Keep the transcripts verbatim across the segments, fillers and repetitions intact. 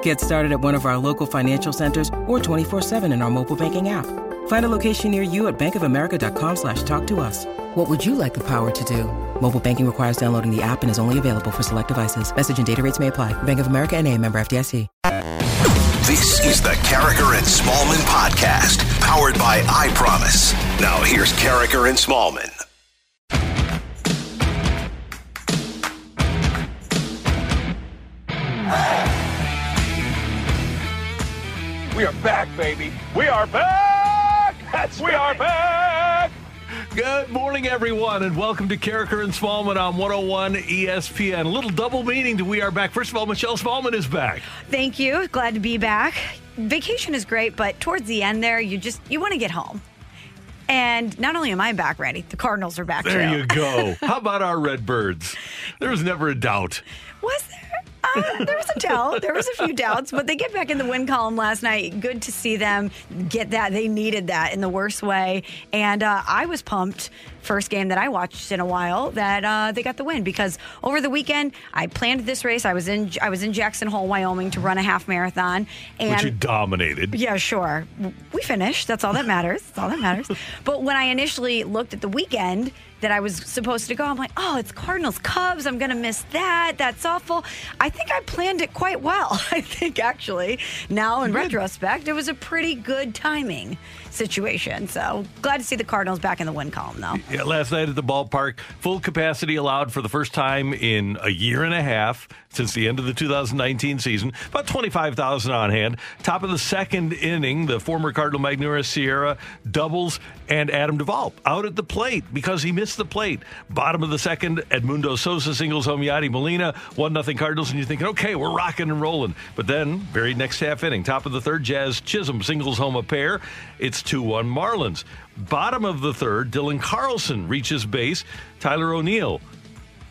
Get started at one of our local financial centers or twenty-four seven in our mobile banking app. Find a location near you at bank of america dot com slash talk to us. What would you like the power to do? Mobile banking requires downloading the app and is only available for select devices. Message and data rates may apply. Bank of America N A, member F D I C. This is the Carriker and Smallman podcast, powered by I Promise. Now here's Carriker and Smallman. We are back, baby. We are back. That's we right. are back. Good morning, everyone, and welcome to Carriker and Smallman on one oh one E S P N. A little double meaning to We Are Back. First of all, Michelle Smallman is back. Thank you. Glad to be back. Vacation is great, but towards the end there, you just you want to get home. And not only am I back, Randy, the Cardinals are back there too. There you go. How about our Redbirds? There was never a doubt. Was there? Uh, there was a doubt. There was a few doubts, but they get back in the win column last night. Good to see them get that. They needed that in the worst way. And uh, I was pumped. First game that I watched in a while that uh, they got the win, because over the weekend I planned this race. I was in I was in Jackson Hole, Wyoming, to run a half marathon. And which you dominated. Yeah, sure. We finished. That's all that matters. That's all that matters. But when I initially looked at the weekend that I was supposed to go, I'm like, oh, it's Cardinals Cubs. I'm going to miss that. That's awful. I think I planned it quite well. I think actually now in retrospect, it was a pretty good timing situation. So glad to see the Cardinals back in the win column, though. Yeah, last night at the ballpark, full capacity allowed for the first time in a year and a half since the end of the two thousand nineteen season. About twenty-five thousand on hand. Top of the second inning, the former Cardinal Magnura Sierra doubles, and Adam Duvall out at the plate because he missed the plate. Bottom of the second, Edmundo Sosa singles home Yadi Molina, one nothing Cardinals, and you're thinking, okay, we're rocking and rolling. But then, very next half inning, top of the third, Jazz Chisholm singles home a pair. It's two one Marlins. Bottom of the third, Dylan Carlson reaches base. Tyler O'Neill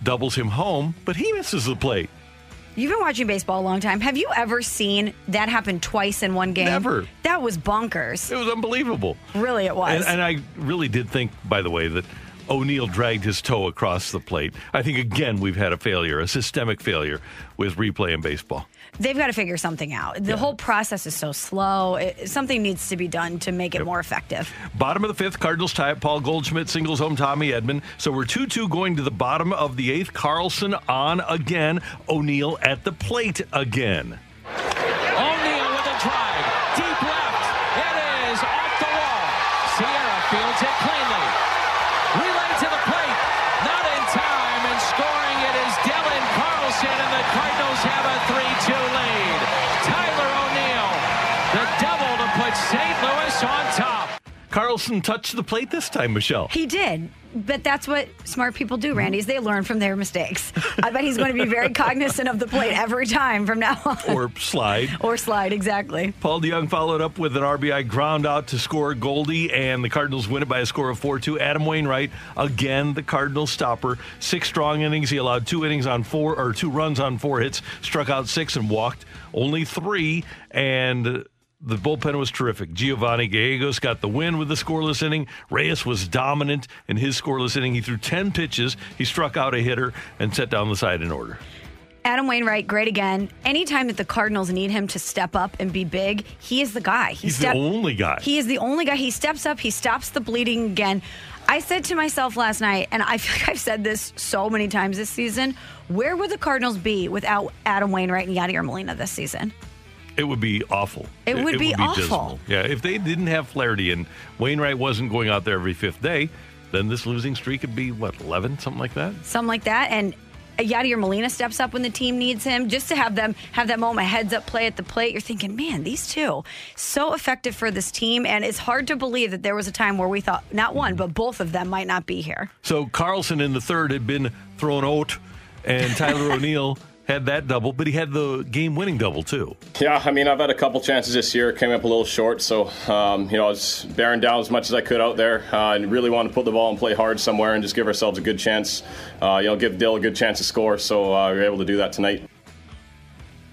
doubles him home, but he misses the plate. You've been watching baseball a long time. Have you ever seen that happen twice in one game? Never. That was bonkers. It was unbelievable. Really, it was. And, and I really did think, by the way, that O'Neill dragged his toe across the plate. I think, again, we've had a failure, a systemic failure with replay in baseball. They've got to figure something out. The yeah. whole process is so slow. It, something needs to be done to make it yep. more effective. Bottom of the fifth, Cardinals tie up. Paul Goldschmidt singles home Tommy Edman. So we're two two going to the bottom of the eighth. Carlson on again. O'Neill at the plate again. O'Neill with a drive. Deep left. It is off the wall. Sierra fields it cleanly. Relay to the plate, not in time, and scoring it is Dylan Carlson, and the Cardinals have a three two lead. Tyler O'Neill, the double to put Saint Louis on top. Carlson touched the plate this time, Michelle. He did, but that's what smart people do, Randy, is they learn from their mistakes. I bet he's going to be very cognizant of the plate every time from now on. Or slide. Or slide, exactly. Paul DeYoung followed up with an R B I ground out to score Goldie, and the Cardinals win it by a score of four two. Adam Wainwright, again, the Cardinals stopper. Six strong innings. He allowed two innings on four, or two runs on four hits, struck out six and walked only three, and the bullpen was terrific. Giovanni Gallegos got the win with the scoreless inning. Reyes was dominant in his scoreless inning. He threw ten pitches. He struck out a hitter and set down the side in order. Adam Wainwright, great again. Anytime that the Cardinals need him to step up and be big, he is the guy. He He's step- the only guy. He is the only guy. He steps up. He stops the bleeding again. I said to myself last night, and I feel like I've said this so many times this season, where would the Cardinals be without Adam Wainwright and Yadier Molina this season? It would be awful. It would, it would be, be awful. Dismal. Yeah, if they didn't have Flaherty and Wainwright wasn't going out there every fifth day, then this losing streak would be, what, eleven, something like that? Something like that. And Yadier Molina steps up when the team needs him. Just to have them have that moment, heads-up play at the plate, you're thinking, man, these two, so effective for this team. And it's hard to believe that there was a time where we thought not one, but both of them might not be here. So Carlson in the third had been thrown out, and Tyler O'Neill had that double, but he had the game-winning double, too. Yeah, I mean, I've had a couple chances this year. Came up a little short, so, um, you know, I was bearing down as much as I could out there. Uh, and really wanted to put the ball and play hard somewhere and just give ourselves a good chance. Uh, you know, give Dill a good chance to score, so uh, we were able to do that tonight.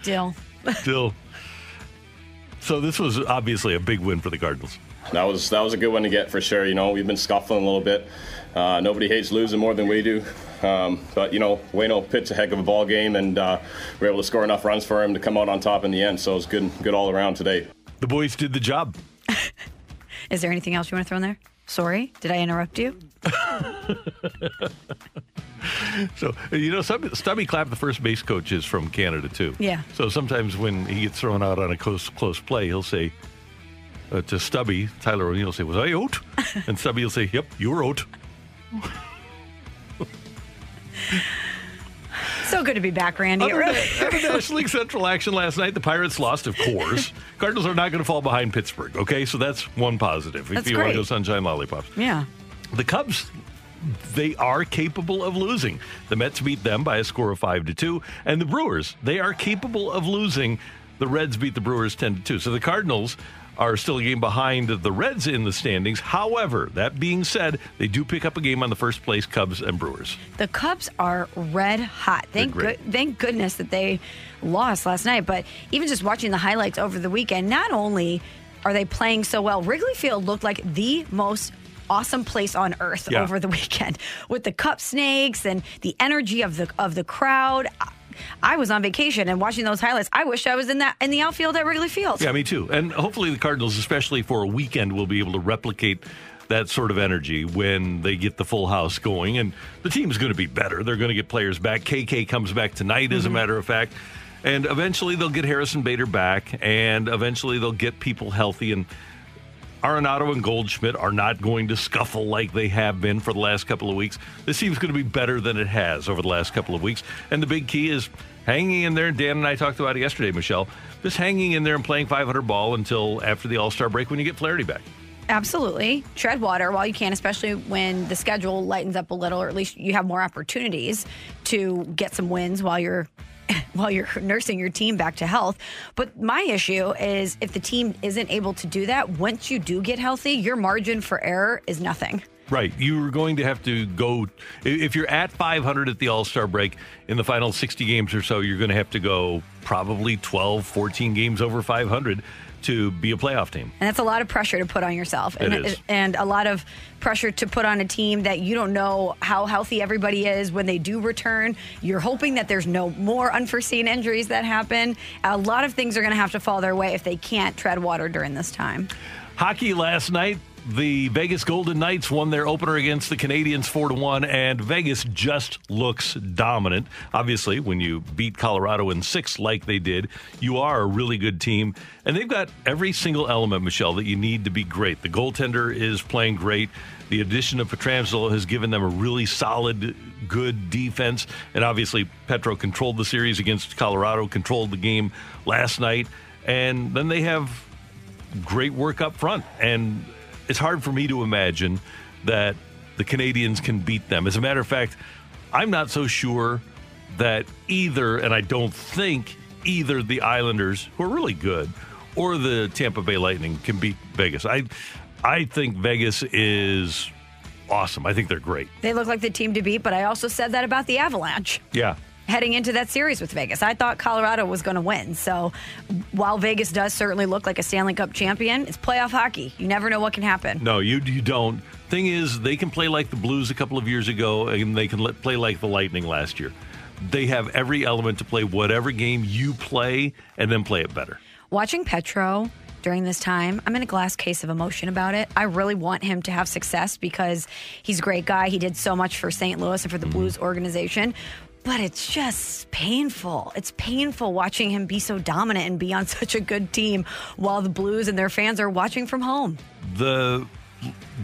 Dill. Dill. So this was obviously a big win for the Cardinals. That was that was a good one to get for sure. You know, we've been scuffling a little bit. Uh, nobody hates losing more than we do. Um, but, you know, Waino pitched a heck of a ball game, and uh, we were able to score enough runs for him to come out on top in the end. So it was good, good all around today. The boys did the job. Is there anything else you want to throw in there? Sorry, did I interrupt you? So, you know, Stubby Clapp, the first base coach, is from Canada, too. Yeah. So sometimes when he gets thrown out on a close, close play, he'll say, Uh, to Stubby, Tyler O'Neill will say, was I out? And Stubby will say, yep, you were out. So good to be back, Randy. Other, na- other National League Central action last night, the Pirates lost, of course. Cardinals are not going to fall behind Pittsburgh, okay? So that's one positive. That's if you great. Want to go sunshine lollipops. Yeah. The Cubs, they are capable of losing. The Mets beat them by a score of five to two. And the Brewers, they are capable of losing. The Reds beat the Brewers ten to two. So the Cardinals are still a game behind the Reds in the standings. However, that being said, they do pick up a game on the first place Cubs and Brewers. The Cubs are red hot. Thank go- thank goodness that they lost last night. But even just watching the highlights over the weekend, not only are they playing so well, Wrigley Field looked like the most awesome place on earth yeah. over the weekend with the cup snakes and the energy of the of the crowd. I was on vacation and watching those highlights. I wish I was in that in the outfield at Wrigley Field. Yeah, me too. And hopefully the Cardinals, especially for a weekend, will be able to replicate that sort of energy when they get the full house going. And the team's going to be better. They're going to get players back. K K comes back tonight, as mm-hmm. a matter of fact. And eventually they'll get Harrison Bader back. And eventually they'll get people healthy. And Arenado and Goldschmidt are not going to scuffle like they have been for the last couple of weeks. This team's going to be better than it has over the last couple of weeks. And the big key is hanging in there. Dan and I talked about it yesterday, Michelle. Just hanging in there and playing five hundred ball until after the All-Star break when you get Flaherty back. Absolutely. Tread water while you can, especially when the schedule lightens up a little, or at least you have more opportunities to get some wins while you're while you're nursing your team back to health. But my issue is if the team isn't able to do that, once you do get healthy, your margin for error is nothing. Right. You're going to have to go, if you're at five hundred at the All-Star break, in the final sixty games or so, you're going to have to go probably twelve, fourteen games over five hundred to be a playoff team. And that's a lot of pressure to put on yourself. And, it is. And a lot of pressure to put on a team that you don't know how healthy everybody is when they do return. You're hoping that there's no more unforeseen injuries that happen. A lot of things are going to have to fall their way if they can't tread water during this time. Hockey last night, the Vegas Golden Knights won their opener against the Canadiens four to one, and Vegas just looks dominant. Obviously, when you beat Colorado in six like they did, you are a really good team. And they've got every single element, Michelle, that you need to be great. The goaltender is playing great. The addition of Pietrangelo has given them a really solid, good defense. And obviously, Petro controlled the series against Colorado, controlled the game last night. And then they have great work up front. And it's hard for me to imagine that the Canadians can beat them. As a matter of fact, I'm not so sure that either, and I don't think either the Islanders, who are really good, or the Tampa Bay Lightning can beat Vegas. I I think Vegas is awesome. I think they're great. They look like the team to beat, but I also said that about the Avalanche. Yeah. Heading into that series with Vegas. I thought Colorado was going to win. So while Vegas does certainly look like a Stanley Cup champion, it's playoff hockey. You never know what can happen. No, you you don't. Thing is, they can play like the Blues a couple of years ago, and they can let, play like the Lightning last year. They have every element to play whatever game you play and then play it better. Watching Petro during this time, I'm in a glass case of emotion about it. I really want him to have success because he's a great guy. He did so much for Saint Louis and for the mm-hmm. Blues organization. But it's just painful. It's painful watching him be so dominant and be on such a good team while the Blues and their fans are watching from home. The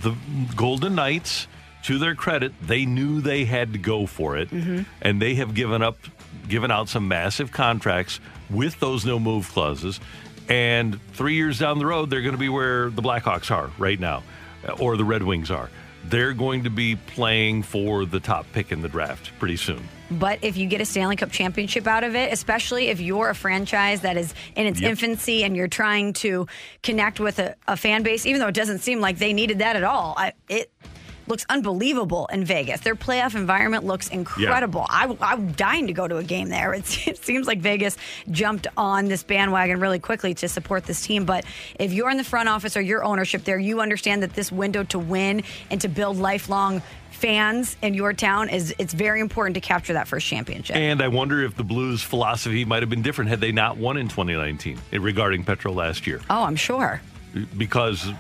the Golden Knights, to their credit, they knew they had to go for it. Mm-hmm. And they have given up, given out some massive contracts with those no-move clauses. And three years down the road, they're going to be where the Blackhawks are right now, or the Red Wings are. they're going to be playing for the top pick in the draft pretty soon. But if you get a Stanley Cup championship out of it, especially if you're a franchise that is in its yep. infancy and you're trying to connect with a, a fan base, even though it doesn't seem like they needed that at all, I, it looks unbelievable in Vegas. Their playoff environment looks incredible. Yeah. I, I'm dying to go to a game there. It's, it seems like Vegas jumped on this bandwagon really quickly to support this team. But if you're in the front office or your ownership there, you understand that this window to win and to build lifelong fans in your town is it's very important to capture that first championship. And I wonder if the Blues' philosophy might have been different had they not won in twenty nineteen regarding Petro last year. Oh, I'm sure. Because,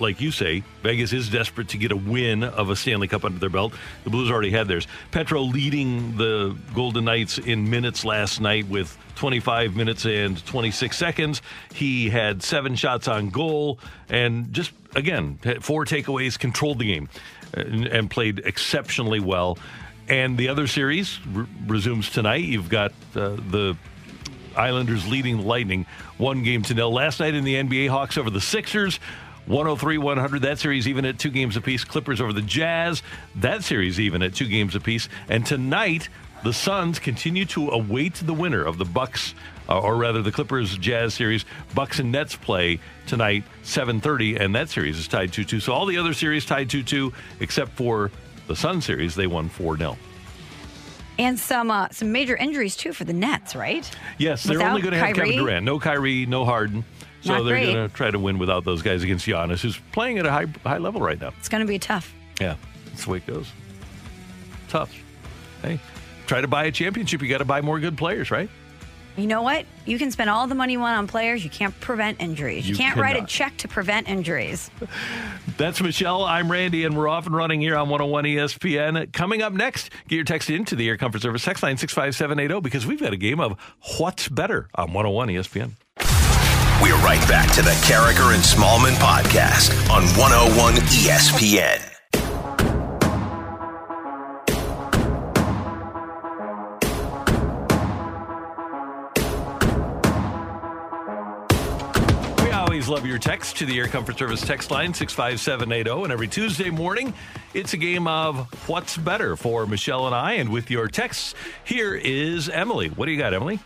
like you say, Vegas is desperate to get a win of a Stanley Cup under their belt. The Blues already had theirs. Petro leading the Golden Knights in minutes last night with twenty-five minutes and twenty-six seconds. He had seven shots on goal and just, again, had four takeaways, controlled the game. And played exceptionally well. And the other series re- resumes tonight. You've got uh, the Islanders leading the Lightning one game to nil. Last night in the N B A, Hawks over the Sixers, one oh three one hundred. That series even at two games apiece. Clippers over the Jazz. That series even at two games apiece. And tonight, the Suns continue to await the winner of the Bucks, uh, or rather the Clippers-Jazz series. Bucks and Nets play tonight, seven thirty, and that series is tied two two. So all the other series tied two two, except for the Suns series. They won four nil. And some uh, some major injuries, too, for the Nets, right? Yes, they're without only going to have Kevin Durant. No Kyrie, no Harden. So Not they're going to try to win without those guys against Giannis, who's playing at a high, high level right now. It's going to be tough. Yeah, that's the way it goes. Tough. Hey. Try to buy a championship, you got to buy more good players, right? You know what? You can spend all the money you want on players. You can't prevent injuries. You, you can't cannot. write a check to prevent injuries. That's Michelle. I'm Randy, and we're off and running here on one oh one E S P N. Coming up next, get your text into the Air Comfort Service text line six five seven eight zero because we've got a game of What's Better on one oh one E S P N. We're right back to the Carriker and Smallman podcast on one oh one E S P N. Love your text to the Air Comfort Service text line six five seven eight zero, and every Tuesday morning it's a game of What's Better for Michelle and I. And with your texts, here is Emily. What do you got, Emily?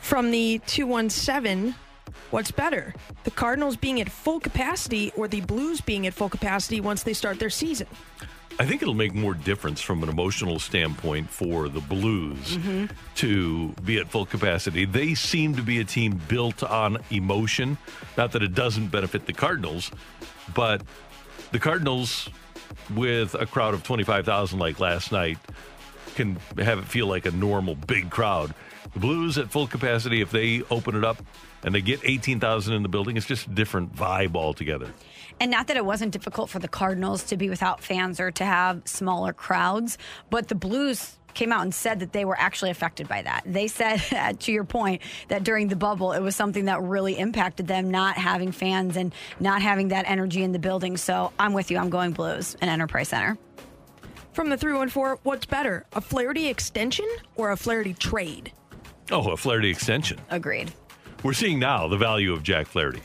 From the two one seven, what's better, the Cardinals being at full capacity or the Blues being at full capacity once they start their season? I think it'll make more difference from an emotional standpoint for the Blues mm-hmm. to be at full capacity. They seem to be a team built on emotion. Not that it doesn't benefit the Cardinals, but the Cardinals with a crowd of twenty-five thousand like last night can have it feel like a normal big crowd. The Blues at full capacity, if they open it up and they get eighteen thousand in the building, it's just a different vibe altogether. And not that it wasn't difficult for the Cardinals to be without fans or to have smaller crowds, but the Blues came out and said that they were actually affected by that. They said, to your point, that during the bubble, it was something that really impacted them, not having fans and not having that energy in the building. So I'm with you. I'm going Blues and Enterprise Center. From the three one four, what's better, a Flaherty extension or a Flaherty trade? Oh, a Flaherty extension. Agreed. We're seeing now the value of Jack Flaherty.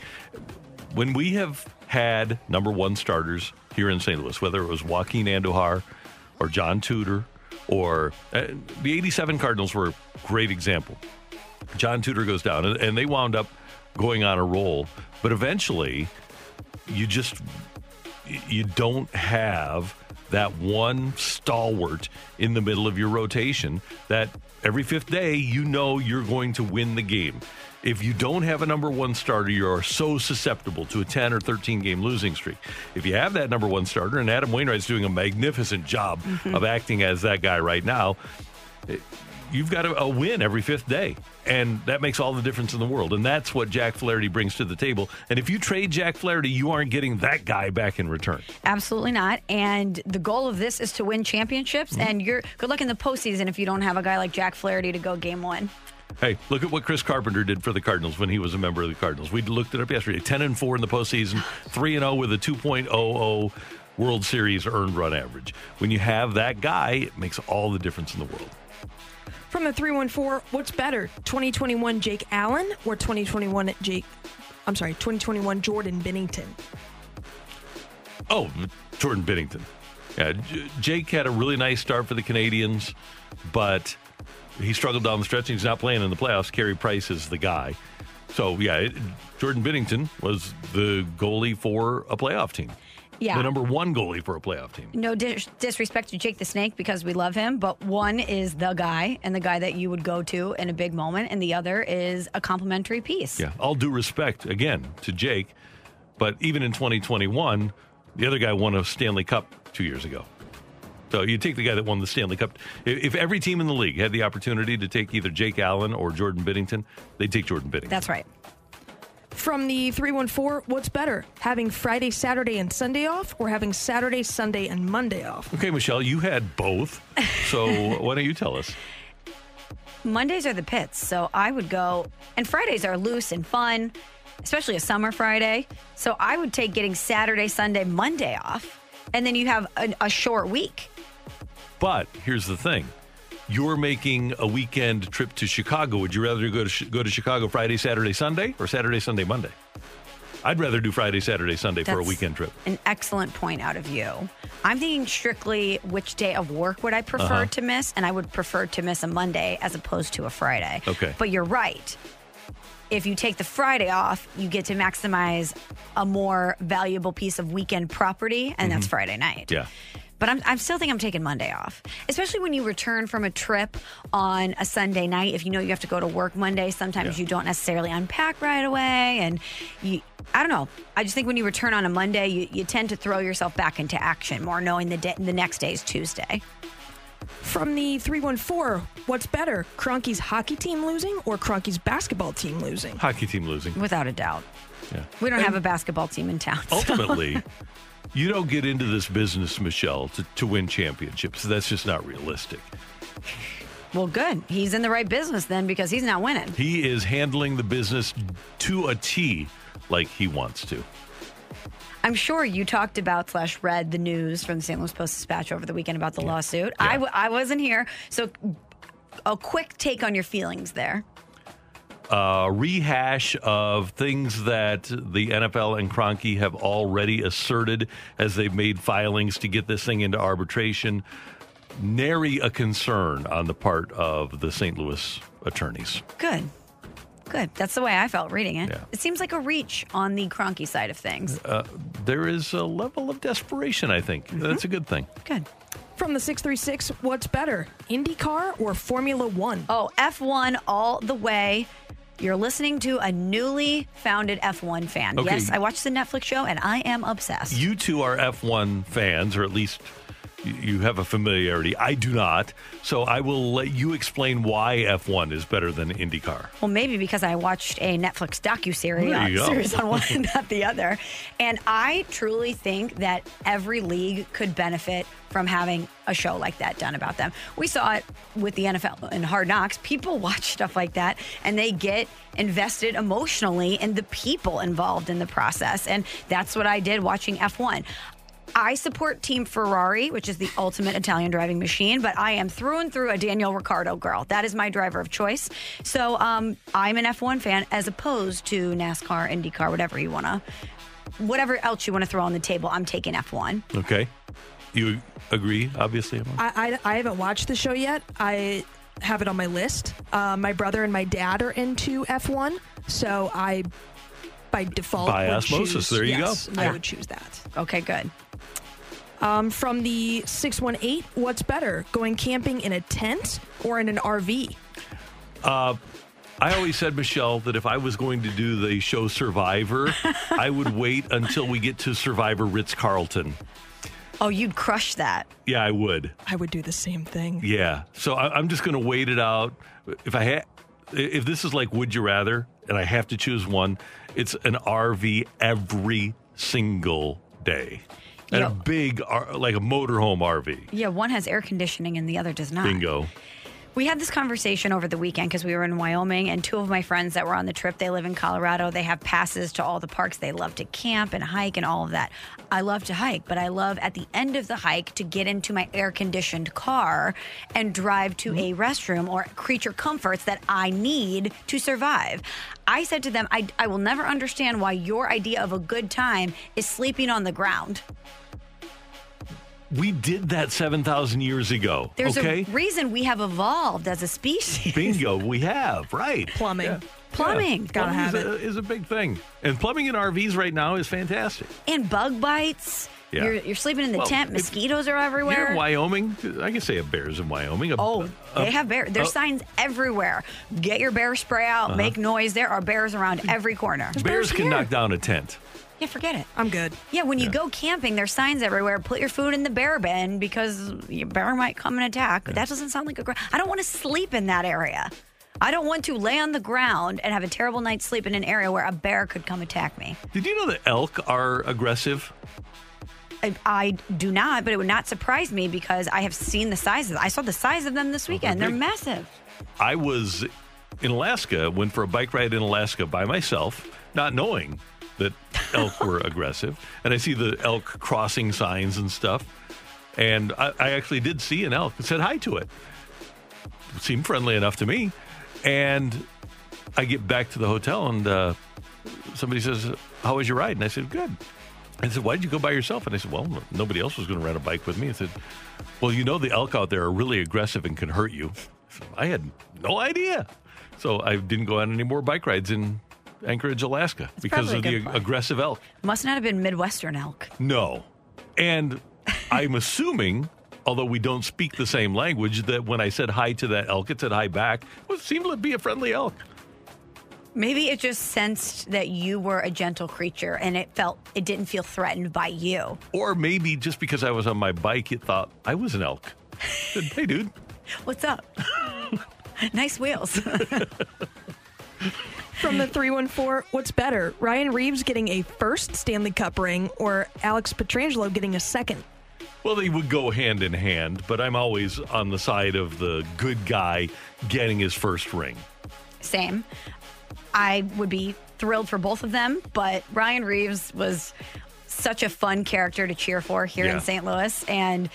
When we have had number one starters here in Saint Louis, whether it was Joaquin Andujar or John Tudor, or uh, the eighty-seven Cardinals were a great example. John Tudor goes down, and, and they wound up going on a roll. But eventually, you just you don't have that one stalwart in the middle of your rotation that every fifth day you know you're going to win the game. If you don't have a number one starter, you are so susceptible to a ten or thirteen game losing streak. If you have that number one starter, and Adam Wainwright's doing a magnificent job mm-hmm. of acting as that guy right now, you've got a, a win every fifth day. And that makes all the difference in the world. And that's what Jack Flaherty brings to the table. And if you trade Jack Flaherty, you aren't getting that guy back in return. Absolutely not. And the goal of this is to win championships. Mm-hmm. And you're good luck in the postseason if you don't have a guy like Jack Flaherty to go game one. Hey, look at what Chris Carpenter did for the Cardinals when he was a member of the Cardinals. We looked it up yesterday. ten and four in the postseason, three and oh with a two point oh oh World Series earned run average. When you have that guy, it makes all the difference in the world. From the three one four, what's better, twenty twenty-one Jake Allen or twenty twenty-one Jake? I'm sorry, twenty twenty-one Jordan Binnington? Oh, Jordan Binnington. Yeah, Jake had a really nice start for the Canadians, but he struggled down the stretch. He's not playing in the playoffs. Carey Price is the guy. So, yeah, it, Jordan Binnington was the goalie for a playoff team. Yeah. The number one goalie for a playoff team. No dis- disrespect to Jake the Snake, because we love him, but one is the guy, and the guy that you would go to in a big moment, and the other is a complimentary piece. Yeah, all due respect, again, to Jake, but even in twenty twenty-one, the other guy won a Stanley Cup two years ago. So you take the guy that won the Stanley Cup. If every team in the league had the opportunity to take either Jake Allen or Jordan Binnington, they'd take Jordan Binnington. That's right. From the three one four, what's better, having Friday, Saturday, and Sunday off, or having Saturday, Sunday, and Monday off? Okay, Michelle, you had both, so why don't you tell us? Mondays are the pits, so I would go, and Fridays are loose and fun, especially a summer Friday, so I would take getting Saturday, Sunday, Monday off, and then you have a, a short week. But here's the thing. You're making a weekend trip to Chicago. Would you rather go to go to Chicago Friday, Saturday, Sunday, or Saturday, Sunday, Monday? I'd rather do Friday, Saturday, Sunday That's for a weekend trip. An excellent point out of you. I'm thinking strictly which day of work would I prefer uh-huh. to miss, and I would prefer to miss a Monday as opposed to a Friday. Okay. But you're right. If you take the Friday off, you get to maximize a more valuable piece of weekend property, and mm-hmm. that's Friday night. Yeah. But I'm, I'm still think I'm taking Monday off, especially when you return from a trip on a Sunday night. If you know you have to go to work Monday, sometimes yeah. you don't necessarily unpack right away. And you, I don't know. I just think when you return on a Monday, you, you tend to throw yourself back into action more, knowing the, de- the next day is Tuesday. From the three one four, what's better, Cronky's hockey team losing or Cronky's basketball team losing? Hockey team losing. Without a doubt. Yeah. We don't and have a basketball team in town. Ultimately... So. You don't get into this business, Michelle, to, to win championships. That's just not realistic. Well, good. He's in the right business then, because he's not winning. He is handling the business to a T like he wants to. I'm sure you talked about slash read the news from the Saint Louis Post-Dispatch over the weekend about the yeah. lawsuit. Yeah. I, w- I wasn't here. So a quick take on your feelings there. Uh, rehash of things that the N F L and Kroenke have already asserted as they've made filings to get this thing into arbitration. Nary a concern on the part of the Saint Louis attorneys. Good. Good. That's the way I felt reading it. Yeah. It seems like a reach on the Kroenke side of things. Uh, there is a level of desperation, I think. Mm-hmm. That's a good thing. Good. From the six three six, what's better, IndyCar or Formula One? Oh, F one all the way. You're listening to a newly founded F one fan. Okay. Yes, I watched the Netflix show, and I am obsessed. You two are F one fans, or at least you have a familiarity. I do not. So I will let you explain why F one is better than IndyCar. Well, maybe because I watched a Netflix docuseries on, series on one and not the other. And I truly think that every league could benefit from having a show like that done about them. We saw it with the N F L and Hard Knocks. People watch stuff like that, and they get invested emotionally in the people involved in the process. And that's what I did watching F one. I support Team Ferrari, which is the ultimate Italian driving machine, but I am through and through a Daniel Ricciardo girl. That is my driver of choice. So um, I'm an F one fan as opposed to NASCAR, IndyCar, whatever you want to, whatever else you want to throw on the table. I'm taking F one. Okay. You agree, obviously. I, I, I haven't watched the show yet. I have it on my list. Uh, my brother and my dad are into F one, so I, by default, by osmosis, choose, there you yes, go. I yeah. would choose that. Okay, good. Um, from the six one eight, what's better, going camping in a tent or in an R V? Uh, I always said, Michelle, that if I was going to do the show Survivor, I would wait until we get to Survivor Ritz-Carlton. Oh, you'd crush that. Yeah, I would. I would do the same thing. Yeah. So I, I'm just going to wait it out. If I ha- if this is like Would You Rather, and I have to choose one, it's an R V every single day. And Yo. a big, like a motorhome R V. Yeah, one has air conditioning and the other does not. Bingo. we had this conversation over the weekend because we were in Wyoming, and two of my friends that were on the trip, they live in Colorado. They have passes to all the parks. They love to camp and hike and all of that. I love to hike, but I love at the end of the hike to get into my air-conditioned car and drive to a restroom or creature comforts that I need to survive. I said to them, I, I will never understand why your idea of a good time is sleeping on the ground. We did that seven thousand years ago. There's okay? a reason we have evolved as a species. Bingo, we have, right. Plumbing. Yeah. Plumbing. Yeah. Gotta plumbing have is, it. A, is a big thing. And plumbing in R Vs right now is fantastic. And bug bites. Yeah. You're, you're sleeping in the well, tent. Mosquitoes are everywhere. You're in Wyoming. I can say a bear's in Wyoming. A, oh, a, they have bears. There's a, signs everywhere. Get your bear spray out. Uh-huh. Make noise. There are bears around every corner. There's bears bears can knock down a tent. Yeah, forget it. I'm good. Yeah, when you yeah. go camping, there's signs everywhere. Put your food in the bear bin because your bear might come and attack. Yeah. That doesn't sound like a gra- I don't want to sleep in that area. I don't want to lay on the ground and have a terrible night's sleep in an area where a bear could come attack me. Did you know that elk are aggressive? I, I do not, but it would not surprise me because I have seen the sizes. I saw the size of them this weekend. They're, They're massive. I was in Alaska, went for a bike ride in Alaska by myself, not knowing that elk were aggressive. And I see the elk crossing signs and stuff. And I, I actually did see an elk and said hi to it. It seemed friendly enough to me. And I get back to the hotel and uh, somebody says, how was your ride? And I said, good. I said, why did you go by yourself? And I said, well, nobody else was going to ride a bike with me. I said, well, you know, the elk out there are really aggressive and can hurt you. So I had no idea. So I didn't go on any more bike rides in Anchorage, Alaska That's because of the plan. aggressive elk. Must not have been Midwestern elk. No. And I'm assuming, although we don't speak the same language, that when I said hi to that elk, it said hi back. Well, it seemed to be a friendly elk. Maybe it just sensed that you were a gentle creature and it felt it didn't feel threatened by you. Or maybe just because I was on my bike, it thought I was an elk. I said, hey, dude. What's up? Nice wheels. From the three one four, what's better, Ryan Reeves getting a first Stanley Cup ring or Alex Pietrangelo getting a second? Well, they would go hand in hand, but I'm always on the side of the good guy getting his first ring. Same. I would be thrilled for both of them, but Ryan Reeves was such a fun character to cheer for here yeah. in Saint Louis, and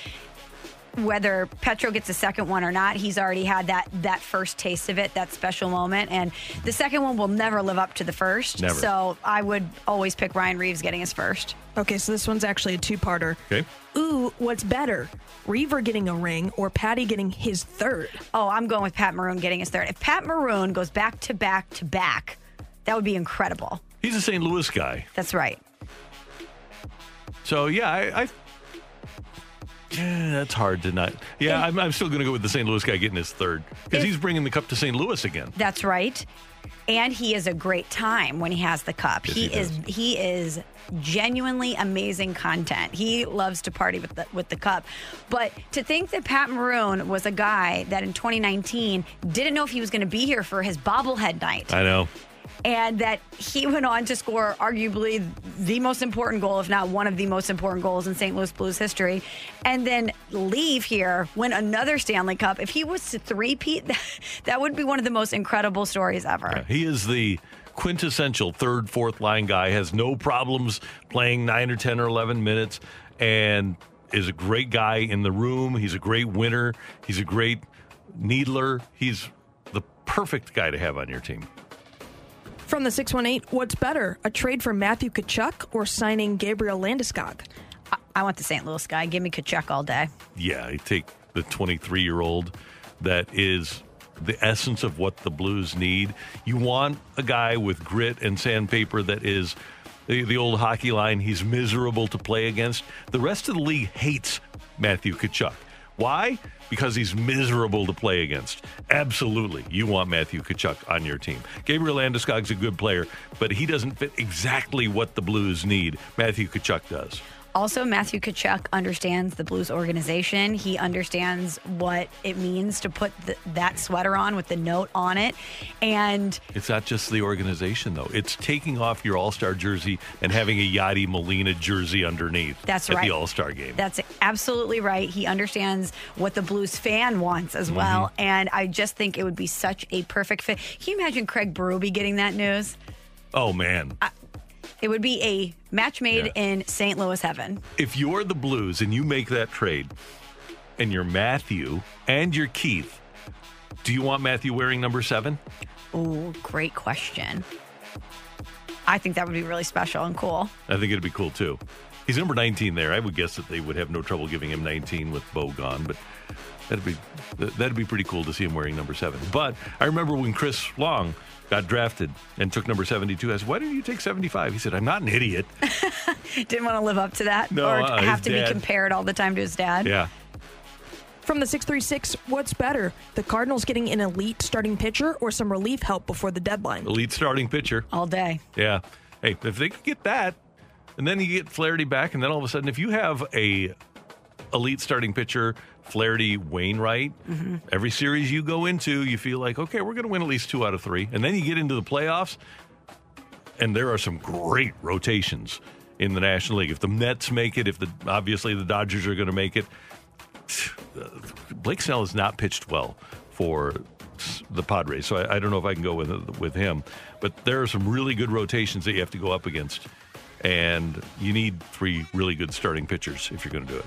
whether Petro gets a second one or not, he's already had that that first taste of it, that special moment. And the second one will never live up to the first. Never. So I would always pick Ryan Reeves getting his first. Okay, so this one's actually a two-parter. Okay. Ooh, what's better, Reaver getting a ring or Patty getting his third? Oh, I'm going with Pat Maroon getting his third. If Pat Maroon goes back to back to back, that would be incredible. He's a Saint Louis guy. That's right. So, yeah, I... I Yeah, that's hard to not. Yeah, I'm, I'm still going to go with the Saint Louis guy getting his third because he's bringing the cup to Saint Louis again. That's right. And he is a great time when he has the cup. Yes, he he is he is genuinely amazing content. He loves to party with the with the cup. But to think that Pat Maroon was a guy that in twenty nineteen didn't know if he was going to be here for his bobblehead night. I know. And that he went on to score arguably the most important goal, if not one of the most important goals in Saint Louis Blues history, and then leave here, win another Stanley Cup. If he was to three-peat, that would be one of the most incredible stories ever. Yeah, he is the quintessential third, fourth line guy, has no problems playing nine or ten or eleven minutes, and is a great guy in the room. He's a great winner. He's a great needler. He's the perfect guy to have on your team. From the six one eight, what's better, a trade for Matthew Tkachuk or signing Gabriel Landeskog? I, I want the Saint Louis guy. Give me Tkachuk all day. Yeah, I take the twenty-three-year-old that is the essence of what the Blues need. You want a guy with grit and sandpaper that is the, the old hockey line. He's miserable to play against. The rest of the league hates Matthew Tkachuk. Why? Because he's miserable to play against. Absolutely. You want Matthew Tkachuk on your team. Gabriel Landeskog's a good player, but he doesn't fit exactly what the Blues need. Matthew Tkachuk does. Also, Matthew Tkachuk understands the Blues organization. He understands what it means to put the, that sweater on with the note on it. And it's not just the organization, though. It's taking off your All-Star jersey and having a Yadi Molina jersey underneath. That's right. At the All-Star game. That's absolutely right. He understands what the Blues fan wants as mm-hmm. well. And I just think it would be such a perfect fit. Can you imagine Craig Berube getting that news? Oh, man. I, It would be a match made yeah. in Saint Louis heaven. If you're the Blues and you make that trade, and you're Matthew and you're Keith, do you want Matthew wearing number seven? Oh, great question. I think that would be really special and cool. I think it'd be cool, too. He's number nineteen there. I would guess that they would have no trouble giving him nineteen with Bo gone, but that'd be, that'd be pretty cool to see him wearing number seven. But I remember when Chris Long got drafted and took number seventy-two. I said, why didn't you take seventy-five? He said, I'm not an idiot. Didn't want to live up to that no, or uh, have to dad. be compared all the time to his dad. Yeah. From the six three six, what's better? The Cardinals getting an elite starting pitcher or some relief help before the deadline? Elite starting pitcher. All day. Yeah. Hey, if they could get that, and then you get Flaherty back, and then all of a sudden, if you have a elite starting pitcher, Flaherty, Wainwright, mm-hmm. every series you go into, you feel like, okay, we're going to win at least two out of three. And then you get into the playoffs, and there are some great rotations in the National League. If the Mets make it, if the obviously the Dodgers are going to make it. Blake Snell has not pitched well for the Padres, so I, I don't know if I can go with, with him. But there are some really good rotations that you have to go up against, and you need three really good starting pitchers if you're going to do it.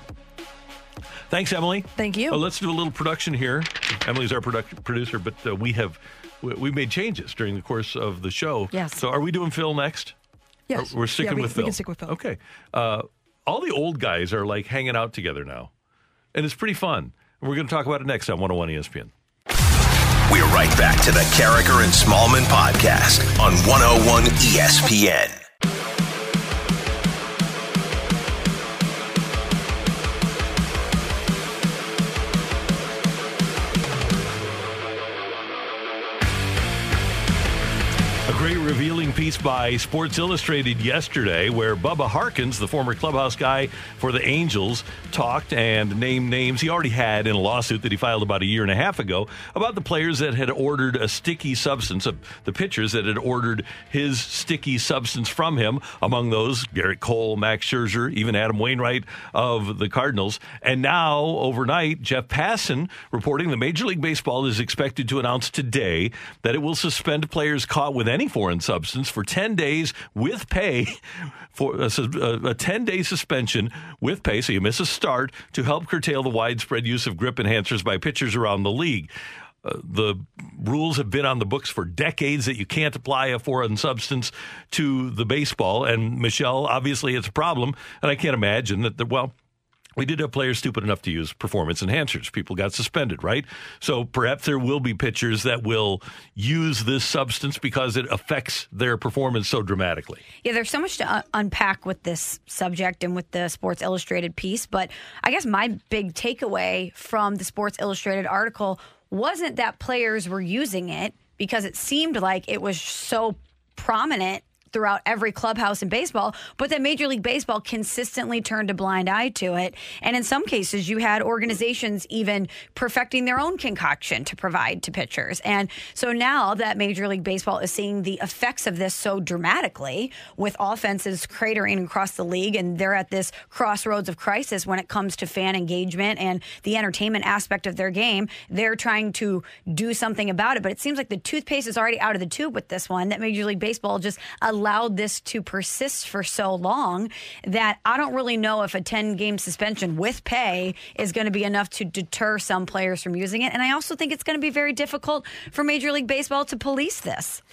Thanks, Emily. Thank you. Oh, let's do a little production here. Emily's our product, producer, but uh, we have we, we made changes during the course of the show. Yes. So are we doing Phil next? Yes. Or we're sticking yeah, we, with Phil. We can stick with Phil. Okay. Uh, all the old guys are like hanging out together now, and it's pretty fun. And we're going to talk about it next on one oh one E S P N. We're right back to the Carriker and Smallman podcast on one oh one E S P N. Great revealing piece by Sports Illustrated yesterday where Bubba Harkins, the former clubhouse guy for the Angels, talked and named names he already had in a lawsuit that he filed about a year and a half ago about the players that had ordered a sticky substance, the pitchers that had ordered his sticky substance from him. Among those, Garrett Cole, Max Scherzer, even Adam Wainwright of the Cardinals. And now, overnight, Jeff Passan reporting that Major League Baseball is expected to announce today that it will suspend players caught with any foreign substance for ten days with pay, for a, a ten-day suspension with pay, so you miss a start, to help curtail the widespread use of grip enhancers by pitchers around the league. Uh, the rules have been on the books for decades that you can't apply a foreign substance to the baseball, and Michelle, obviously it's a problem, and I can't imagine that, the, well, we did have players stupid enough to use performance enhancers. People got suspended, right? So perhaps there will be pitchers that will use this substance because it affects their performance so dramatically. Yeah, there's so much to un- unpack with this subject and with the Sports Illustrated piece. But I guess my big takeaway from the Sports Illustrated article wasn't that players were using it, because it seemed like it was so prominent throughout every clubhouse in baseball, but that Major League Baseball consistently turned a blind eye to it. And in some cases, you had organizations even perfecting their own concoction to provide to pitchers. And so now that Major League Baseball is seeing the effects of this so dramatically, with offenses cratering across the league, and they're at this crossroads of crisis when it comes to fan engagement and the entertainment aspect of their game, they're trying to do something about it. But it seems like the toothpaste is already out of the tube with this one, that Major League Baseball just allows allowed this to persist for so long that I don't really know if a ten-game suspension with pay is going to be enough to deter some players from using it. And I also think it's going to be very difficult for Major League Baseball to police this.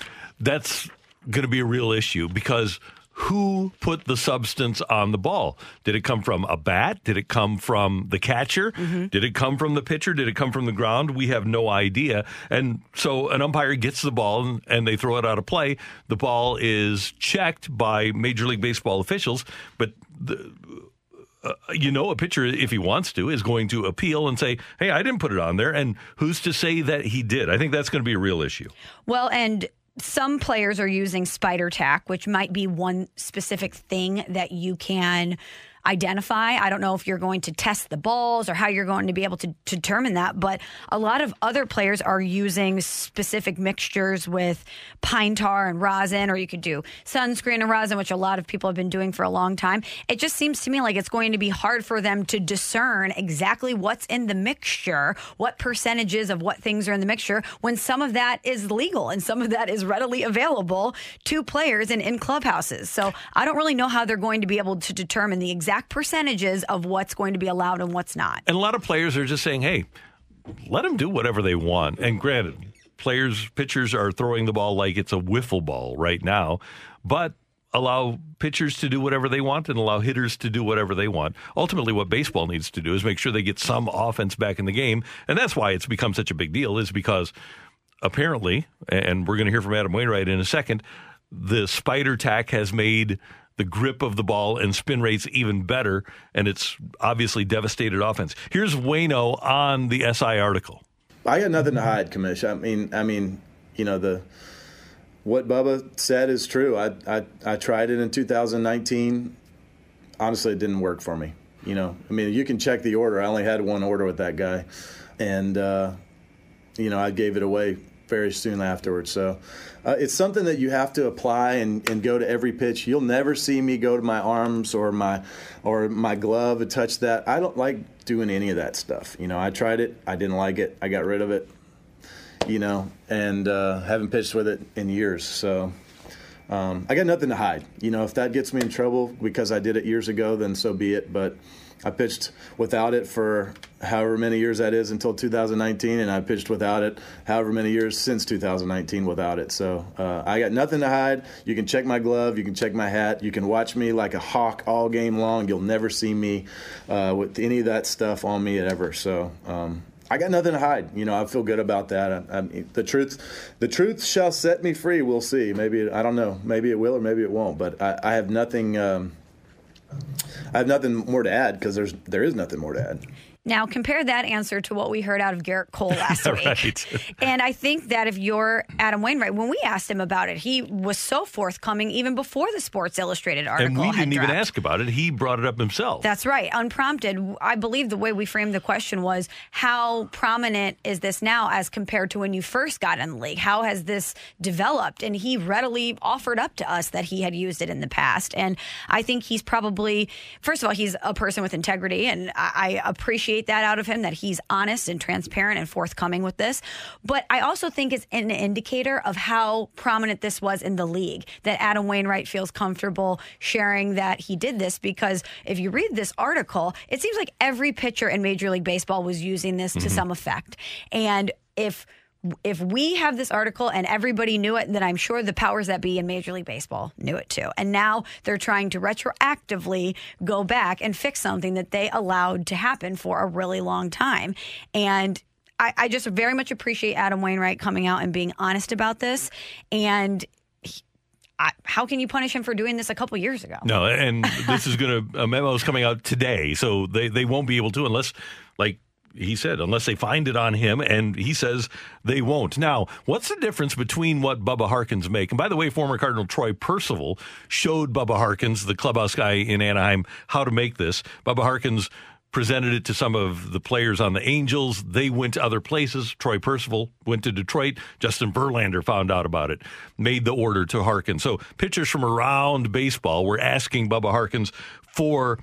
That's going to be a real issue, because who put the substance on the ball? Did it come from a bat? Did it come from the catcher? Mm-hmm. Did it come from the pitcher? Did it come from the ground? We have no idea. And so an umpire gets the ball and, and they throw it out of play. The ball is checked by Major League Baseball officials, but the, uh, you know, a pitcher, if he wants to, is going to appeal and say, hey, I didn't put it on there. And who's to say that he did? I think that's going to be a real issue. Well, and some players are using Spider Tack, which might be one specific thing that you can identify. I don't know if you're going to test the balls or how you're going to be able to determine that, but a lot of other players are using specific mixtures with pine tar and rosin, or you could do sunscreen and rosin, which a lot of people have been doing for a long time. It just seems to me like it's going to be hard for them to discern exactly what's in the mixture, what percentages of what things are in the mixture, when some of that is legal and some of that is readily available to players and in clubhouses. So I don't really know how they're going to be able to determine the exact percentages of what's going to be allowed and what's not. And a lot of players are just saying, hey, let them do whatever they want. And granted, players, pitchers are throwing the ball like it's a wiffle ball right now, but allow pitchers to do whatever they want and allow hitters to do whatever they want. Ultimately, what baseball needs to do is make sure they get some offense back in the game. And that's why it's become such a big deal, is because apparently, and we're going to hear from Adam Wainwright in a second, the Spider Tack has made the grip of the ball and spin rates even better, and it's obviously devastated offense. Here's Waino on the S I article. I got nothing to hide, Commish. I mean, I mean, you know, the what Bubba said is true. I I, I tried it in two thousand nineteen. Honestly, it didn't work for me. You know, I mean, you can check the order. I only had one order with that guy, and uh, you know, I gave it away very soon afterwards. So uh, it's something that you have to apply and, and go to every pitch. You'll never see me go to my arms or my or my glove and touch that. I don't like doing any of that stuff. You know, I tried it. I didn't like it. I got rid of it, you know, and uh, haven't pitched with it in years. So um, I got nothing to hide. You know, if that gets me in trouble because I did it years ago, then so be it. But I pitched without it for however many years that is until two thousand nineteen, and I pitched without it however many years since two thousand nineteen without it. So uh, I got nothing to hide. You can check my glove. You can check my hat. You can watch me like a hawk all game long. You'll never see me uh, with any of that stuff on me ever. So um, I got nothing to hide. You know, I feel good about that. I, I, the truth the truth shall set me free. We'll see. Maybe, I don't know. Maybe it will or maybe it won't. But I, I have nothing um, – I have nothing more to add because there's there is nothing more to add. Now, compare that answer to what we heard out of Garrett Cole last week. Right. And I think that if you're Adam Wainwright, when we asked him about it, he was so forthcoming even before the Sports Illustrated article. And we didn't even ask about it. He brought it up himself. That's right. Unprompted. I believe the way we framed the question was, how prominent is this now as compared to when you first got in the league? How has this developed? And he readily offered up to us that he had used it in the past. And I think he's probably, first of all, he's a person with integrity, and I, I appreciate that out of him, that he's honest and transparent and forthcoming with this. But I also think it's an indicator of how prominent this was in the league, that Adam Wainwright feels comfortable sharing that he did this, because if you read this article, it seems like every pitcher in Major League Baseball was using this mm-hmm. to some effect. And if If we have this article and everybody knew it, then I'm sure the powers that be in Major League Baseball knew it too. And now they're trying to retroactively go back and fix something that they allowed to happen for a really long time. And I, I just very much appreciate Adam Wainwright coming out and being honest about this. And he, I, how can you punish him for doing this a couple years ago? No, and this is going to, a memo is coming out today. So they, they won't be able to unless, like, he said, unless they find it on him, and he says they won't. Now, what's the difference between what Bubba Harkins make? And by the way, former Cardinal Troy Percival showed Bubba Harkins, the clubhouse guy in Anaheim, how to make this. Bubba Harkins presented it to some of the players on the Angels. They went to other places. Troy Percival went to Detroit. Justin Verlander found out about it, made the order to Harkins. So pitchers from around baseball were asking Bubba Harkins for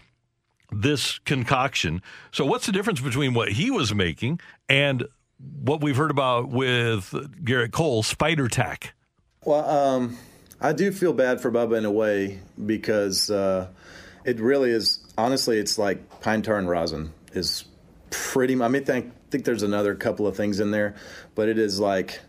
this concoction. So what's the difference between what he was making and what we've heard about with Garrett Cole, Spider Tack? Well, um, I do feel bad for Bubba in a way, because uh, it really is, honestly, it's like pine tar and rosin is pretty, I mean, I think, I think there's another couple of things in there, but it is like,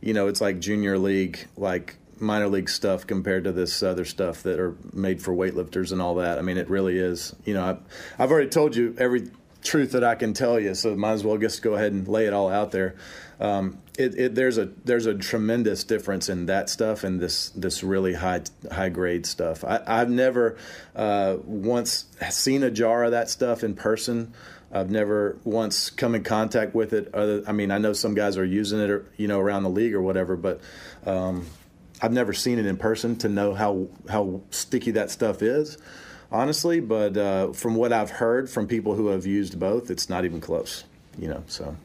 you know, it's like junior league, like minor league stuff compared to this other stuff that are made for weightlifters and all that. I mean, it really is. You know, I've, I've already told you every truth that I can tell you, so might as well just go ahead and lay it all out there. Um, it, it, there's a there's a tremendous difference in that stuff and this this really high high grade stuff. I, I've never uh, once seen a jar of that stuff in person. I've never once come in contact with it. Other, I mean, I know some guys are using it, or, you know, around the league or whatever, but Um, I've never seen it in person to know how how sticky that stuff is. honestly. But uh, from what I've heard from people who have used both, it's not even close, you know, so.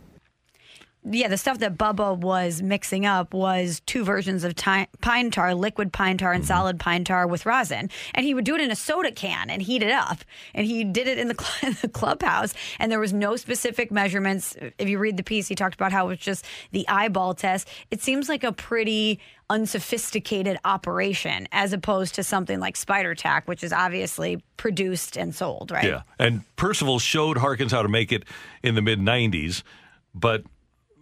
Yeah, the stuff that Bubba was mixing up was two versions of ty- pine tar, liquid pine tar and mm-hmm. solid pine tar with rosin. And he would do it in a soda can and heat it up. And he did it in the, cl- in the clubhouse. And there was no specific measurements. If you read the piece, he talked about how it was just the eyeball test. It seems like a pretty unsophisticated operation as opposed to something like Spider Tack, which is obviously produced and sold, right? Yeah, and Percival showed Harkins how to make it in the mid-nineties, but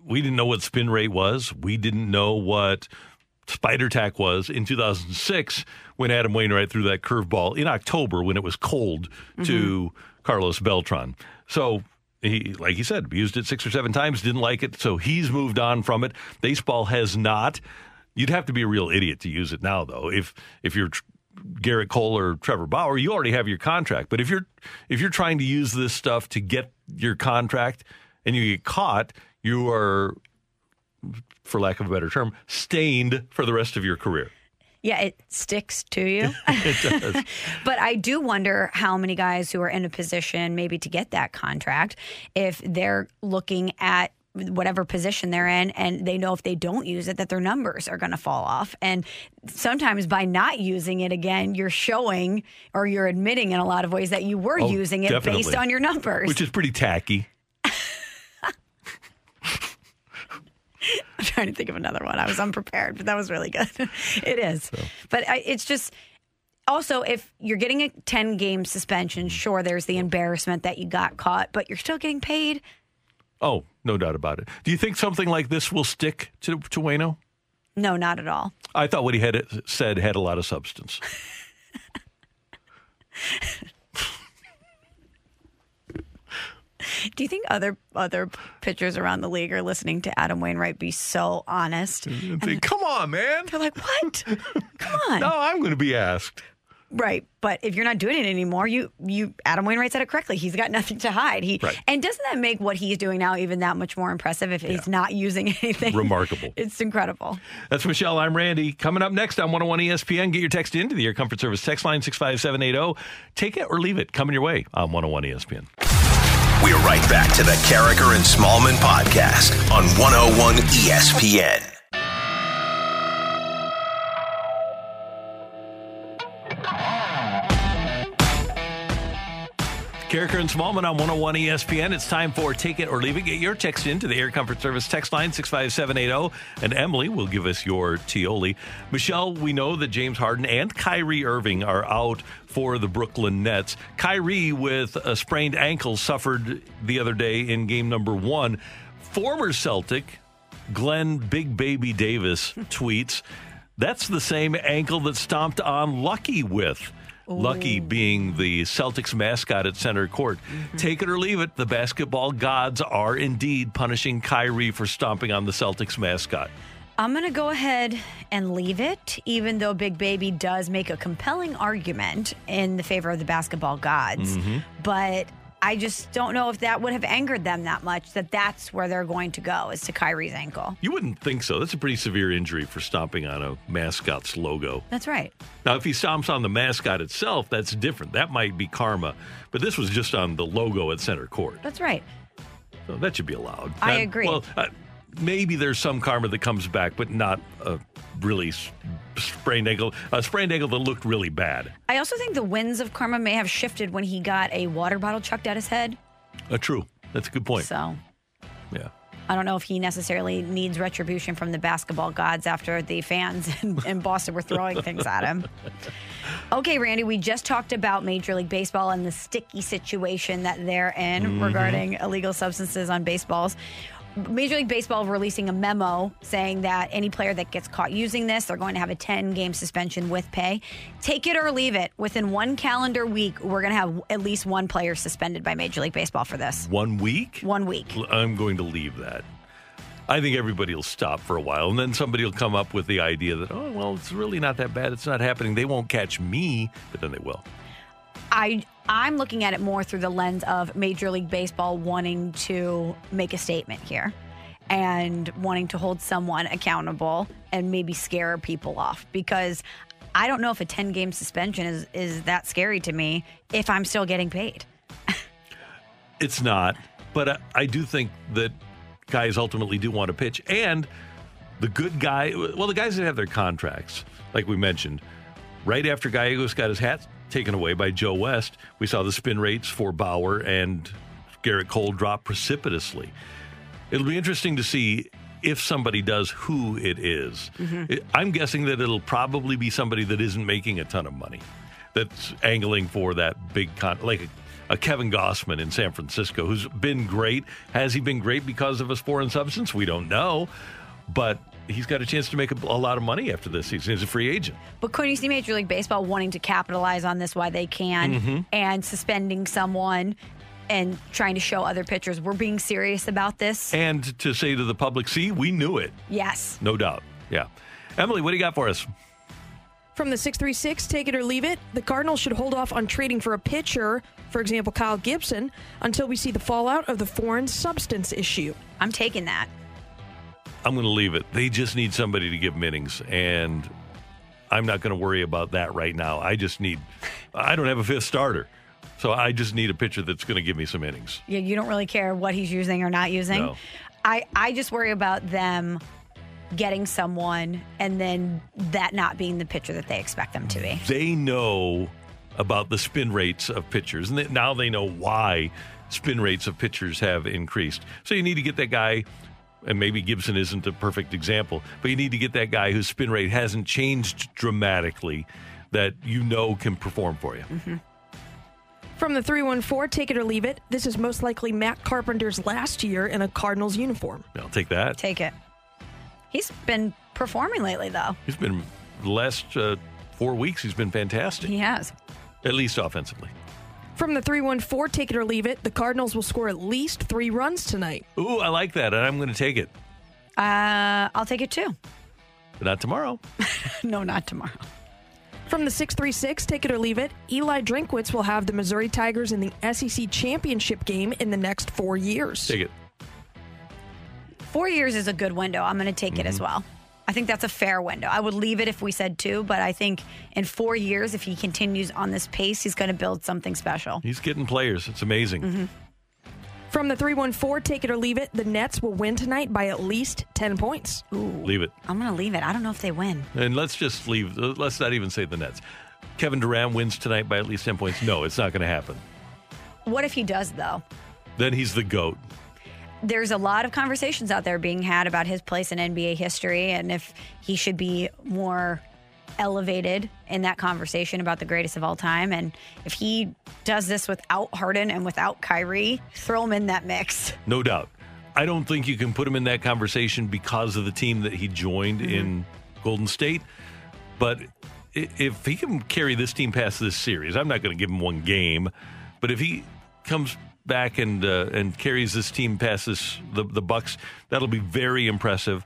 we didn't know what spin rate was. We didn't know what Spider Tack was in two thousand six when Adam Wainwright threw that curveball in October when it was cold mm-hmm. to Carlos Beltran. So, he, like he said, used it six or seven times, didn't like it, so he's moved on from it. Baseball has not. You'd have to be a real idiot to use it now, though. If if you're Garrett Cole or Trevor Bauer, you already have your contract. But if you're if you're trying to use this stuff to get your contract and you get caught, you are, for lack of a better term, stained for the rest of your career. Yeah, it sticks to you. It does. But I do wonder how many guys who are in a position maybe to get that contract, if they're looking at whatever position they're in and they know if they don't use it that their numbers are going to fall off. And sometimes by not using it again, you're showing or you're admitting in a lot of ways that you were oh, using it definitely. Based on your numbers. Which is pretty tacky. I'm trying to think of another one. I was unprepared, but that was really good. It is. So. But I, it's just also if you're getting a ten-game suspension, sure, there's the embarrassment that you got caught, but you're still getting paid. Oh, no doubt about it. Do you think something like this will stick to, to Waino? No, not at all. I thought what he had said had a lot of substance. Do you think other other pitchers around the league are listening to Adam Wainwright be so honest? And think, come on, man. They're like, what? Come on. No, I'm going to be asked. Right. But if you're not doing it anymore, you, you Adam Wainwright said it correctly. He's got nothing to hide. He right. And doesn't that make what he's doing now even that much more impressive if yeah. he's not using anything? Remarkable. It's incredible. That's Michelle. I'm Randy. Coming up next on one oh one E S P N, get your text into the Air Comfort Service text line six five seven eight zero. Take it or leave it. Coming your way on one oh one E S P N. We're right back to the Carriker and Smallman podcast on one oh one E S P N. Carriker and Smallman on one oh one E S P N. It's time for Take It or Leave It. Get your text into the Air Comfort Service text line six five seven eight zero, and Emily will give us your Tioli. Michelle, we know that James Harden and Kyrie Irving are out for the Brooklyn Nets. Kyrie, with a sprained ankle, suffered the other day in game number one. Former Celtic Glenn Big Baby Davis tweets, that's the same ankle that stomped on Lucky with. Ooh. Lucky being the Celtics mascot at center court. Mm-hmm. Take it or leave it, the basketball gods are indeed punishing Kyrie for stomping on the Celtics mascot. I'm going to go ahead and leave it, even though Big Baby does make a compelling argument in the favor of the basketball gods. Mm-hmm. But I just don't know if that would have angered them that much, that that's where they're going to go, is to Kyrie's ankle. You wouldn't think so. That's a pretty severe injury for stomping on a mascot's logo. That's right. Now, if he stomps on the mascot itself, that's different. That might be karma. But this was just on the logo at center court. That's right. So that should be allowed. I Not, agree. Well, uh, maybe there's some karma that comes back, but not a really sprained ankle, a sprained ankle that looked really bad. I also think the winds of karma may have shifted when he got a water bottle chucked at his head. Uh, true. That's a good point. So, yeah. I don't know if he necessarily needs retribution from the basketball gods after the fans in, in Boston were throwing things at him. Okay, Randy, we just talked about Major League Baseball and the sticky situation that they're in mm-hmm. regarding illegal substances on baseballs. Major League Baseball releasing a memo saying that any player that gets caught using this, they're going to have a ten-game suspension with pay. Take it or leave it. Within one calendar week, we're going to have at least one player suspended by Major League Baseball for this. One week? One week. I'm going to leave that. I think everybody will stop for a while, and then somebody will come up with the idea that, oh, well, it's really not that bad. It's not happening. They won't catch me, but then they will. I... I'm looking at it more through the lens of Major League Baseball wanting to make a statement here and wanting to hold someone accountable and maybe scare people off, because I don't know if a ten-game suspension is, is that scary to me if I'm still getting paid. It's not. But I, I do think that guys ultimately do want to pitch. And the good guy, well, the guys that have their contracts, like we mentioned, right after Gallegos got his hat taken away by Joe West, we saw the spin rates for Bauer and Garrett Cole drop precipitously. It'll be interesting to see if somebody does who it is. Mm-hmm. I'm guessing that it'll probably be somebody that isn't making a ton of money, that's angling for that big con, like a, a Kevin Gausman in San Francisco, who's been great. Has he been great because of his foreign substance? We don't know, but he's got a chance to make a, a lot of money after this season. He's a free agent. But couldn't you see Major League Baseball wanting to capitalize on this while they can, mm-hmm. and suspending someone and trying to show other pitchers we're being serious about this? And to say to the public, see, we knew it. Yes. No doubt. Yeah. Emily, what do you got for us? From the six three six, take it or leave it. The Cardinals should hold off on trading for a pitcher, for example, Kyle Gibson, until we see the fallout of the foreign substance issue. I'm taking that. I'm going to leave it. They just need somebody to give them innings, and I'm not going to worry about that right now. I just need – I don't have a fifth starter, so I just need a pitcher that's going to give me some innings. Yeah, you don't really care what he's using or not using. No. I, I just worry about them getting someone and then that not being the pitcher that they expect them to be. They know about the spin rates of pitchers, and now they know why spin rates of pitchers have increased. So you need to get that guy – and maybe Gibson isn't a perfect example, but you need to get that guy whose spin rate hasn't changed dramatically that you know can perform for you. Mm-hmm. From the three one four, take it or leave it. This is most likely Matt Carpenter's last year in a Cardinals uniform. I'll take that. Take it. He's been performing lately, though. He's been, the last uh, four weeks, he's been fantastic. He has. At least offensively. From the three one four, take it or leave it. The Cardinals will score at least three runs tonight. Ooh, I like that, and I'm going to take it. Uh, I'll take it, too. But not tomorrow. No, not tomorrow. From the six three six, take it or leave it. Eli Drinkwitz will have the Missouri Tigers in the S E C championship game in the next four years. Take it. Four years is a good window. I'm going to take mm-hmm. it as well. I think that's a fair window. I would leave it if we said two, but I think in four years, if he continues on this pace, he's going to build something special. He's getting players. It's amazing. Mm-hmm. From the three one four, take it or leave it. The Nets will win tonight by at least ten points. Ooh. Leave it. I'm going to leave it. I don't know if they win. And let's just leave. Let's not even say the Nets. Kevin Durant wins tonight by at least ten points. No, it's not going to happen. What if he does, though? Then he's the GOAT. There's a lot of conversations out there being had about his place in N B A history and if he should be more elevated in that conversation about the greatest of all time. And if he does this without Harden and without Kyrie, throw him in that mix. No doubt. I don't think you can put him in that conversation because of the team that he joined mm-hmm. in Golden State. But if he can carry this team past this series, I'm not going to give him one game, but if he comes back and uh, and carries this team past this, the, the Bucks, that'll be very impressive.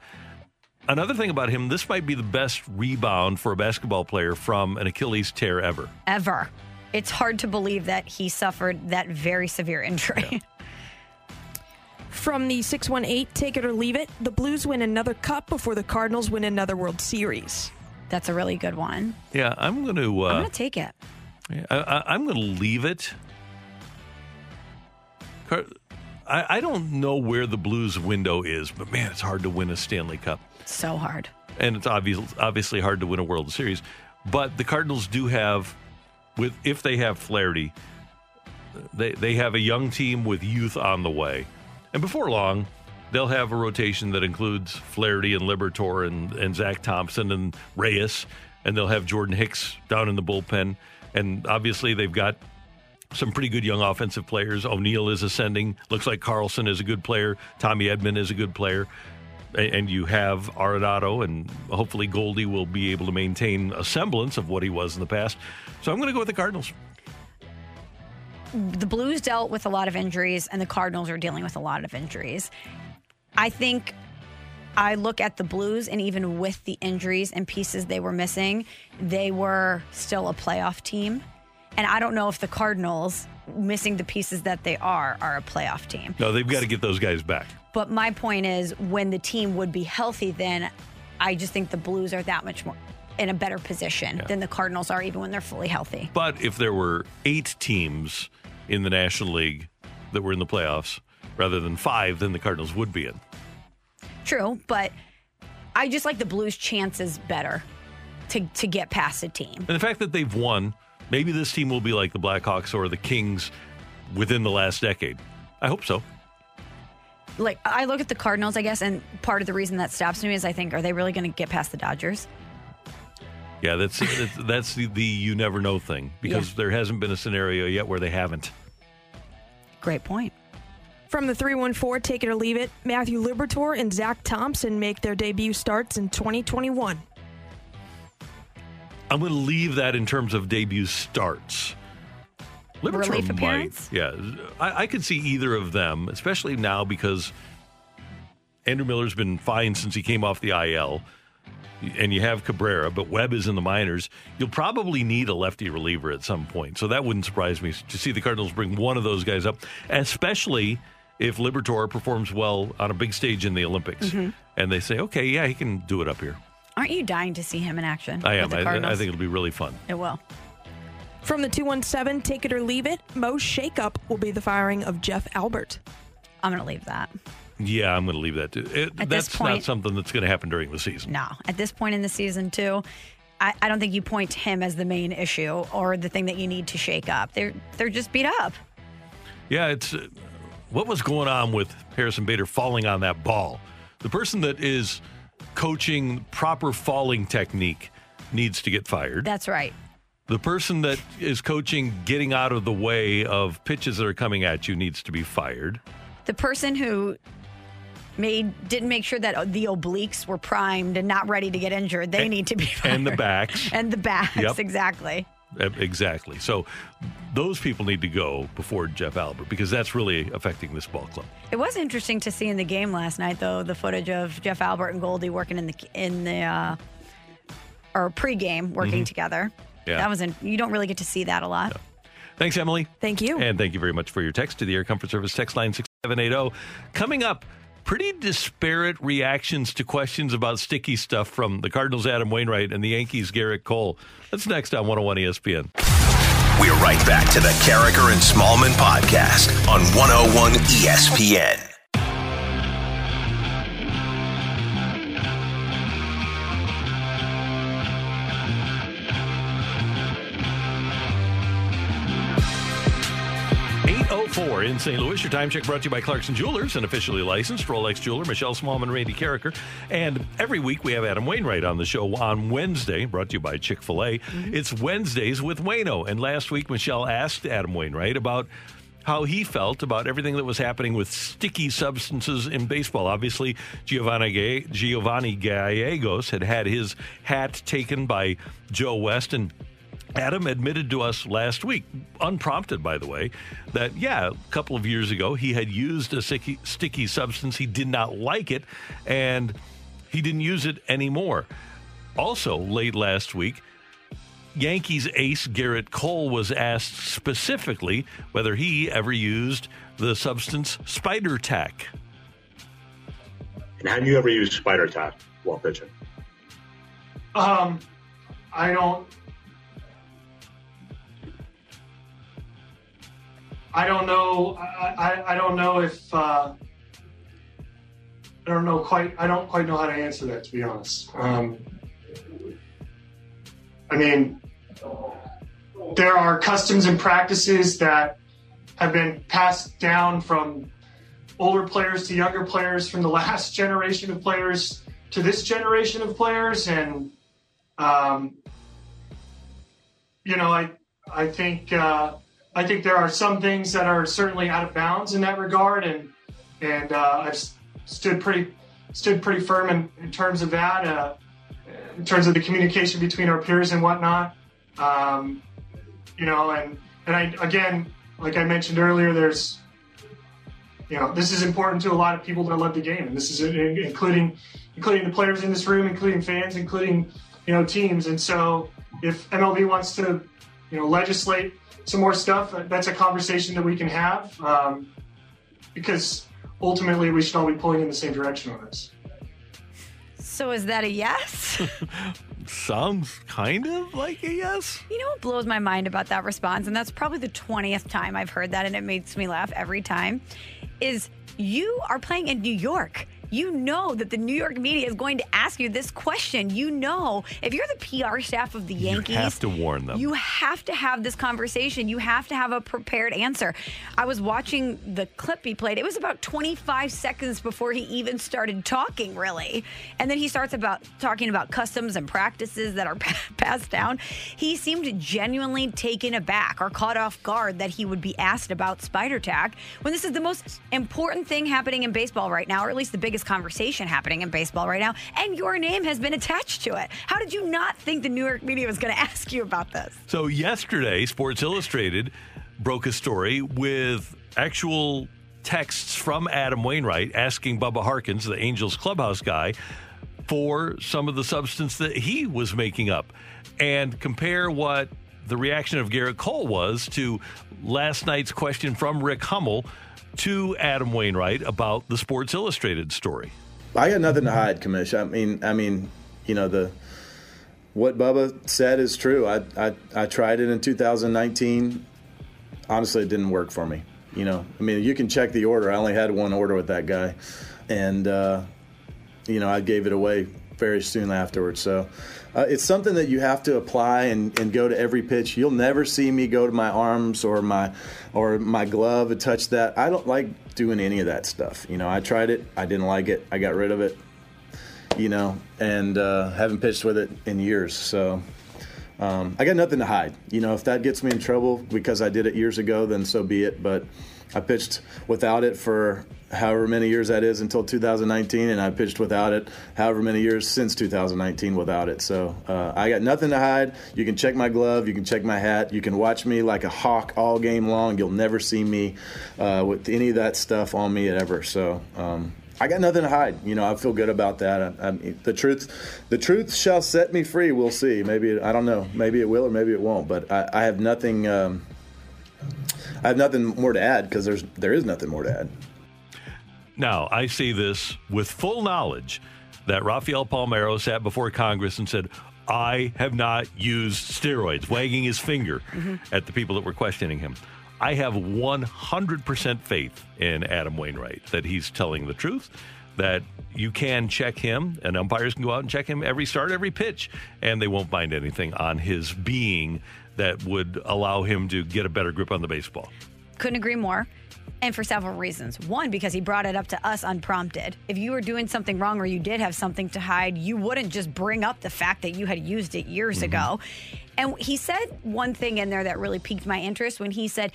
Another thing about him, this might be the best rebound for a basketball player from an Achilles tear ever. Ever. It's hard to believe that he suffered that very severe injury. Yeah. From the six one eight, take it or leave it. The Blues win another cup before the Cardinals win another World Series. That's a really good one. Yeah, I'm going to... Uh, I'm going to take it. I, I, I'm going to leave it. I, I don't know where the Blues window is, but man, it's hard to win a Stanley Cup. So hard. And it's obvious, obviously hard to win a World Series. But the Cardinals do have, with if they have Flaherty, they, they have a young team with youth on the way. And before long, they'll have a rotation that includes Flaherty and Liberatore and, and Zach Thompson and Reyes. And they'll have Jordan Hicks down in the bullpen. And obviously they've got some pretty good young offensive players. O'Neill is ascending. Looks like Carlson is a good player. Tommy Edman is a good player. And you have Arenado, and hopefully Goldie will be able to maintain a semblance of what he was in the past. So I'm going to go with the Cardinals. The Blues dealt with a lot of injuries, and the Cardinals are dealing with a lot of injuries. I think I look at the Blues, and even with the injuries and pieces they were missing, they were still a playoff team. And I don't know if the Cardinals, missing the pieces that they are, are a playoff team. No, they've got to get those guys back. But my point is, when the team would be healthy then, I just think the Blues are that much more in a better position yeah. than the Cardinals are, even when they're fully healthy. But if there were eight teams in the National League that were in the playoffs rather than five, then the Cardinals would be in. True, but I just like the Blues' chances better to, to get past a team. And the fact that they've won, maybe this team will be like the Blackhawks or the Kings within the last decade. I hope so. Like, I look at the Cardinals, I guess, and part of the reason that stops me is I think, are they really going to get past the Dodgers? Yeah, that's that's, that's the, the you never know thing, because yeah. there hasn't been a scenario yet where they haven't. Great point. From the three one four, take it or leave it, Matthew Liberatore and Zach Thompson make their debut starts in twenty twenty-one. I'm going to leave that in terms of debut starts. Liberatore Relief might, appearance? Yeah, I, I could see either of them, especially now because Andrew Miller's been fine since he came off the I L, and you have Cabrera, but Webb is in the minors. You'll probably need a lefty reliever at some point, so that wouldn't surprise me to see the Cardinals bring one of those guys up, especially if Liberatore performs well on a big stage in the Olympics. Mm-hmm. And they say, okay, yeah, he can do it up here. Aren't you dying to see him in action? I am. I, I think it'll be really fun. It will. From the two one seven, take it or leave it, Mo's shakeup will be the firing of Jeff Albert. I'm going to leave that. Yeah, I'm going to leave that too. It, at that's this point, not something that's going to happen during the season. No. At this point in the season, too, I, I don't think you point to him as the main issue or the thing that you need to shake up. They're, they're just beat up. Yeah, it's uh, what was going on with Harrison Bader falling on that ball? The person that is coaching proper falling technique needs to get fired. That's right. The person that is coaching getting out of the way of pitches that are coming at you needs to be fired. The person who made didn't make sure that the obliques were primed and not ready to get injured, they and, need to be fired. And the backs. And the backs, yep. Exactly. Exactly. So those people need to go before Jeff Albert, because that's really affecting this ball club. It was interesting to see in the game last night, though, the footage of Jeff Albert and Goldie working in the in the uh, or pregame working mm-hmm. together. Yeah. That was in, you don't really get to see that a lot. Yeah. Thanks, Emily. Thank you. And thank you very much for your text to the Air Comfort Service text line six seven eight zero. Coming up, pretty disparate reactions to questions about sticky stuff from the Cardinals' Adam Wainwright and the Yankees' Garrett Cole. That's next on one oh one E S P N. We're right back to the Carriker and Smallman podcast on one oh one E S P N. Four in Saint Louis. Your time check brought to you by Clarkson Jewelers, an officially licensed Rolex jeweler. Michelle Smallman, Randy Carriker. And every week we have Adam Wainwright on the show on Wednesday, brought to you by Chick-fil-A. Mm-hmm. It's Wednesdays with Waino. And last week, Michelle asked Adam Wainwright about how he felt about everything that was happening with sticky substances in baseball. Obviously, Giovanni, Ga- Giovanni Gallegos had had his hat taken by Joe West, and Adam admitted to us last week, unprompted, by the way, that, yeah, a couple of years ago, he had used a sticky, sticky substance. He did not like it, and he didn't use it anymore. Also, late last week, Yankees ace Garrett Cole was asked specifically whether he ever used the substance Spider Tack. And have you ever used Spider Tack while pitching? Um, I don't... I don't know. I, I, I don't know if uh, I don't know quite. I don't quite know how to answer that, to be honest. Um, I mean, there are customs and practices that have been passed down from older players to younger players, from the last generation of players to this generation of players, and um, you know, I I think. Uh, I think there are some things that are certainly out of bounds in that regard, and and uh, I've stood pretty stood pretty firm in, in terms of that, uh, in terms of the communication between our peers and whatnot. Um, you know, and and I again, like I mentioned earlier, there's you know this is important to a lot of people that love the game, and this is including including the players in this room, including fans, including you know teams, and so if M L B wants to you know legislate some more stuff, that's a conversation that we can have, um, because ultimately we should all be pulling in the same direction on this. So is that a yes? sounds kind of like a yes. You know what blows my mind about that response, and that's probably the twentieth time I've heard that, and it makes me laugh every time, is you are playing in New York. You know that the New York media is going to ask you this question. You know, if you're the P R staff of the Yankees, you have to warn them. You have to have this conversation. You have to have a prepared answer. I was watching the clip he played. It was about twenty-five seconds before he even started talking, really. And then he starts about talking about customs and practices that are passed down. He seemed genuinely taken aback or caught off guard that he would be asked about Spider Tack when this is the most important thing happening in baseball right now, or at least the biggest conversation happening in baseball right now, and your name has been attached to it. How did you not think the New York media was going to ask you about this? So yesterday, Sports Illustrated broke a story with actual texts from Adam Wainwright asking Bubba Harkins, the Angels clubhouse guy, for some of the substance that he was making up. And compare what the reaction of Garrett Cole was to last night's question from Rick Hummel to Adam Wainwright about the Sports Illustrated story. I got nothing to hide, Commish. I mean, I mean, you know, the what Bubba said is true. I I, I tried it in two thousand nineteen. Honestly, it didn't work for me. You know, I mean, you can check the order. I only had one order with that guy, and uh, you know, I gave it away very soon afterwards. So uh, it's something that you have to apply and, and go to every pitch. You'll never see me go to my arms or my or my glove and touch that. I don't like doing any of that stuff. You know, I tried it. I didn't like it. I got rid of it, you know, and uh, haven't pitched with it in years. So um, I got nothing to hide. You know, if that gets me in trouble because I did it years ago, then so be it. But I pitched without it for however many years that is until two thousand nineteen, and I pitched without it however many years since two thousand nineteen without it. So uh, I got nothing to hide. You can check my glove. You can check my hat. You can watch me like a hawk all game long. You'll never see me uh, with any of that stuff on me ever. So um, I got nothing to hide. You know, I feel good about that. I, I, the truth the truth shall set me free. We'll see. Maybe, it, I don't know. Maybe it will or maybe it won't. But I, I have nothing um, I have nothing more to add because there's there is nothing more to add. Now, I say this with full knowledge that Rafael Palmeiro sat before Congress and said, I have not used steroids, wagging his finger mm-hmm. at the people that were questioning him. I have one hundred percent faith in Adam Wainwright that he's telling the truth, that you can check him, and umpires can go out and check him every start, every pitch, and they won't find anything on his being that would allow him to get a better grip on the baseball. Couldn't agree more. And for several reasons. One, because he brought it up to us unprompted. If you were doing something wrong or you did have something to hide, you wouldn't just bring up the fact that you had used it years mm-hmm. ago. And he said one thing in there that really piqued my interest when he said,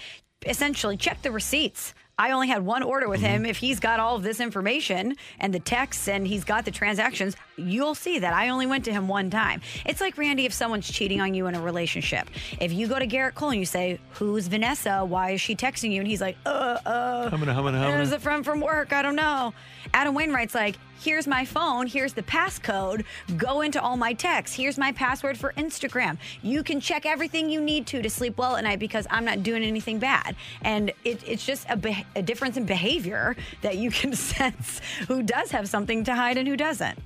essentially, check the receipts. I only had one order with mm-hmm. him. If he's got all of this information and the texts and he's got the transactions, you'll see that I only went to him one time. It's like, Randy, if someone's cheating on you in a relationship. If you go to Garrett Cole and you say, who's Vanessa? Why is she texting you? And he's like, uh, uh, humming, humming, humming. There's a friend from work. I don't know. Adam Wainwright's like, here's my phone. Here's the passcode. Go into all my texts. Here's my password for Instagram. You can check everything you need to to sleep well at night because I'm not doing anything bad. And it, it's just a, beh- a difference in behavior that you can sense who does have something to hide and who doesn't.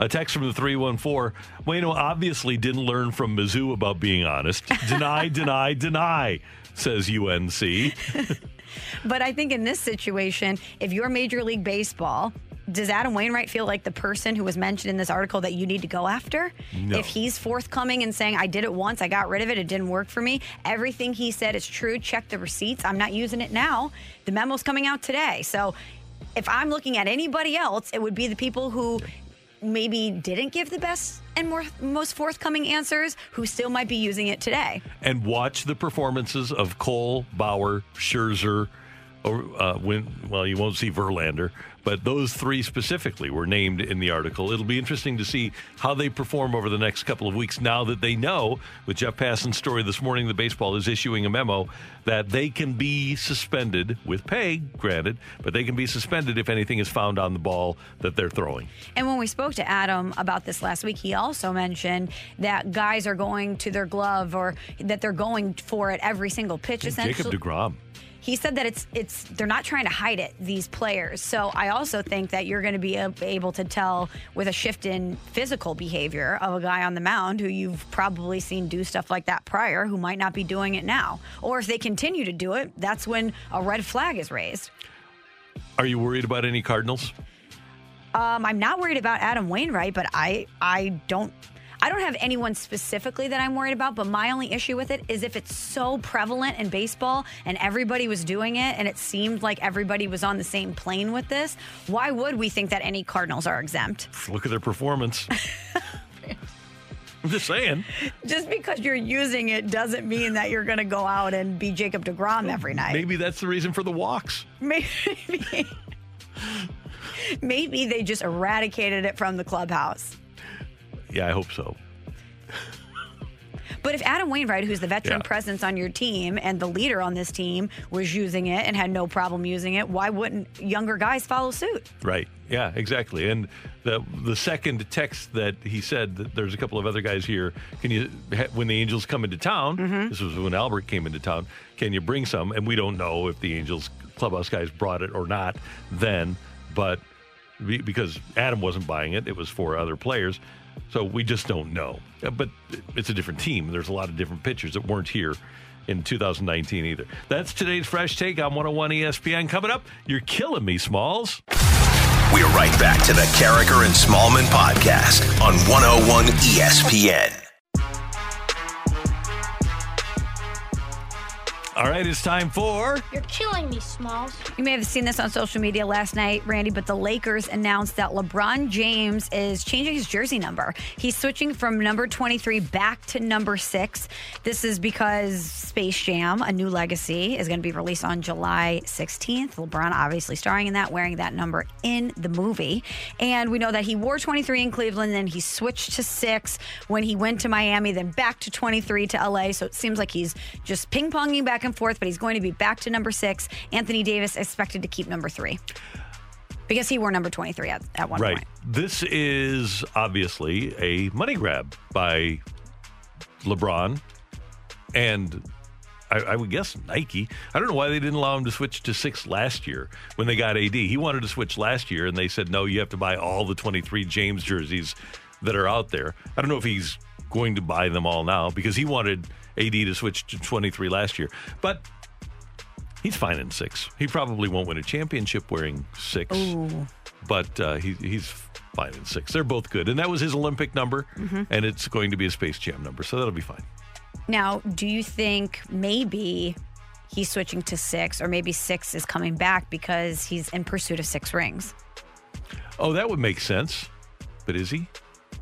A text from the three one four, Waino obviously didn't learn from Mizzou about being honest. Deny, deny, deny, says U N C. But I think in this situation, if you're Major League Baseball, does Adam Wainwright feel like the person who was mentioned in this article that you need to go after? No. If he's forthcoming and saying, I did it once, I got rid of it, it didn't work for me. Everything he said is true. Check the receipts. I'm not using it now. The memo's coming out today. So if I'm looking at anybody else, it would be the people who maybe didn't give the best and more, most forthcoming answers who still might be using it today. And watch the performances of Cole, Bauer, Scherzer, or uh, when, well, you won't see Verlander, but those three specifically were named in the article. It'll be interesting to see how they perform over the next couple of weeks now that they know, with Jeff Passan's story this morning, the baseball is issuing a memo that they can be suspended with pay, granted, but they can be suspended if anything is found on the ball that they're throwing. And when we spoke to Adam about this last week, he also mentioned that guys are going to their glove or that they're going for it every single pitch. Essentially. Jacob deGrom. he said that it's it's they're not trying to hide it, these players. So I also think that you're going to be able to tell with a shift in physical behavior of a guy on the mound who you've probably seen do stuff like that prior, who might not be doing it now. Or if they continue to do it, that's when a red flag is raised. Are you worried about any Cardinals? Um, I'm not worried about Adam Wainwright, but I I don't I don't have anyone specifically that I'm worried about, but my only issue with it is if it's so prevalent in baseball and everybody was doing it and it seemed like everybody was on the same plane with this, why would we think that any Cardinals are exempt? Look at their performance. I'm just saying. Just because you're using it doesn't mean that you're going to go out and be Jacob deGrom every night. Maybe that's the reason for the walks. Maybe. Maybe they just eradicated it from the clubhouse. Yeah, I hope so. But if Adam Wainwright, who's the veteran yeah. presence on your team and the leader on this team, was using it and had no problem using it, why wouldn't younger guys follow suit? Right. Yeah, exactly. And the the second text that he said that there's a couple of other guys here. Can you, when the Angels come into town, mm-hmm. this was when Albert came into town, can you bring some? And we don't know if the Angels clubhouse guys brought it or not then, but because Adam wasn't buying it, it was for other players. So we just don't know. But it's a different team. There's a lot of different pitchers that weren't here in two thousand nineteen either. That's today's Fresh Take on one oh one E S P N. Coming up, you're killing me, Smalls. We're right back to the Carriker and Smallman podcast on one oh one E S P N. All right, it's time for... You're killing me, Smalls. You may have seen this on social media last night, Randy, but the Lakers announced that LeBron James is changing his jersey number. He's switching from number twenty-three back to number six. This is because Space Jam, A New Legacy, is going to be released on July sixteenth. LeBron obviously starring in that, wearing that number in the movie. And we know that he wore twenty-three in Cleveland, then he switched to six when he went to Miami, then back to twenty-three to L A. So it seems like he's just ping-ponging back and forth, but he's going to be back to number six. Anthony Davis expected to keep number three because he wore number twenty-three at, at one right. point. This is obviously a money grab by LeBron and I, I would guess Nike. I don't know why they didn't allow him to switch to six last year when they got A D. He wanted to switch last year and they said, no, you have to buy all the twenty-three James jerseys that are out there. I don't know if he's going to buy them all now because he wanted A D to switch to twenty-three last year. But he's fine in six. He probably won't win a championship wearing six. Ooh. But uh, he, he's fine in six. They're both good. And that was his Olympic number, mm-hmm. and it's going to be a Space Jam number, so that'll be fine. Now, do you think maybe he's switching to six, or maybe six is coming back because he's in pursuit of six rings? Oh, that would make sense. But is he?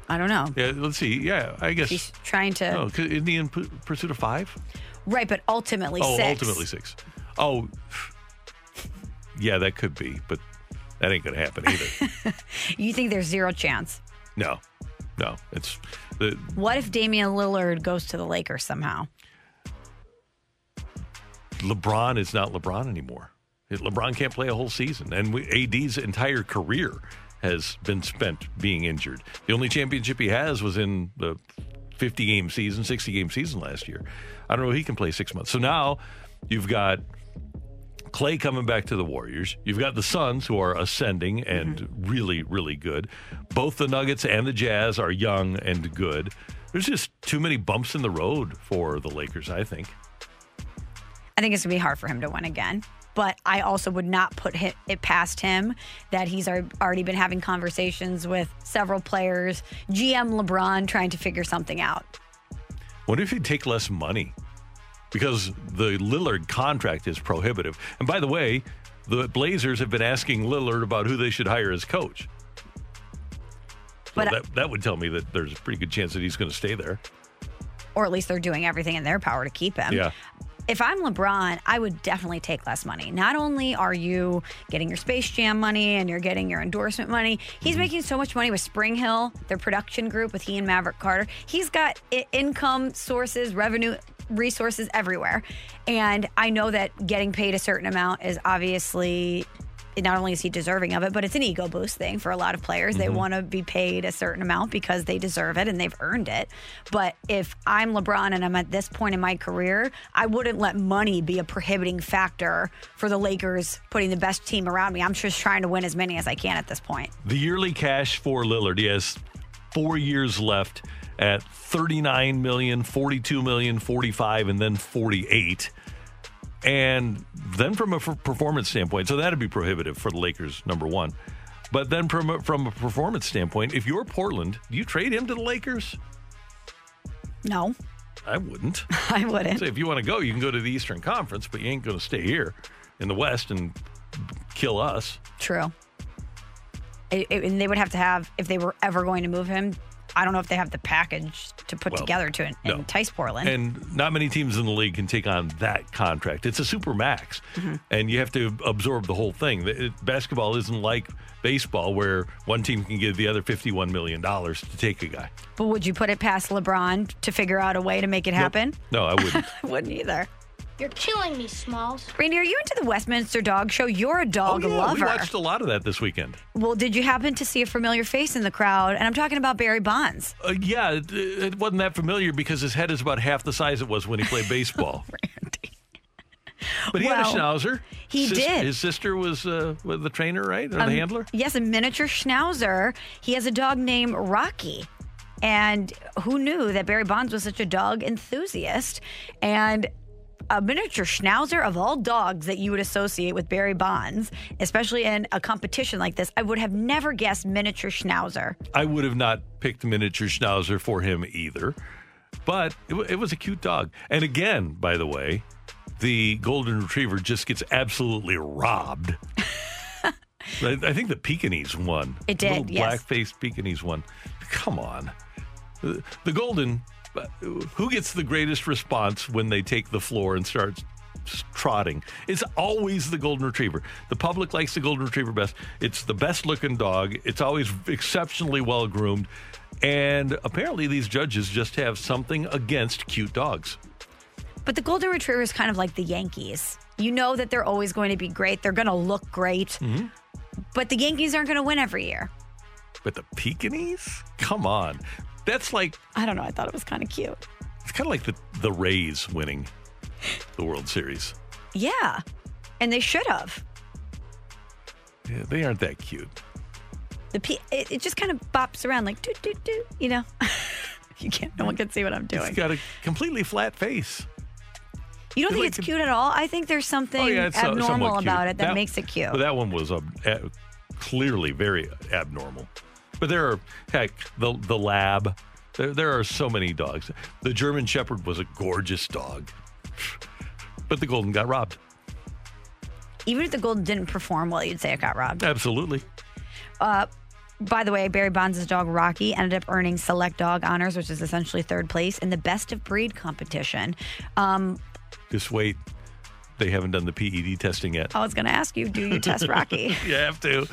I don't know. Yeah, let's see. Yeah, I guess. He's trying to. No, isn't he in pursuit of five? Right, but ultimately oh, six. Oh, ultimately six. Oh, yeah, that could be, but that ain't going to happen either. You think there's zero chance? No, no. It's the. What if Damian Lillard goes to the Lakers somehow? LeBron is not LeBron anymore. LeBron can't play a whole season, and A D's entire career has been spent being injured. The only championship he has was in the fifty-game season, sixty-game season last year. I don't know if he can play six months. So now you've got Clay coming back to the Warriors. You've got the Suns, who are ascending and mm-hmm. really, really good. Both the Nuggets and the Jazz are young and good. There's just too many bumps in the road for the Lakers, I think. I think it's going to be hard for him to win again. But I also would not put it past him that he's already been having conversations with several players, G M LeBron, trying to figure something out. What if he'd take less money? Because the Lillard contract is prohibitive. And by the way, the Blazers have been asking Lillard about who they should hire as coach. So but that, that would tell me that there's a pretty good chance that he's going to stay there. Or at least they're doing everything in their power to keep him. Yeah. If I'm LeBron, I would definitely take less money. Not only are you getting your Space Jam money and you're getting your endorsement money, he's mm-hmm. making so much money with Spring Hill, their production group with he and Maverick Carter. He's got income sources, revenue resources everywhere. And I know that getting paid a certain amount is obviously not only is he deserving of it, but it's an ego boost thing for a lot of players. Mm-hmm. They want to be paid a certain amount because they deserve it and they've earned it. But if I'm LeBron and I'm at this point in my career, I wouldn't let money be a prohibiting factor for the Lakers putting the best team around me. I'm just trying to win as many as I can at this point. The yearly cash for Lillard, he has four years left at thirty-nine million dollars, forty-two million dollars, forty-five million dollars, and then forty-eight million dollars. And then from a performance standpoint, so that'd be prohibitive for the Lakers, number one. But then from a, from a performance standpoint, if you're Portland, do you trade him to the Lakers? No. I wouldn't. I wouldn't. So if you want to go, you can go to the Eastern Conference, but you ain't going to stay here in the West and kill us. True. It, it, and they would have to have, if they were ever going to move him, I don't know if they have the package to put well, together to entice no. Portland. And not many teams in the league can take on that contract. It's a super max, mm-hmm. and you have to absorb the whole thing. It, basketball isn't like baseball where one team can give the other fifty-one million dollars to take a guy. But would you put it past LeBron to figure out a way to make it happen? Nope. No, I wouldn't. I wouldn't either. You're killing me, Smalls. Randy, are you into the Westminster Dog Show? You're a dog oh, yeah. lover. We watched a lot of that this weekend. Well, did you happen to see a familiar face in the crowd? And I'm talking about Barry Bonds. Uh, yeah, it, it wasn't that familiar because his head is about half the size it was when he played baseball. Randy. But he well, had a schnauzer. He Sis- did. His sister was uh, the trainer, right? Or um, the handler? Yes, a miniature schnauzer. He has a dog named Rocky. And who knew that Barry Bonds was such a dog enthusiast? And a miniature schnauzer of all dogs that you would associate with Barry Bonds, especially in a competition like this. I would have never guessed miniature schnauzer. I would have not picked miniature schnauzer for him either, but it, w- it was a cute dog. And again, by the way, the golden retriever just gets absolutely robbed. I, I think the Pekingese won. It did, little yes. Black-faced Pekingese won. Come on. The, the golden... Who gets the greatest response when they take the floor and start trotting? It's always the golden retriever. The public likes the golden retriever best. It's the best looking dog. It's always exceptionally well groomed. And apparently these judges just have something against cute dogs. But the golden retriever is kind of like the Yankees. You know that they're always going to be great. They're going to look great. Mm-hmm. But the Yankees aren't going to win every year. But the Pekingese? Come on. That's like... I don't know. I thought it was kind of cute. It's kind of like the, the Rays winning the World Series. Yeah. And they should have. Yeah, they aren't that cute. The P- it, it just kind of bops around like, doot, doot, doot, you know? You can't... No one can see what I'm doing. It's got a completely flat face. You don't it's think like it's a, cute at all? I think there's something oh yeah, abnormal about it that, that makes it cute. Well, that one was um, ab- clearly very abnormal. But there are, heck, the the lab. There, there are so many dogs. The German Shepherd was a gorgeous dog. But the golden got robbed. Even if the golden didn't perform well, you'd say it got robbed. Absolutely. Uh, by the way, Barry Bonds' dog, Rocky, ended up earning select dog honors, which is essentially third place, in the best of breed competition. Um, Just wait. They haven't done the P E D testing yet. I was going to ask you, do you test Rocky? You have to.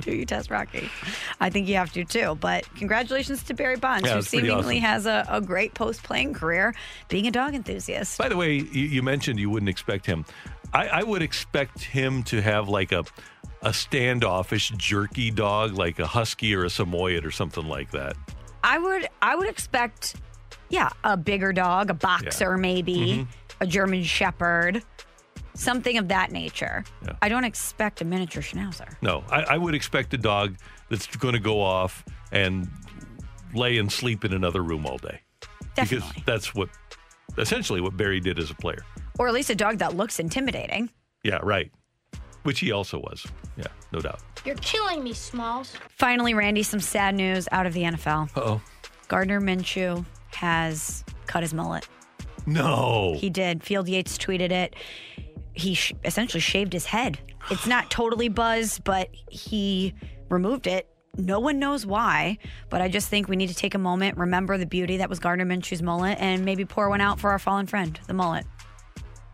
Do you test Rocky? I think you have to, too. But congratulations to Barry Bonds, yeah, who seemingly awesome. has a, a great post-playing career being a dog enthusiast. By the way, you, you mentioned you wouldn't expect him. I, I would expect him to have like a, a standoffish, jerky dog, like a Husky or a Samoyed or something like that. I would, I would expect, yeah, a bigger dog, a boxer yeah. maybe, mm-hmm. a German Shepherd. Something of that nature. Yeah. I don't expect a miniature schnauzer. No, I, I would expect a dog that's going to go off and lay and sleep in another room all day. Definitely. Because that's what, essentially what Barry did as a player. Or at least a dog that looks intimidating. Yeah, right. Which he also was. Yeah, no doubt. You're killing me, Smalls. Finally, Randy, some sad news out of the N F L. Uh-oh. Gardner Minshew has cut his mullet. No. He did. Field Yates tweeted it. He sh- essentially shaved his head. It's not totally buzz, but he removed it. No one knows why, but I just think we need to take a moment, remember the beauty that was Gardner Minshew's mullet, and maybe pour one out for our fallen friend, the mullet.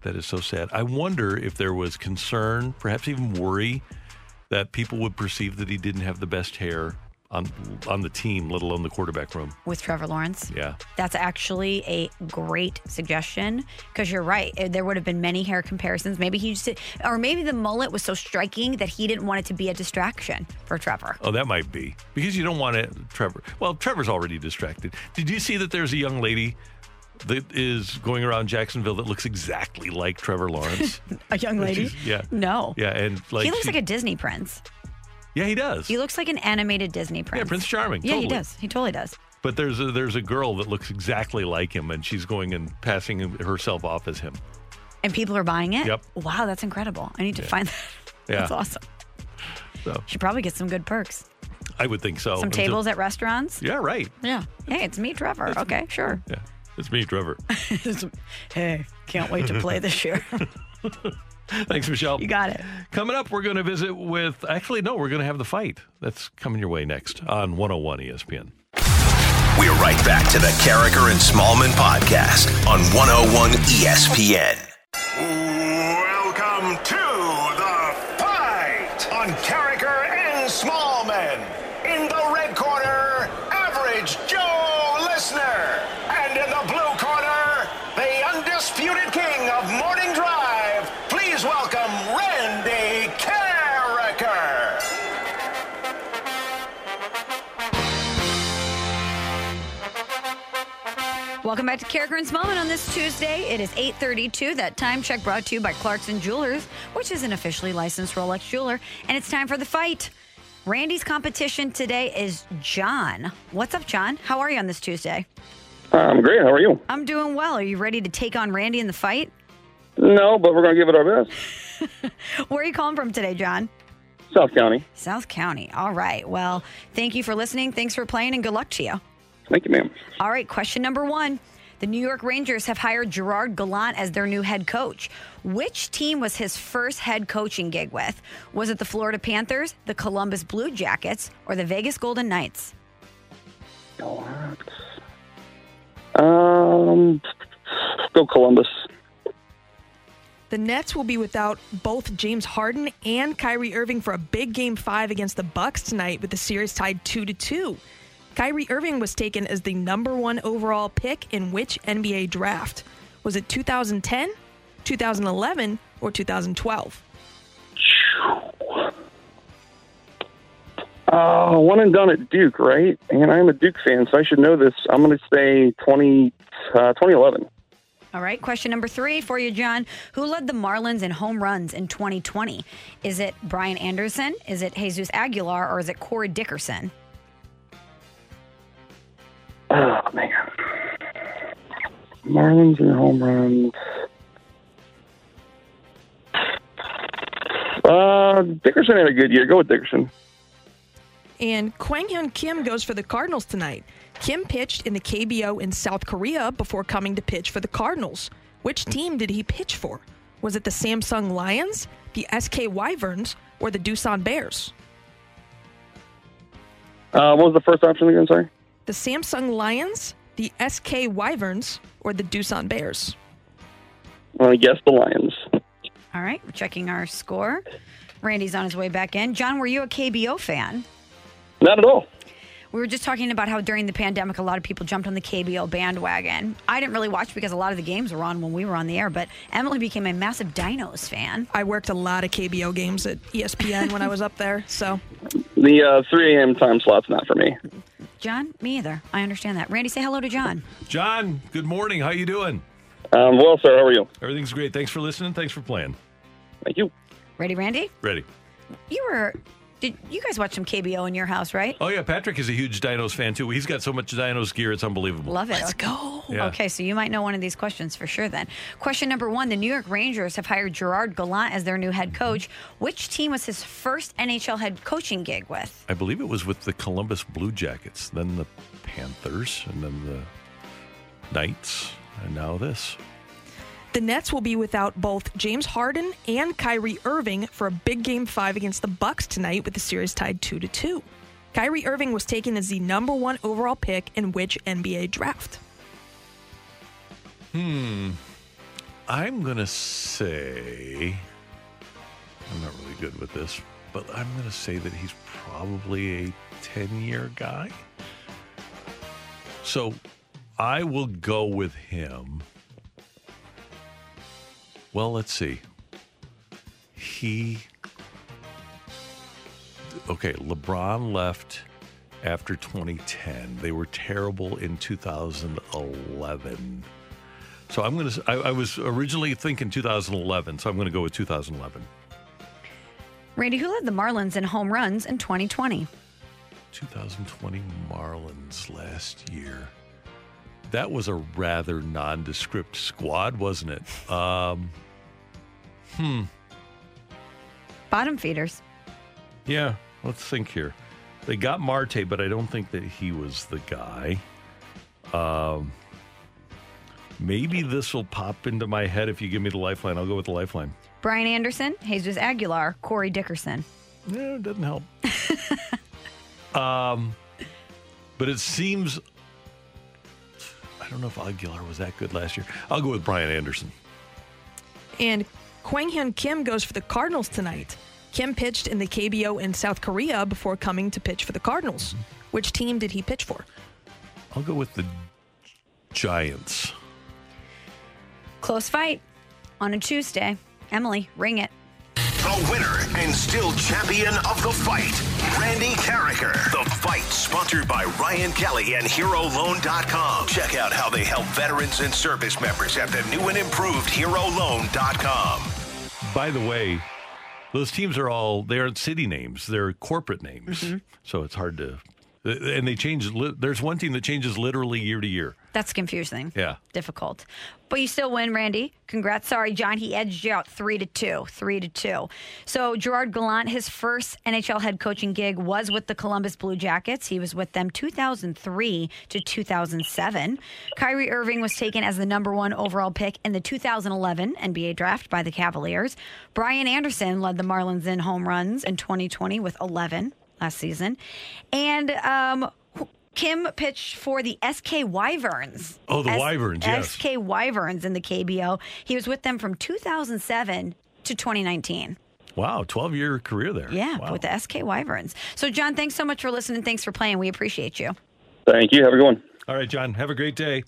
That is so sad. I wonder if there was concern, perhaps even worry, that people would perceive that he didn't have the best hair on on the team, let alone the quarterback room. With Trevor Lawrence. Yeah. That's actually a great suggestion, because you're right. There would have been many hair comparisons. Maybe he just, or maybe the mullet was so striking that he didn't want it to be a distraction for Trevor. Oh, that might be. Because you don't want it, Trevor. Well, Trevor's already distracted. Did you see that there's a young lady that is going around Jacksonville that looks exactly like Trevor Lawrence? A young lady? Yeah. No. Yeah, and like he looks she, like a Disney prince. Yeah, he does. He looks like an animated Disney prince. Yeah, Prince Charming. Yeah, totally. He does. He totally does. But there's a, there's a girl that looks exactly like him, and she's going and passing herself off as him. And people are buying it? Yep. Wow, that's incredible. I need to yeah. find that. Yeah. That's awesome. So she probably gets some good perks. I would think so. Some and tables so, at restaurants? Yeah, right. Yeah. Hey, it's me, Trevor. It's okay, me. Sure. Yeah. It's me, Trevor. Hey, can't wait to play this year. Thanks, Michelle. You got it. Coming up, we're going to visit with... Actually, no, we're going to have the fight. That's coming your way next on one oh one E S P N. We're right back to the Carriker and Smallman podcast on one oh one E S P N. Welcome to the fight on Carriker and Smallman. In the red corner, Average Joe Listener. And in the blue corner, the undisputed king of morning drive. Please welcome Randy Carriker. Welcome back to Carriker and Smallman on this Tuesday. It is eight thirty-two. That time check brought to you by Clarkson Jewelers, which is an officially licensed Rolex jeweler. And it's time for the fight. Randy's competition today is John. What's up, John? How are you on this Tuesday? I'm great. How are you? I'm doing well. Are you ready to take on Randy in the fight? No, but we're going to give it our best. Where are you calling from today, John? South County. South County. All right. Well, thank you for listening. Thanks for playing, and good luck to you. Thank you, ma'am. All right. Question number one. The New York Rangers have hired Gerard Gallant as their new head coach. Which team was his first head coaching gig with? Was it the Florida Panthers, the Columbus Blue Jackets, or the Vegas Golden Knights? Gallant. Um, go Columbus. The Nets will be without both James Harden and Kyrie Irving for a big Game five against the Bucks tonight, with the series tied two to two. Kyrie Irving was taken as the number one overall pick in which N B A draft? Was it two thousand ten, two thousand eleven, or two thousand twelve? Uh, one and done at Duke, right? And I'm a Duke fan, so I should know this. I'm going to say twenty, uh, twenty eleven. All right, question number three for you, John. Who led the Marlins in home runs in twenty twenty? Is it Brian Anderson? Is it Jesus Aguilar? Or is it Corey Dickerson? Oh, man. Marlins and home runs. Uh, Dickerson had a good year. Go with Dickerson. And Kwang Hyun Kim goes for the Cardinals tonight. Kim pitched in the K B O in South Korea before coming to pitch for the Cardinals. Which team did he pitch for? Was it the Samsung Lions, the S K Wyverns, or the Doosan Bears? Uh, what was the first option again, sorry? The Samsung Lions, the S K Wyverns, or the Doosan Bears? Well, I guess the Lions. All right, we're checking our score. Randy's on his way back in. John, were you a K B O fan? Not at all. We were just talking about how during the pandemic, a lot of people jumped on the K B O bandwagon. I didn't really watch because a lot of the games were on when we were on the air, but Emily became a massive Dinos fan. I worked a lot of K B O games at E S P N when I was up there, so. The uh, three a.m. time slot's not for me. John, me either. I understand that. Randy, say hello to John. John, good morning. How you doing? Um, well, sir. How are you? Everything's great. Thanks for listening. Thanks for playing. Thank you. Ready, Randy? Ready. You were... Did you guys watch some K B O in your house, right? Oh, yeah. Patrick is a huge Dinos fan, too. He's got so much Dinos gear, it's unbelievable. Love it. Let's go. Yeah. Okay, so you might know one of these questions for sure, then. Question number one. The New York Rangers have hired Gerard Gallant as their new head coach. Which team was his first N H L head coaching gig with? I believe it was with the Columbus Blue Jackets, then the Panthers, and then the Knights, and now this. The Nets will be without both James Harden and Kyrie Irving for a big Game five against the Bucks tonight, with the series tied two to two. Kyrie Irving was taken as the number one overall pick in which N B A draft? Hmm. I'm going to say... I'm not really good with this, but I'm going to say that he's probably a ten-year guy. So I will go with him. Well, let's see. He... Okay, LeBron left after twenty ten. They were terrible in two thousand eleven. So I'm going to... I, I was originally thinking two thousand eleven, so I'm going to go with two thousand eleven. Randy, who led the Marlins in home runs in twenty twenty? twenty twenty Marlins last year. That was a rather nondescript squad, wasn't it? Um, hmm. Bottom feeders. Yeah, let's think here. They got Marte, but I don't think that he was the guy. Um, maybe this will pop into my head if you give me the lifeline. I'll go with the lifeline. Brian Anderson, Jesus Aguilar, Corey Dickerson. No, it doesn't help. um, but it seems... I don't know if Aguilar was that good last year. I'll go with Brian Anderson. And Kwang Hyun Kim goes for the Cardinals tonight. Kim pitched in the K B O in South Korea before coming to pitch for the Cardinals. Mm-hmm. Which team did he pitch for? I'll go with the Giants. Close fight on a Tuesday. Emily, ring it. The winner and still champion of the fight, Randy Carriker. The Fight, sponsored by Ryan Kelly and Hero Loan dot com. Check out how they help veterans and service members at the new and improved Hero Loan dot com. By the way, those teams are all, they aren't city names. They're corporate names. Mm-hmm. So it's hard to, and they change, there's one team that changes literally year to year. That's confusing. Yeah. Difficult. But you still win, Randy. Congrats. Sorry, John. He edged you out three to two. Three to two. So Gerard Gallant, his first N H L head coaching gig was with the Columbus Blue Jackets. He was with them two thousand three to two thousand seven. Kyrie Irving was taken as the number one overall pick in the two thousand eleven N B A draft by the Cavaliers. Brian Anderson led the Marlins in home runs in twenty twenty with eleven last season. And um, Kim pitched for the S K Wyverns. Oh, the S- Wyverns, yes. S K Wyverns in the K B O. He was with them from two thousand seven to twenty nineteen. Wow, twelve-year career there. Yeah, wow. With the S K Wyverns. So, John, thanks so much for listening. Thanks for playing. We appreciate you. Thank you. Have a good one. All right, John. Have a great day.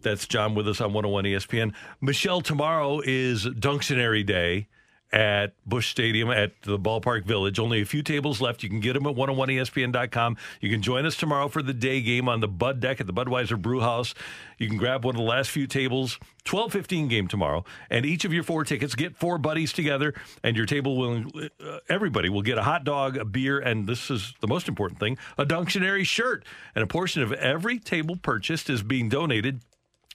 That's John with us on one oh one E S P N. Michelle, tomorrow is Dunctionary Day at Busch Stadium at the Ballpark Village. Only a few tables left. You can get them at one oh one E S P N dot com. You can join us tomorrow for the day game on the Bud Deck at the Budweiser Brewhouse. You can grab one of the last few tables. twelve fifteen game tomorrow. And each of your four tickets, get four buddies together, and your table will, uh, everybody will get a hot dog, a beer, and this is the most important thing, a Dunctionary shirt. And a portion of every table purchased is being donated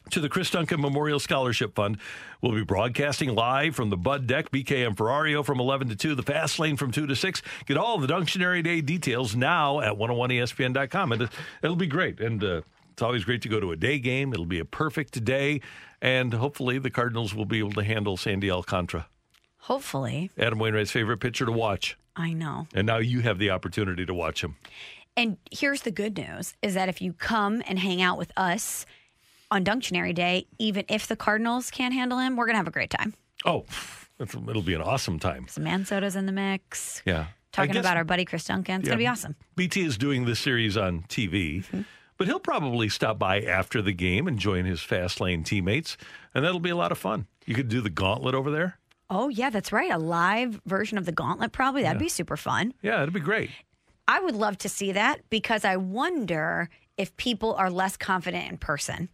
to the Chris Duncan Memorial Scholarship Fund. We'll be broadcasting live from the Bud Deck, B K M Ferrario from eleven to two, the Fast Lane from two to six. Get all the Dunctionary Day details now at one oh one E S P N dot com. And it'll be great. And uh, it's always great to go to a day game. It'll be a perfect day. And hopefully the Cardinals will be able to handle Sandy Alcantara. Hopefully. Adam Wainwright's favorite pitcher to watch. I know. And now you have the opportunity to watch him. And here's the good news, is that if you come and hang out with us on Dunctionary Day, even if the Cardinals can't handle him, we're going to have a great time. Oh, it'll be an awesome time. Some man sodas in the mix. Yeah. Talking guess, about our buddy Chris Duncan. It's yeah, going to be awesome. B T is doing this series on T V, mm-hmm. but he'll probably stop by after the game and join his Fast Lane teammates, and that'll be a lot of fun. You could do the gauntlet over there. Oh, yeah, that's right. A live version of the gauntlet, probably. That'd yeah. be super fun. Yeah, it'd be great. I would love to see that because I wonder if people are less confident in person.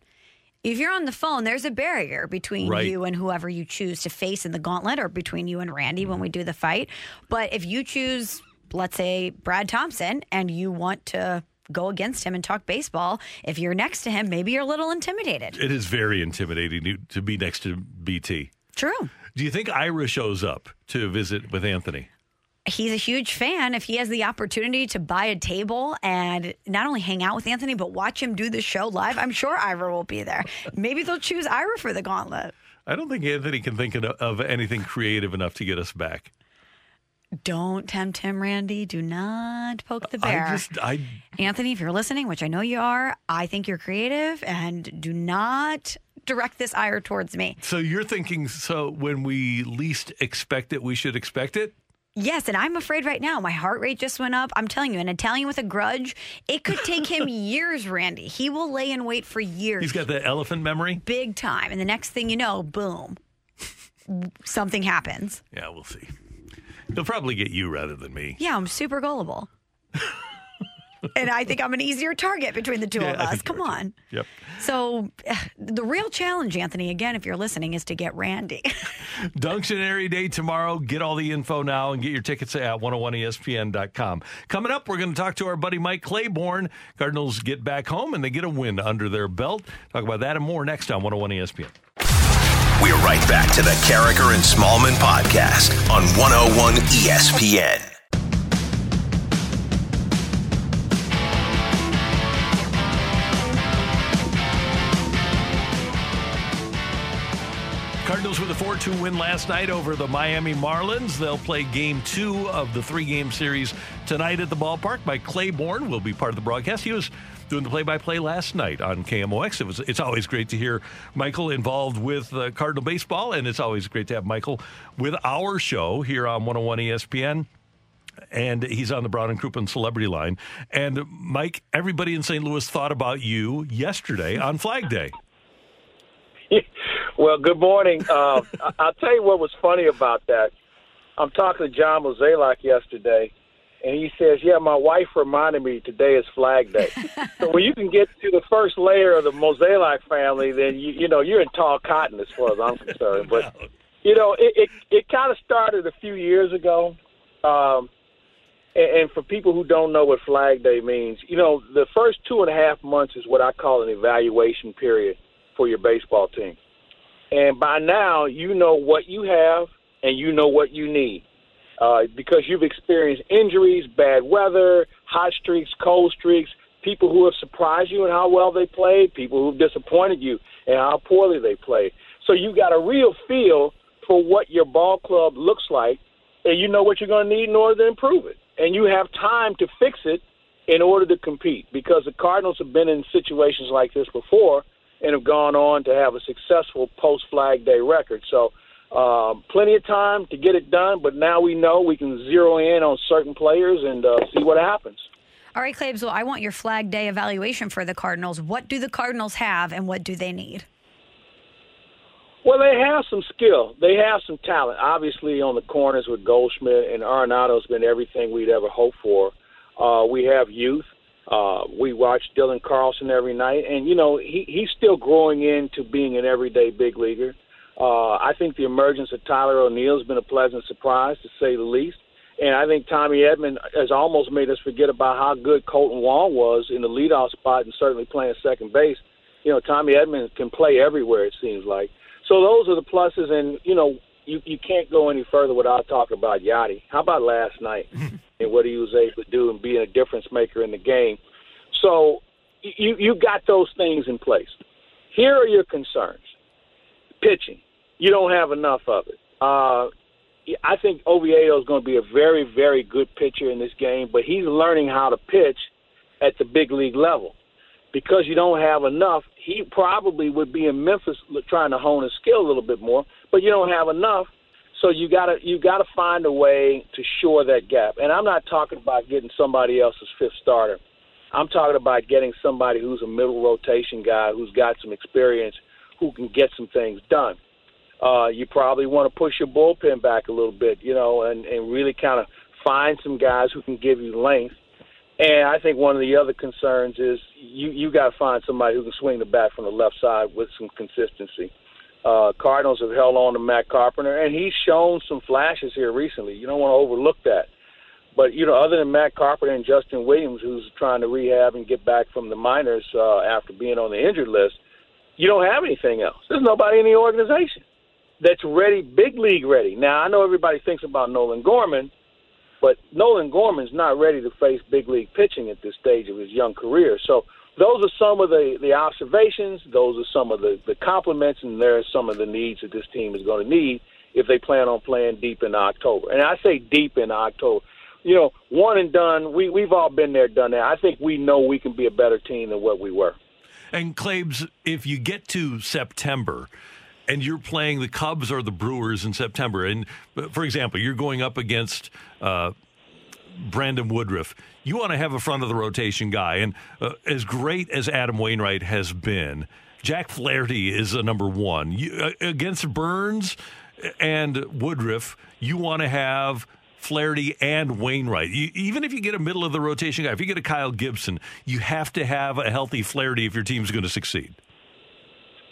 If you're on the phone, there's a barrier between right. you and whoever you choose to face in the gauntlet or between you and Randy mm-hmm. when we do the fight. But if you choose, let's say, Brad Thompson, and you want to go against him and talk baseball, if you're next to him, maybe you're a little intimidated. It is very intimidating to be next to B T. True. Do you think Ira shows up to visit with Anthony? He's a huge fan. If he has the opportunity to buy a table and not only hang out with Anthony, but watch him do the show live, I'm sure Ira will be there. Maybe they'll choose Ira for the gauntlet. I don't think Anthony can think of anything creative enough to get us back. Don't tempt him, Randy. Do not poke the bear. I just, I... Anthony, if you're listening, which I know you are, I think you're creative, and do not direct this ire towards me. So you're thinking, so when we least expect it, we should expect it? Yes, and I'm afraid right now. My heart rate just went up. I'm telling you, an Italian with a grudge, it could take him years, Randy. He will lay in wait for years. He's got the elephant memory. Big time. And the next thing you know, boom, something happens. Yeah, we'll see. He'll probably get you rather than me. Yeah, I'm super gullible. And I think I'm an easier target between the two yeah, of us. Come on. Too. Yep. So uh, the real challenge, Anthony, again, if you're listening, is to get Randy. Dunctionary Day tomorrow. Get all the info now and get your tickets at one oh one E S P N dot com. Coming up, we're going to talk to our buddy Mike Claiborne. Cardinals get back home and they get a win under their belt. Talk about that and more next on one oh one E S P N. We're right back to the Carriker and Smallman podcast on one oh one E S P N. Cardinals with a four two win last night over the Miami Marlins. They'll play game two of the three-game series tonight at the ballpark. Mike Claiborne will be part of the broadcast. He was doing the play-by-play last night on K M O X. It was, it's always great to hear Michael involved with uh, Cardinal baseball, and it's always great to have Michael with our show here on one oh one E S P N. And he's on the Brown and Crouppen Celebrity Line. And, Mike, everybody in Saint Louis thought about you yesterday on Flag Day. Well, good morning. Uh, I'll tell you what was funny about that. I'm talking to John Mozeliak yesterday, and he says, yeah, my wife reminded me today is Flag Day. So when you can get to the first layer of the Mozeliak family, then, you, you know, you're in tall cotton as far as I'm concerned. But, you know, it, it, it kind of started a few years ago. Um, and, and for people who don't know what Flag Day means, you know, the first two and a half months is what I call an evaluation period for your baseball team. And by now, you know what you have and you know what you need uh, because you've experienced injuries, bad weather, hot streaks, cold streaks, people who have surprised you in how well they played, people who've disappointed you and how poorly they played. So you got a real feel for what your ball club looks like, and you know what you're going to need in order to improve it. And you have time to fix it in order to compete because the Cardinals have been in situations like this before and have gone on to have a successful post-Flag Day record. So um, plenty of time to get it done, but now we know we can zero in on certain players and uh, see what happens. All right, Claibs, well, I want your Flag Day evaluation for the Cardinals. What do the Cardinals have, and what do they need? Well, they have some skill. They have some talent. Obviously, on the corners with Goldschmidt and Arenado has been everything we'd ever hoped for. Uh, we have youth. Uh, we watch Dylan Carlson every night, and, you know, he, he's still growing into being an everyday big leaguer. Uh, I think the emergence of Tyler O'Neill has been a pleasant surprise, to say the least. And I think Tommy Edman has almost made us forget about how good Colton Wong was in the leadoff spot and certainly playing second base. You know, Tommy Edman can play everywhere, it seems like. So those are the pluses, and, you know, you, you can't go any further without talking about Yadi. How about last night? And what he was able to do and being a difference maker in the game. So you you got those things in place. Here are your concerns. Pitching. You don't have enough of it. Uh, I think Oviedo is going to be a very, very good pitcher in this game, but he's learning how to pitch at the big league level. Because you don't have enough, he probably would be in Memphis trying to hone his skill a little bit more, but you don't have enough. So you gotta you gotta find a way to shore that gap. And I'm not talking about getting somebody else's fifth starter. I'm talking about getting somebody who's a middle rotation guy who's got some experience, who can get some things done. Uh, you probably want to push your bullpen back a little bit, you know, and, and really kind of find some guys who can give you length. And I think one of the other concerns is you you got to find somebody who can swing the bat from the left side with some consistency. Uh, Cardinals have held on to Matt Carpenter, and he's shown some flashes here recently. You don't want to overlook that. But, you know, other than Matt Carpenter and Justin Williams, who's trying to rehab and get back from the minors uh, after being on the injured list, you don't have anything else. There's nobody in the organization that's ready, big league ready. Now, I know everybody thinks about Nolan Gorman, but Nolan Gorman's not ready to face big league pitching at this stage of his young career. So, those are some of the, the observations. Those are some of the, the compliments, and there are some of the needs that this team is going to need if they plan on playing deep in October. And I say deep in October. You know, one and done, we, we've all been there, done that. I think we know we can be a better team than what we were. And, Claibs, if you get to September and you're playing the Cubs or the Brewers in September, and for example, you're going up against uh, Brandon Woodruff, you want to have a front of the rotation guy. And uh, as great as Adam Wainwright has been, Jack Flaherty is a number one. You, uh, against Burns and Woodruff, you want to have Flaherty and Wainwright. You, even if you get a middle of the rotation guy, if you get a Kyle Gibson, you have to have a healthy Flaherty if your team's going to succeed.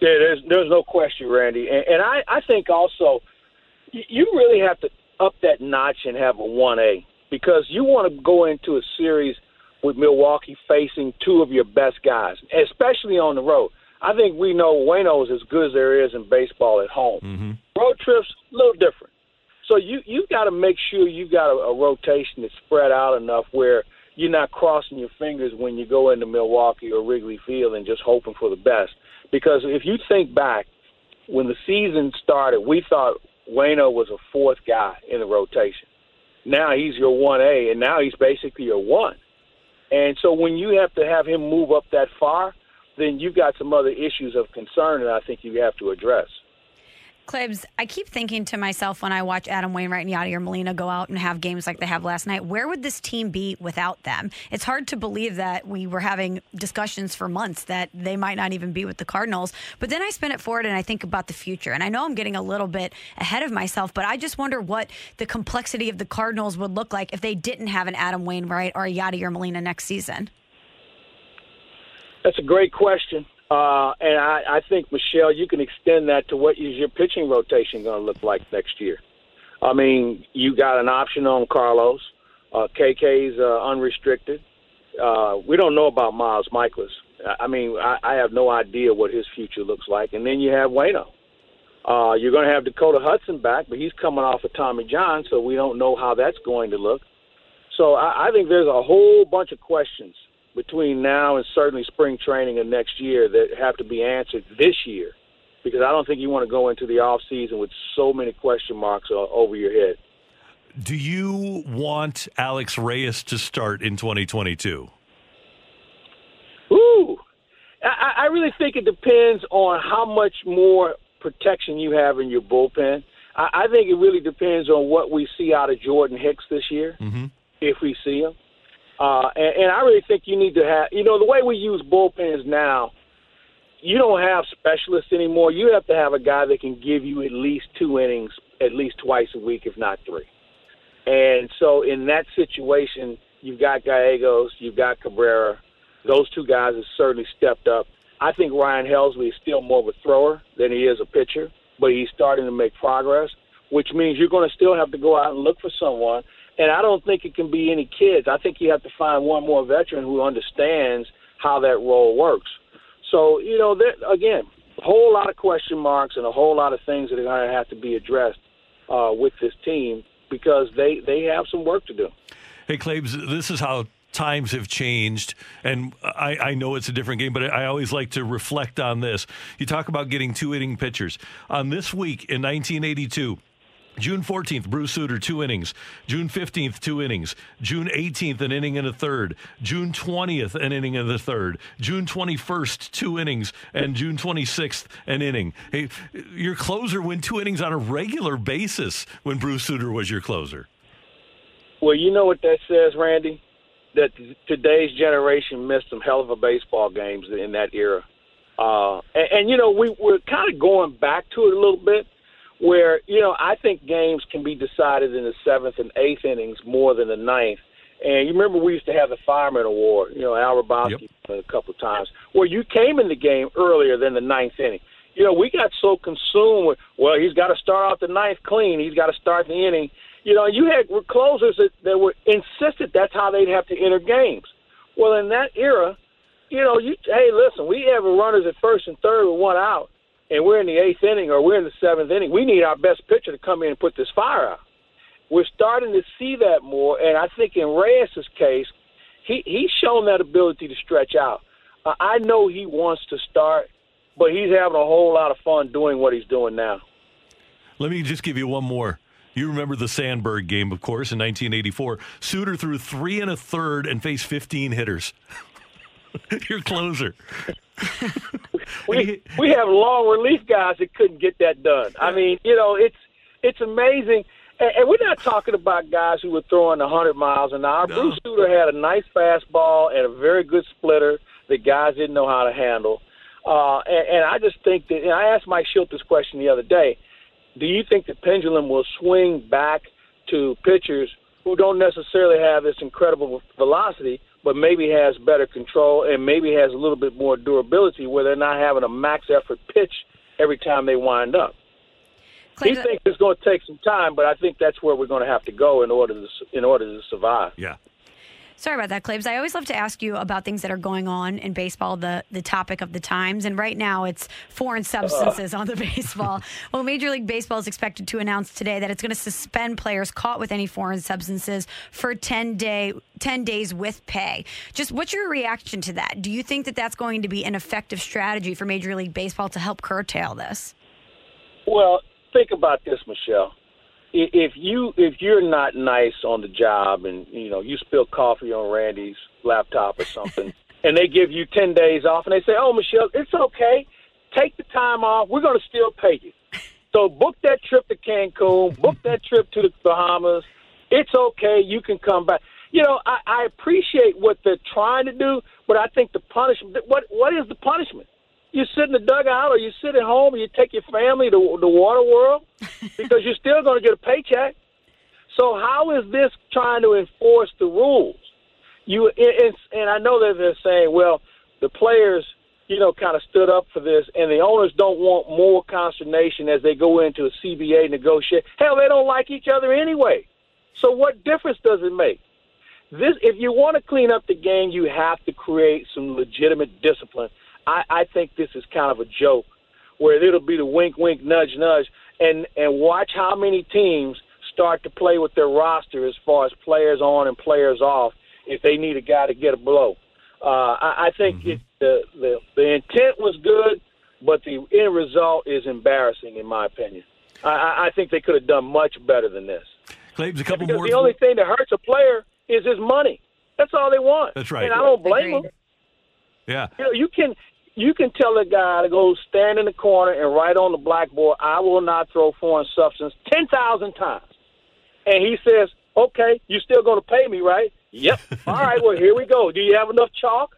Yeah, there's, there's no question, Randy. And, and I, I think also you really have to up that notch and have a one A, because you want to go into a series with Milwaukee facing two of your best guys, especially on the road. I think we know Waino's as good as there is in baseball at home. Mm-hmm. Road trips, a little different. So you, you've got to make sure you've got a, a rotation that's spread out enough where you're not crossing your fingers when you go into Milwaukee or Wrigley Field and just hoping for the best. Because if you think back, when the season started, we thought Waino was a fourth guy in the rotation. Now he's your one A, and now he's basically your one. And so when you have to have him move up that far, then you've got some other issues of concern that I think you have to address. Klebs, I keep thinking to myself when I watch Adam Wainwright and Yadier Molina go out and have games like they have last night, where would this team be without them? It's hard to believe that we were having discussions for months that they might not even be with the Cardinals. But then I spin it forward and I think about the future. And I know I'm getting a little bit ahead of myself, but I just wonder what the complexity of the Cardinals would look like if they didn't have an Adam Wainwright or a Yadier Molina next season. That's a great question. Uh, and I, I think, Michelle, you can extend that to what is your pitching rotation going to look like next year. I mean, you got an option on Carlos. Uh, K K's uh, unrestricted. Uh, we don't know about Miles Mikolas. I mean, I, I have no idea what his future looks like. And then you have Waino. Uh, you're going to have Dakota Hudson back, but he's coming off of Tommy John, so we don't know how that's going to look. So I, I think there's a whole bunch of questions between now and certainly spring training and next year that have to be answered this year, because I don't think you want to go into the off season with so many question marks over your head. Do you want Alex Reyes to start in twenty twenty-two? Ooh, I, I really think it depends on how much more protection you have in your bullpen. I, I think it really depends on what we see out of Jordan Hicks this year, mm-hmm. if we see him. Uh, and, and I really think you need to have, you know, the way we use bullpens now, you don't have specialists anymore. You have to have a guy that can give you at least two innings, at least twice a week, if not three. And so in that situation, you've got Gallegos, you've got Cabrera. Those two guys have certainly stepped up. I think Ryan Helsley is still more of a thrower than he is a pitcher, but he's starting to make progress, which means you're going to still have to go out and look for someone. And I don't think it can be any kids. I think you have to find one more veteran who understands how that role works. So, you know, there, again, a whole lot of question marks and a whole lot of things that are going to have to be addressed uh, with this team, because they, they have some work to do. Hey, Klebs, this is how times have changed, and I, I know it's a different game, but I always like to reflect on this. You talk about getting two-inning pitchers. On this week in nineteen eighty-two, June fourteenth, Bruce Suter, two innings. June fifteenth, two innings. June eighteenth, an inning and a third. June twentieth, an inning and a third. June twenty-first, two innings. And June twenty-sixth, an inning. Hey, your closer went two innings on a regular basis when Bruce Suter was your closer. Well, you know what that says, Randy? That today's generation missed some hell of a baseball games in that era. Uh, and, and, you know, we, we're kind of going back to it a little bit, where, you know, I think games can be decided in the seventh and eighth innings more than the ninth. And you remember we used to have the Fireman Award, you know, Al Rabowski yep. a couple of times, where you came in the game earlier than the ninth inning. You know, we got so consumed with, well, he's got to start out the ninth clean. He's got to start the inning. You know, you had closers that, that were insistent that's how they'd have to enter games. Well, in that era, you know, you hey, listen, we have runners at first and third with one out, and we're in the eighth inning or we're in the seventh inning, we need our best pitcher to come in and put this fire out. We're starting to see that more, and I think in Reyes' case, he, he's shown that ability to stretch out. Uh, I know he wants to start, but he's having a whole lot of fun doing what he's doing now. Let me just give you one more. You remember the Sandberg game, of course, in nineteen eighty-four. Suter threw three and a third and faced fifteen hitters. Your closer. we we have long relief guys that couldn't get that done. I mean, you know, it's it's amazing. And, and we're not talking about guys who were throwing one hundred miles an hour. No. Bruce Suter had a nice fastball and a very good splitter that guys didn't know how to handle. Uh, and, and I just think that, and I asked Mike Schilt this question the other day, do you think the pendulum will swing back to pitchers who don't necessarily have this incredible velocity, but maybe has better control and maybe has a little bit more durability where they're not having a max effort pitch every time they wind up? He thinks it's going to take some time, but I think that's where we're going to have to go in order to, in order to survive. Yeah. Sorry about that, Klebs. I always love to ask you about things that are going on in baseball, the, the topic of the times. And right now it's foreign substances uh. on the baseball. Well, Major League Baseball is expected to announce today that it's going to suspend players caught with any foreign substances for ten days with pay. Just what's your reaction to that? Do you think that that's going to be an effective strategy for Major League Baseball to help curtail this? Well, think about this, Michelle. If you if you're not nice on the job, and you know you spill coffee on Randy's laptop or something, and they give you ten days off, and they say, "Oh, Michelle, it's okay. Take the time off. We're going to still pay you." So book that trip to Cancun. Book that trip to the Bahamas. It's okay. You can come back. You know, I, I appreciate what they're trying to do, but I think the punishment. What what is the punishment? You sit in the dugout or you sit at home and you take your family to the water world because you're still going to get a paycheck. So how is this trying to enforce the rules? You it's, And I know that they're saying, well, the players, you know, kind of stood up for this, and the owners don't want more consternation as they go into a C B A negotiation. Hell, they don't like each other anyway. So what difference does it make? This, if you want to clean up the game, you have to create some legitimate discipline. I, I think this is kind of a joke where it'll be the wink, wink, nudge, nudge, and, and watch how many teams start to play with their roster as far as players on and players off if they need a guy to get a blow. Uh, I, I think mm-hmm. it, the, the the intent was good, but the end result is embarrassing, in my opinion. I, I think they could have done much better than this. Claims a couple because more the only thing that hurts a player is his money. That's all they want. That's right. And I don't blame them. Yeah. You know, you can you can tell a guy to go stand in the corner and write on the blackboard, "I will not throw foreign substance," ten thousand times, and he says, "Okay, you're still going to pay me, right?" "Yep." "All right, well, here we go. Do you have enough chalk?"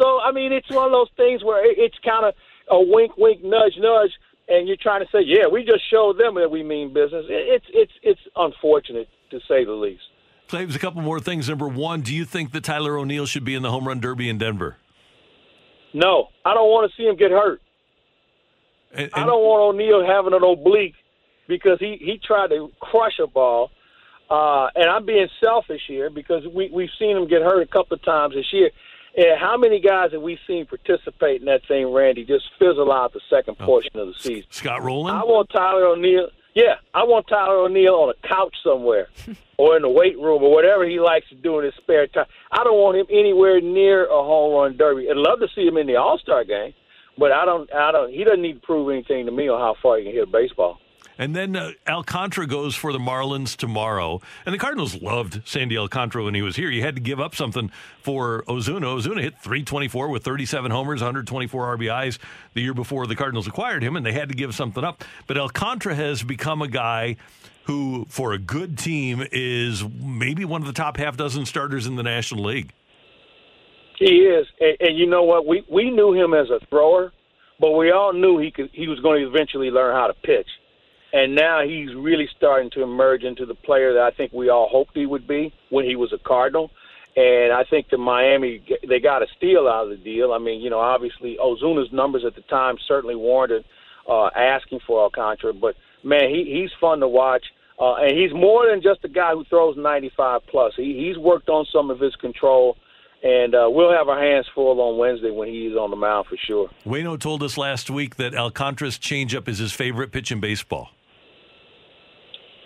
So I mean, it's one of those things where it's kind of a wink, wink, nudge, nudge, and you're trying to say, "Yeah, we just showed them that we mean business." It's it's it's unfortunate, to say the least. Claims a couple more things. Number one, do you think that Tyler O'Neill should be in the home run derby in Denver? No, I don't want to see him get hurt. And, and I don't want O'Neill having an oblique because he, he tried to crush a ball. Uh, and I'm being selfish here because we, we've seen him get hurt a couple of times this year. And how many guys have we seen participate in that thing, Randy, just fizzle out the second portion oh, of the season? Scott Rowland? I want Tyler O'Neill. Yeah, I want Tyler O'Neill on a couch somewhere or in the weight room or whatever he likes to do in his spare time. I don't want him anywhere near a home run derby. I'd love to see him in the All-Star game, but I don't. I don't. He doesn't need to prove anything to me on how far he can hit baseball. And then uh, Alcantara goes for the Marlins tomorrow. And the Cardinals loved Sandy Alcantara when he was here. You had to give up something for Ozuna. Ozuna hit three twenty-four with thirty-seven homers, one hundred twenty-four R B Is the year before the Cardinals acquired him, and they had to give something up. But Alcantara has become a guy who, for a good team, is maybe one of the top half dozen starters in the National League. He is. And, and you know what? We, we knew him as a thrower, but we all knew he could, he was going to eventually learn how to pitch. And now he's really starting to emerge into the player that I think we all hoped he would be when he was a Cardinal. And I think that Miami, they got a steal out of the deal. I mean, you know, obviously Ozuna's numbers at the time certainly warranted uh, asking for Alcantara. But, man, he, he's fun to watch. Uh, and he's more than just a guy who throws ninety-five plus. He, he's worked on some of his control. And uh, we'll have our hands full on Wednesday when he's on the mound for sure. Waino told us last week that Alcantara's changeup is his favorite pitch in baseball.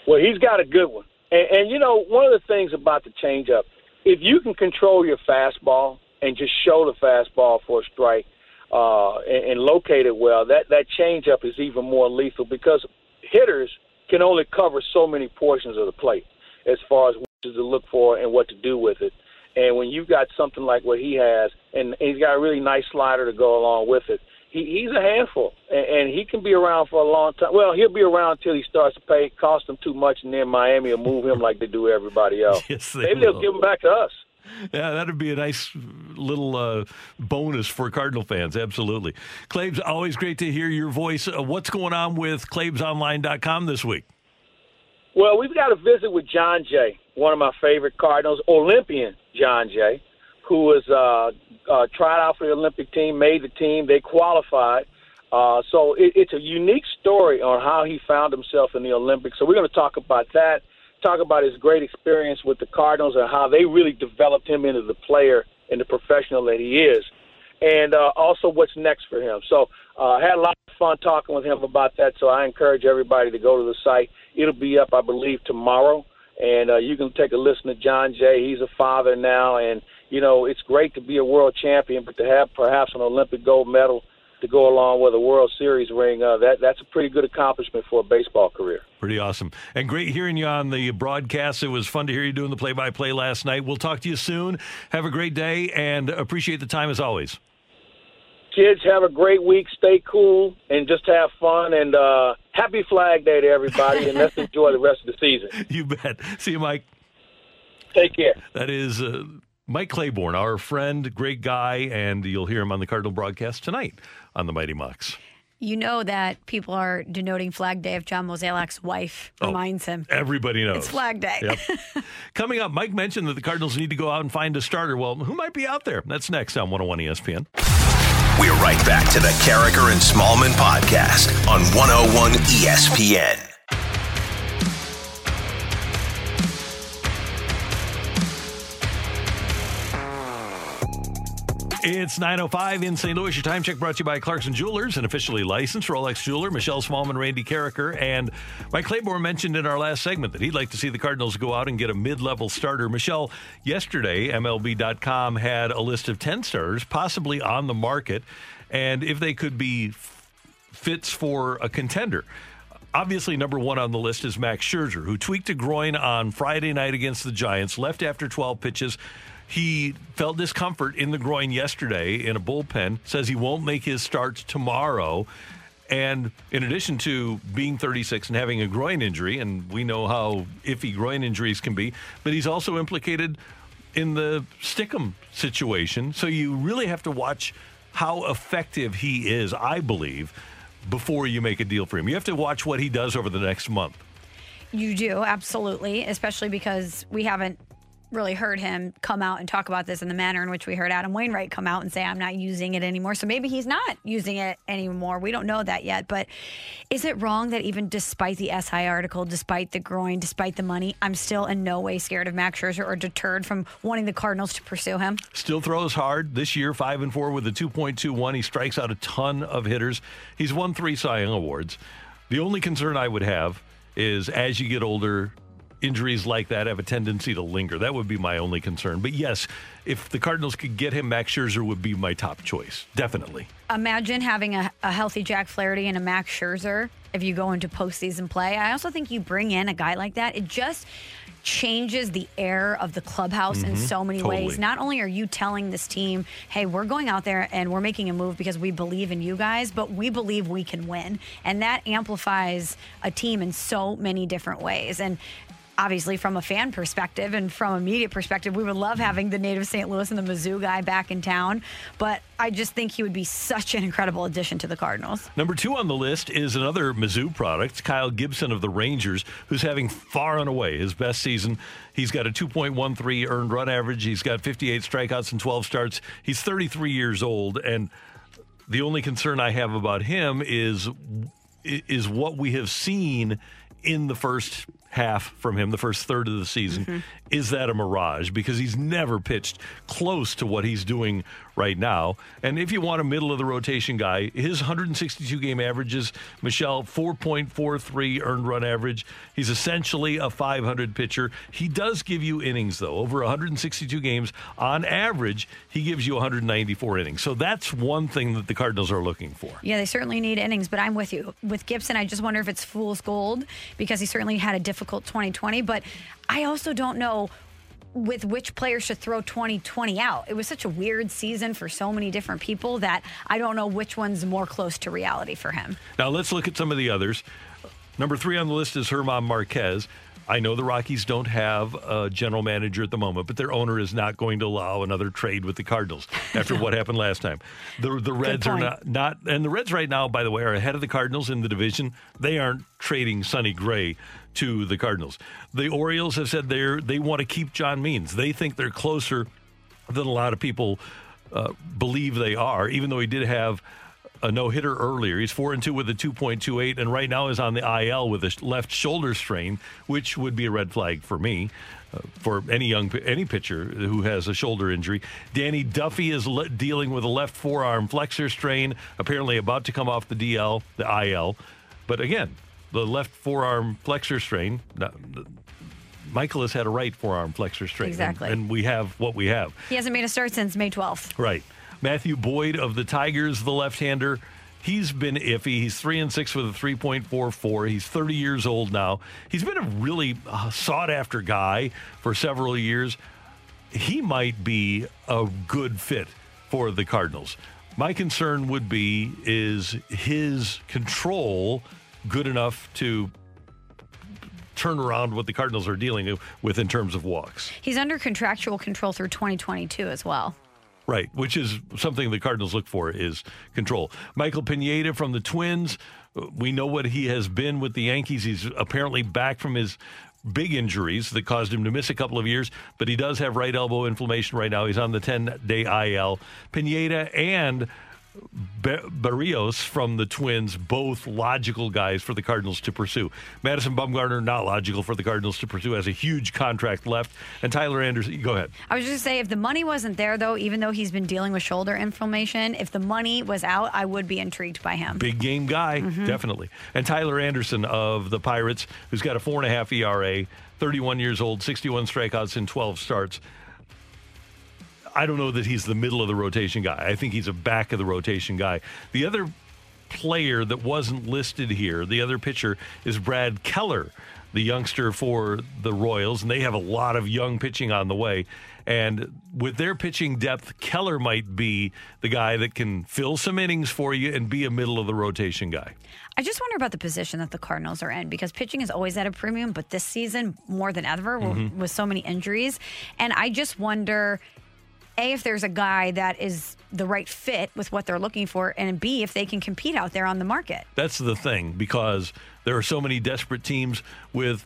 Well, he's got a good one. And, and, you know, one of the things about the changeup, if you can control your fastball and just show the fastball for a strike uh, and, and locate it well, that, that changeup is even more lethal because hitters can only cover so many portions of the plate as far as what to look for and what to do with it. And when you've got something like what he has, and he's got a really nice slider to go along with it, he, he's a handful, and, and he can be around for a long time. Well, he'll be around till he starts to pay, cost him too much, and then Miami will move him like they do everybody else. Yes, they Maybe will. They'll give him back to us. Yeah, that would be a nice little uh, bonus for Cardinal fans, absolutely. Claibs, always great to hear your voice. Uh, what's going on with Claibs Online dot com this week? Well, we've got a visit with John Jay, one of my favorite Cardinals, Olympian John Jay, who was uh, uh, tried out for the Olympic team, made the team, they qualified. Uh, so it, it's a unique story on how he found himself in the Olympics. So we're going to talk about that. Talk about his great experience with the Cardinals and how they really developed him into the player and the professional that he is, and uh, also what's next for him. So I uh, had a lot of fun talking with him about that, so I encourage everybody to go to the site. It'll be up, I believe, tomorrow, and uh, you can take a listen to John Jay. He's a father now, and, you know, it's great to be a world champion, but to have perhaps an Olympic gold medal to go along with a World Series ring, uh, that that's a pretty good accomplishment for a baseball career. Pretty awesome. And great hearing you on the broadcast. It was fun to hear you doing the play-by-play last night. We'll talk to you soon. Have a great day, and appreciate the time as always. Kids, have a great week. Stay cool, and just have fun. And uh, happy Flag Day to everybody, and let's enjoy the rest of the season. You bet. See you, Mike. Take care. That is... Uh, Mike Claiborne, our friend, great guy, and you'll hear him on the Cardinal broadcast tonight on the Mighty Mox. You know that people are denoting Flag Day if John Mozeliak's wife oh, reminds him. Everybody knows. It's Flag Day. Yep. Coming up, Mike mentioned that the Cardinals need to go out and find a starter. Well, who might be out there? That's next on one oh one E S P N. We're right back to the Carriker and Smallman podcast on one oh one E S P N. It's nine oh five in Saint Louis. Your time check brought to you by Clarkson Jewelers, an officially licensed Rolex jeweler. Michelle Smallman, Randy Carriker, and Mike Claiborne mentioned in our last segment that he'd like to see the Cardinals go out and get a mid-level starter. Michelle, yesterday, M L B dot com had a list of ten starters possibly on the market, and if they could be fits for a contender. Obviously, number one on the list is Max Scherzer, who tweaked a groin on Friday night against the Giants, left after twelve pitches. He felt discomfort in the groin yesterday in a bullpen, says he won't make his starts tomorrow. And in addition to being thirty-six and having a groin injury, and we know how iffy groin injuries can be, but he's also implicated in the Stickum situation. So you really have to watch how effective he is, I believe, before you make a deal for him. You have to watch what he does over the next month. You do, absolutely, especially because we haven't really heard him come out and talk about this in the manner in which we heard Adam Wainwright come out and say, I'm not using it anymore. So maybe he's not using it anymore. We don't know that yet. But is it wrong that even despite the S I article, despite the groin, despite the money, I'm still in no way scared of Max Scherzer or deterred from wanting the Cardinals to pursue him? Still throws hard this year, five and four with a two point two one. He strikes out a ton of hitters. He's won three Cy Young Awards. The only concern I would have is as you get older, injuries like that have a tendency to linger. That would be my only concern. But yes, if the Cardinals could get him, Max Scherzer would be my top choice. Definitely. Imagine having a, a healthy Jack Flaherty and a Max Scherzer if you go into postseason play. I also think you bring in a guy like that. It just changes the air of the clubhouse mm-hmm. in so many totally. ways. Not only are you telling this team, hey, we're going out there and we're making a move because we believe in you guys, but we believe we can win. And that amplifies a team in so many different ways. And obviously, from a fan perspective and from a media perspective, we would love having the native Saint Louis and the Mizzou guy back in town. But I just think he would be such an incredible addition to the Cardinals. Number two on the list is another Mizzou product, Kyle Gibson of the Rangers, who's having far and away his best season. He's got a two point one three earned run average. He's got fifty-eight strikeouts and twelve starts. He's thirty-three years old. And the only concern I have about him is, is what we have seen in the first half from him, the first third of the season. Mm-hmm. Is that a mirage? Because he's never pitched close to what he's doing right now. And if you want a middle-of-the-rotation guy, his one sixty-two game averages, Michelle, four point four three earned run average. He's essentially a five hundred pitcher. He does give you innings, though. Over one sixty-two games, on average, he gives you one ninety-four innings. So that's one thing that the Cardinals are looking for. Yeah, they certainly need innings, but I'm with you. With Gibson, I just wonder if it's fool's gold, because he certainly had a difficult twenty twenty, but I also don't know with which players to throw twenty twenty out. It was such a weird season for so many different people that I don't know which one's more close to reality for him. Now let's look at some of the others. Number three on the list is Germán Marquez. I know the Rockies don't have a general manager at the moment, but their owner is not going to allow another trade with the Cardinals after no. what happened last time. The the Reds are not, not, and the Reds right now, by the way, are ahead of the Cardinals in the division. They aren't trading Sonny Gray to the Cardinals. The Orioles have said they they want to keep John Means. They think they're closer than a lot of people uh, believe they are, even though he did have a no-hitter earlier. He's four and two with a two point two eight, and right now is on the I L with a left shoulder strain, which would be a red flag for me, uh, for any young any pitcher who has a shoulder injury. Danny Duffy is le- dealing with a left forearm flexor strain, apparently about to come off the D L, the I L. But again, the left forearm flexor strain. Not, Michael has had a right forearm flexor strain, exactly, and, and we have what we have. He hasn't made a start since May twelfth. Right. Matthew Boyd of the Tigers, the left-hander, he's been iffy. He's three and six with a three point four four. He's thirty years old now. He's been a really sought-after guy for several years. He might be a good fit for the Cardinals. My concern would be, is his control good enough to turn around what the Cardinals are dealing with in terms of walks? He's under contractual control through twenty twenty-two as well. Right, which is something the Cardinals look for, is control. Michael Pineda from the Twins, we know what he has been with the Yankees. He's apparently back from his big injuries that caused him to miss a couple of years, but he does have right elbow inflammation right now. He's on the ten-day I L. Pineda and Barrios from the Twins, both logical guys for the Cardinals to pursue. Madison Bumgarner, not logical for the Cardinals to pursue, has a huge contract left. And Tyler Anderson, go ahead. I was just going to say, if the money wasn't there, though, even though he's been dealing with shoulder inflammation, if the money was out, I would be intrigued by him. Big game guy, mm-hmm. definitely. And Tyler Anderson of the Pirates, who's got a four and a half E R A, thirty-one years old, sixty-one strikeouts in twelve starts. I don't know that he's the middle of the rotation guy. I think he's a back of the rotation guy. The other player that wasn't listed here, the other pitcher, is Brad Keller, the youngster for the Royals, and they have a lot of young pitching on the way. And with their pitching depth, Keller might be the guy that can fill some innings for you and be a middle of the rotation guy. I just wonder about the position that the Cardinals are in, because pitching is always at a premium, but this season more than ever, mm-hmm. with so many injuries. And I just wonder, A, if there's a guy that is the right fit with what they're looking for, and B, if they can compete out there on the market. That's the thing, because there are so many desperate teams with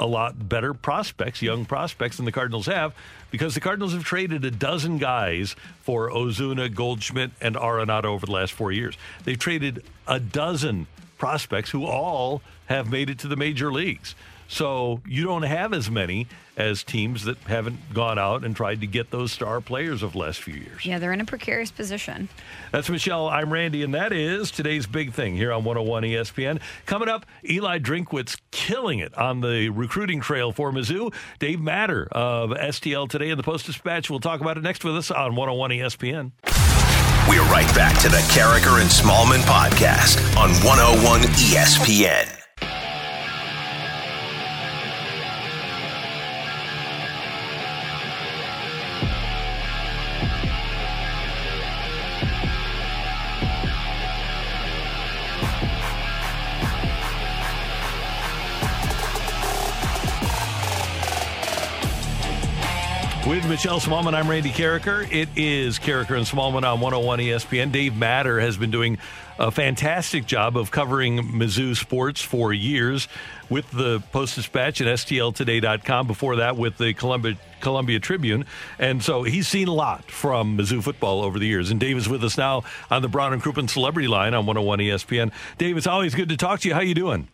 a lot better prospects, young prospects, than the Cardinals have, because the Cardinals have traded a dozen guys for Ozuna, Goldschmidt, and Arenado over the last four years. They've traded a dozen prospects who all have made it to the major leagues. So you don't have as many as teams that haven't gone out and tried to get those star players of the last few years. Yeah, they're in a precarious position. That's Michelle. I'm Randy, and that is today's big thing here on one oh one E S P N. Coming up, Eli Drinkwitz killing it on the recruiting trail for Mizzou. Dave Matter of S T L Today and the Post-Dispatch will talk about it next with us on one oh one E S P N. We're right back to the Carriker and Smallman podcast on one oh one E S P N. With Michelle Smallman, I'm Randy Carriker. It is Carriker and Smallman on one oh one E S P N. Dave Matter has been doing a fantastic job of covering Mizzou sports for years with the Post-Dispatch and S T L Today dot com, before that with the Columbia, Columbia Tribune. And so he's seen a lot from Mizzou football over the years. And Dave is with us now on the Brown and Crouppen Celebrity Line on one oh one E S P N. Dave, it's always good to talk to you. How you doing?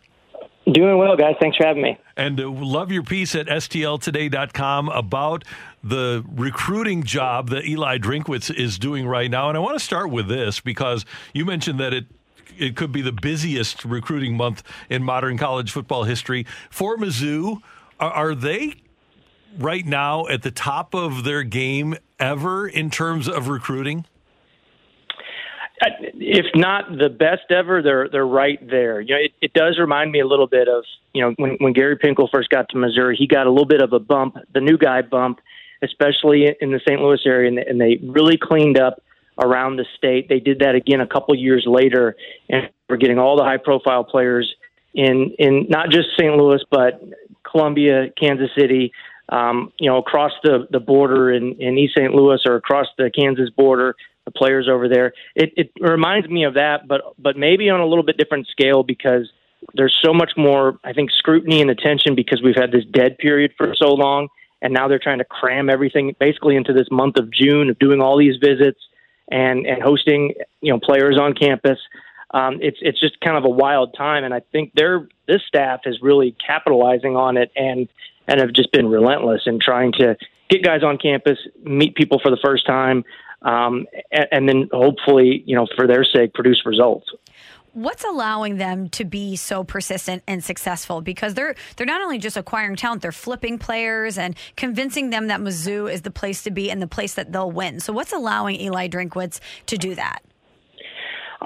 Doing well, guys. Thanks for having me. And uh, love your piece at S T L Today dot com about the recruiting job that Eli Drinkwitz is doing right now. And I want to start with this, because you mentioned that it it could be the busiest recruiting month in modern college football history. For Mizzou, are, are they right now at the top of their game ever in terms of recruiting? Uh, if not the best ever, they're they're right there. You know, it, it does remind me a little bit of, you know, when, when Gary Pinkel first got to Missouri, he got a little bit of a bump, the new guy bump, especially in the Saint Louis area, and, and they really cleaned up around the state. They did that again a couple years later, and we're getting all the high-profile players in in not just Saint Louis, but Columbia, Kansas City, um, you know, across the, the border in, in East Saint Louis or across the Kansas border, the players over there. It, it reminds me of that, but but maybe on a little bit different scale, because there's so much more, I think, scrutiny and attention because we've had this dead period for so long, and now they're trying to cram everything basically into this month of June of doing all these visits and, and hosting, you know, players on campus. Um, it's it's just kind of a wild time, and I think they're this staff is really capitalizing on it and and have just been relentless in trying to get guys on campus, meet people for the first time, um, and, and then hopefully, you know, for their sake, produce results. What's allowing them to be so persistent and successful? Because they're they're not only just acquiring talent, they're flipping players and convincing them that Mizzou is the place to be and the place that they'll win. So what's allowing Eli Drinkwitz to do that?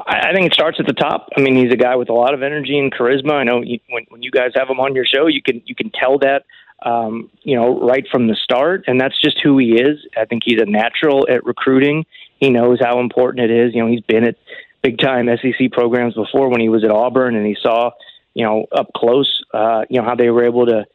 I think it starts at the top. I mean, he's a guy with a lot of energy and charisma. I know you, when, when you guys have him on your show, you can you can tell that, um, you know, right from the start. And that's just who he is. I think he's a natural at recruiting. He knows how important it is. You know, he's been at big-time S E C programs before when he was at Auburn, and he saw, you know, up close, uh, you know, how they were able to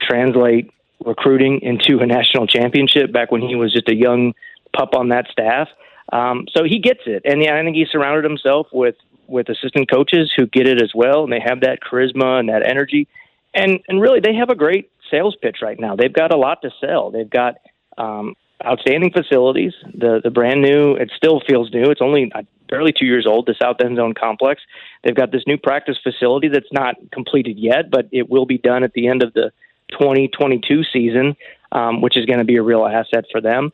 translate recruiting into a national championship back when he was just a young pup on that staff. Um, so he gets it, and yeah, I think he surrounded himself with, with assistant coaches who get it as well, and they have that charisma and that energy, and and really they have a great sales pitch right now. They've got a lot to sell. They've got um, outstanding facilities. The the brand new, it still feels new. It's only barely two years old. The South End Zone Complex. They've got this new practice facility that's not completed yet, but it will be done at the end of the twenty twenty-two season, um, which is going to be a real asset for them.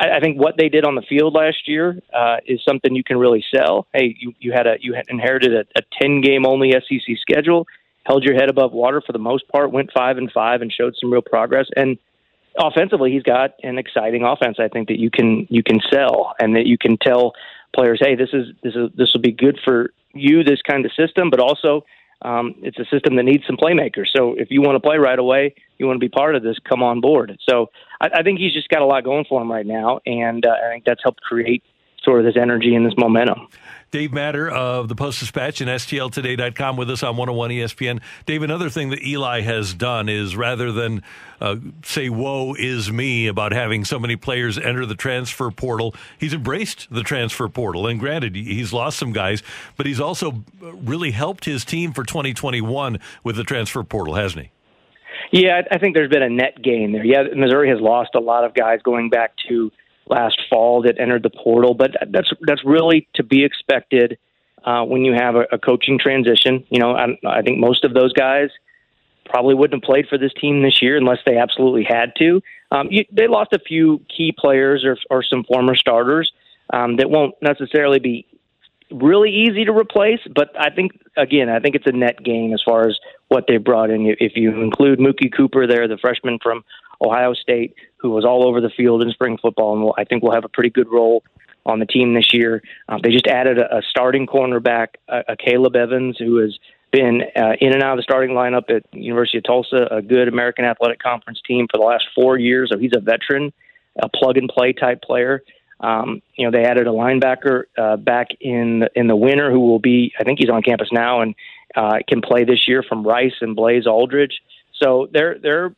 I think what they did on the field last year uh, is something you can really sell. Hey, you, you had a you had inherited a, a ten game only S E C schedule, held your head above water for the most part, went five and five, and showed some real progress. And offensively, he's got an exciting offense. I think that you can you can sell, and that you can tell players, hey, this is this is this will be good for you, this kind of system, but also um, it's a system that needs some playmakers. So if you want to play right away, you want to be part of this, come on board. So I, I think he's just got a lot going for him right now, and uh, I think that's helped create sort of this energy and this momentum. Dave Matter of the Post-Dispatch and S T L today dot com with us on one oh one E S P N. Dave, another thing that Eli has done is rather than uh, say, woe is me about having so many players enter the transfer portal, he's embraced the transfer portal. And granted, he's lost some guys, but he's also really helped his team for twenty twenty-one with the transfer portal, hasn't he? Yeah, I think there's been a net gain there. Yeah, Missouri has lost a lot of guys going back to last fall that entered the portal, but that's that's really to be expected uh, when you have a, a coaching transition. You know, I, I think most of those guys probably wouldn't have played for this team this year unless they absolutely had to. Um, you, they lost a few key players or, or some former starters um, that won't necessarily be really easy to replace, but I think, again, I think it's a net gain as far as what they brought in. If you include Mookie Cooper there, the freshman from Ohio State, who was all over the field in spring football, and will, I think will have a pretty good role on the team this year. Um, they just added a, a starting cornerback, a, a Caleb Evans, who has been uh, in and out of the starting lineup at University of Tulsa, a good American Athletic Conference team for the last four years. So he's a veteran, a plug-and-play type player. Um, you know, they added a linebacker uh, back in in the winter who will be, I think he's on campus now and uh, can play this year from Rice, and Blaze Aldridge. So they're they're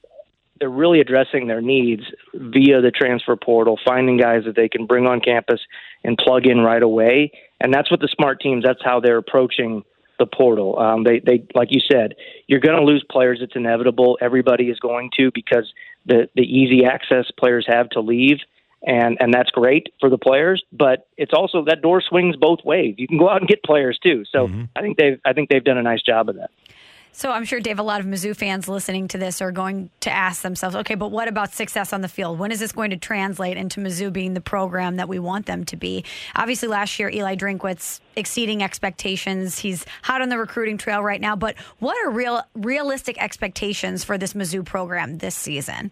they're really addressing their needs via the transfer portal, finding guys that they can bring on campus and plug in right away. And that's what the smart teams, that's how they're approaching the portal. Um, they, they, like you said, you're going to lose players. It's inevitable. Everybody is going to, because the, the easy access players have to leave. And and that's great for the players, but it's also that door swings both ways. You can go out and get players too. So mm-hmm. I think they've I think they've done a nice job of that. So I'm sure, Dave, a lot of Mizzou fans listening to this are going to ask themselves, okay, but what about success on the field? When is this going to translate into Mizzou being the program that we want them to be? Obviously, last year, Eli Drinkwitz exceeding expectations. He's hot on the recruiting trail right now. But what are real realistic expectations for this Mizzou program this season?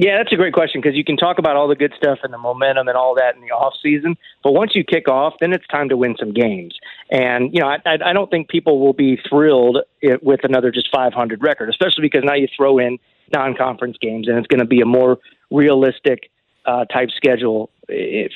Yeah, that's a great question, because you can talk about all the good stuff and the momentum and all that in the off season, but once you kick off, then it's time to win some games. And, you know, I, I don't think people will be thrilled with another just five hundred record, especially because now you throw in non-conference games, and it's going to be a more realistic uh, type schedule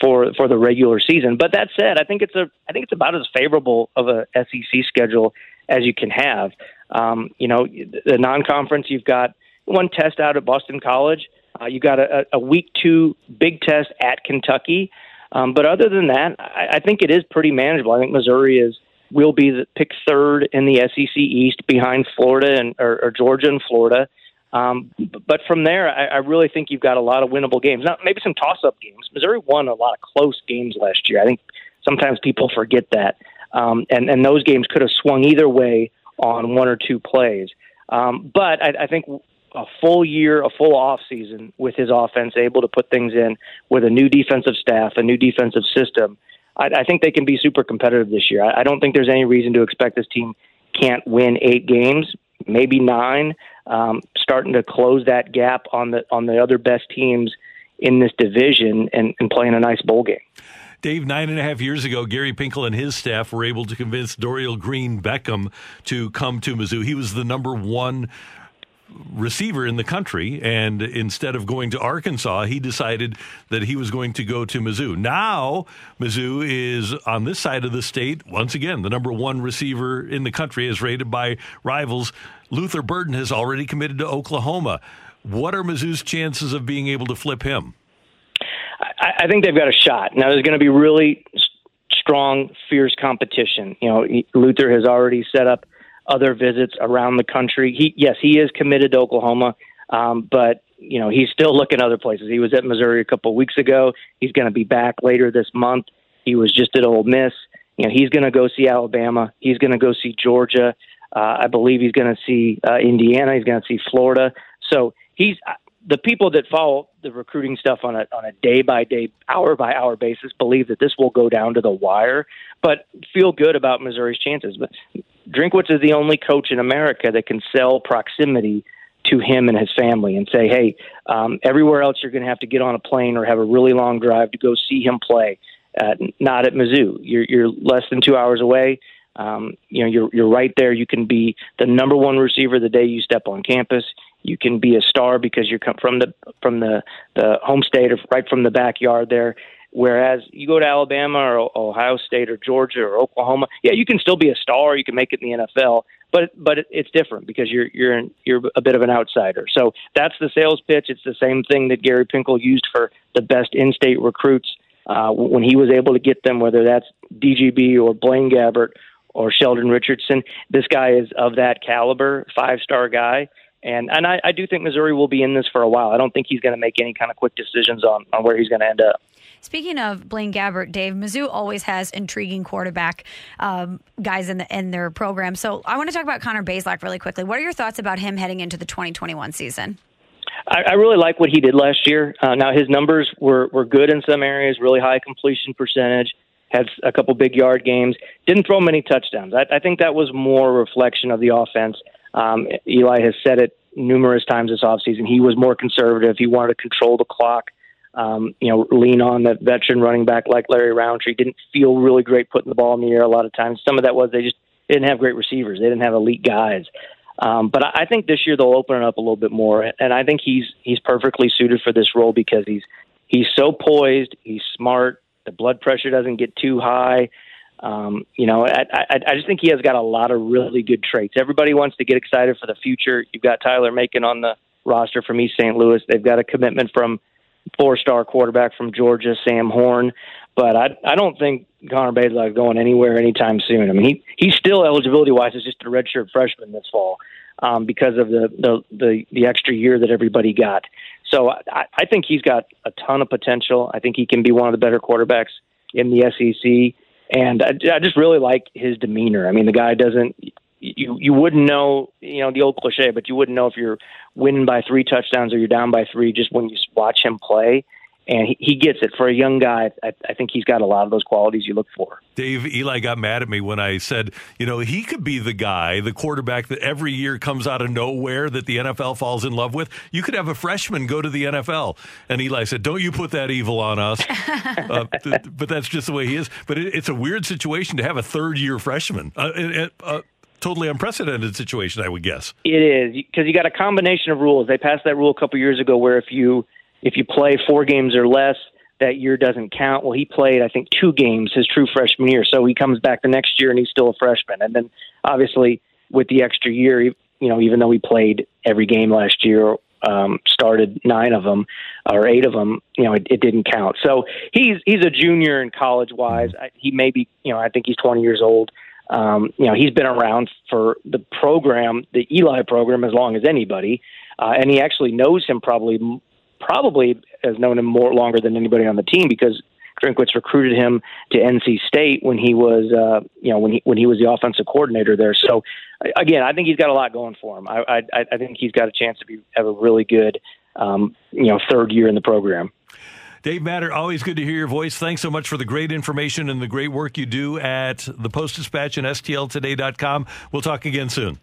for for the regular season. But that said, I think it's a I think it's about as favorable of a S E C schedule as you can have. Um, you know, the non-conference, you've got one test out at Boston College. Uh, you got a, a week two big test at Kentucky. Um, but other than that, I, I think it is pretty manageable. I think Missouri is will be the, pick third in the S E C East behind Florida and or, or Georgia and Florida. Um, but from there, I, I really think you've got a lot of winnable games. Now, maybe some toss-up games. Missouri won a lot of close games last year. I think sometimes people forget that. Um, and, and those games could have swung either way on one or two plays. Um, but I, I think a full year, a full off season with his offense, able to put things in with a new defensive staff, a new defensive system, I, I think they can be super competitive this year. I, I don't think there's any reason to expect this team can't win eight games, maybe nine, um, starting to close that gap on the on the other best teams in this division and, and playing a nice bowl game. Dave, nine and a half years ago, Gary Pinkel and his staff were able to convince Dorial Green-Beckham to come to Mizzou. He was the number one receiver in the country, and instead of going to Arkansas, he decided that he was going to go to Mizzou. Now, Mizzou is on this side of the state, once again, the number one receiver in the country as rated by rivals. Luther Burden has already committed to Oklahoma. What are Mizzou's chances of being able to flip him? I, I think they've got a shot. Now, there's going to be really strong, fierce competition. You know, Luther has already set up other visits around the country. He, yes, he is committed to Oklahoma, um, but you know he's still looking other places. He was at Missouri a couple of weeks ago. He's going to be back later this month. He was just at Ole Miss. You know, he's going to go see Alabama. He's going to go see Georgia. Uh, I believe he's going to see uh, Indiana. He's going to see Florida. So he's the people that follow the recruiting stuff on a on a day by day, hour by hour basis believe that this will go down to the wire, but feel good about Missouri's chances. But Drinkwitz is the only coach in America that can sell proximity to him and his family and say, hey, um, everywhere else you're going to have to get on a plane or have a really long drive to go see him play. Uh, not at Mizzou. You're, you're less than two hours away. Um, you know, you're, you're right there. You can be the number one receiver the day you step on campus. You can be a star because you're come from the from the, the home state or right from the backyard there. Whereas you go to Alabama or Ohio State or Georgia or Oklahoma, yeah, you can still be a star. You can make it in the N F L, but but it's different because you're you're in, you're a bit of an outsider. So that's the sales pitch. It's the same thing that Gary Pinkel used for the best in-state recruits uh, when he was able to get them, whether that's D G B or Blaine Gabbert or Sheldon Richardson. This guy is of that caliber, five-star guy. And and I, I do think Missouri will be in this for a while. I don't think he's going to make any kind of quick decisions on, on where he's going to end up. Speaking of Blaine Gabbert, Dave, Mizzou always has intriguing quarterback um, guys in the in their program. So I want to talk about Connor Bazelak really quickly. What are your thoughts about him heading into the twenty twenty-one season? I, I really like what he did last year. Uh, now, his numbers were, were good in some areas, really high completion percentage, had a couple big yard games, didn't throw many touchdowns. I, I think that was more a reflection of the offense. Um, Eli has said it numerous times this offseason. He was more conservative. He wanted to control the clock, um, you know, lean on the veteran running back like Larry Roundtree. Didn't feel really great putting the ball in the air a lot of times. Some of that was they just didn't have great receivers. They didn't have elite guys. Um, but I, I think this year they'll open it up a little bit more, and I think he's he's perfectly suited for this role because he's he's so poised. He's smart. The blood pressure doesn't get too high. Um, you know, I, I, I just think he has got a lot of really good traits. Everybody wants to get excited for the future. You've got Tyler Macon on the roster from East Saint Louis. They've got a commitment from four-star quarterback from Georgia, Sam Horn. But I, I don't think Connor Bazelak is going anywhere anytime soon. I mean, he he's still eligibility-wise is just a redshirt freshman this fall um, because of the, the the the extra year that everybody got. So I, I think he's got a ton of potential. I think he can be one of the better quarterbacks in the S E C. And I, I just really like his demeanor. I mean, the guy doesn't you, – you wouldn't know, you know, the old cliche, but you wouldn't know if you're winning by three touchdowns or you're down by three just when you watch him play. And he, he gets it. For a young guy, I, I think he's got a lot of those qualities you look for. Dave, Eli got mad at me when I said, you know, he could be the guy, the quarterback that every year comes out of nowhere that the N F L falls in love with. You could have a freshman go to the N F L. And Eli said, don't you put that evil on us. uh, th- but that's just the way he is. But it, it's a weird situation to have a third-year freshman. Uh, it, uh, totally unprecedented situation, I would guess. It is, because you got a combination of rules. They passed that rule a couple years ago where if you – If you play four games or less, that year doesn't count. Well, he played, I think, two games his true freshman year. So he comes back the next year and he's still a freshman. And then, obviously, with the extra year, you know, even though he played every game last year, um, started nine of them or eight of them, you know, it, it didn't count. So he's he's a junior in college-wise. He may be, you know, I think he's twenty years old. Um, you know, he's been around for the program, the Eli program, as long as anybody. Uh, and he actually knows him probably – probably has known him more longer than anybody on the team, because Drinkwitz recruited him to N C State when he was, uh, you know, when he when he was the offensive coordinator there. So, again, I think he's got a lot going for him. I I, I think he's got a chance to be have a really good, um, you know, third year in the program. Dave Matter, always good to hear your voice. Thanks so much for the great information and the great work you do at the Post Dispatch and S T L today dot com. We'll talk again soon.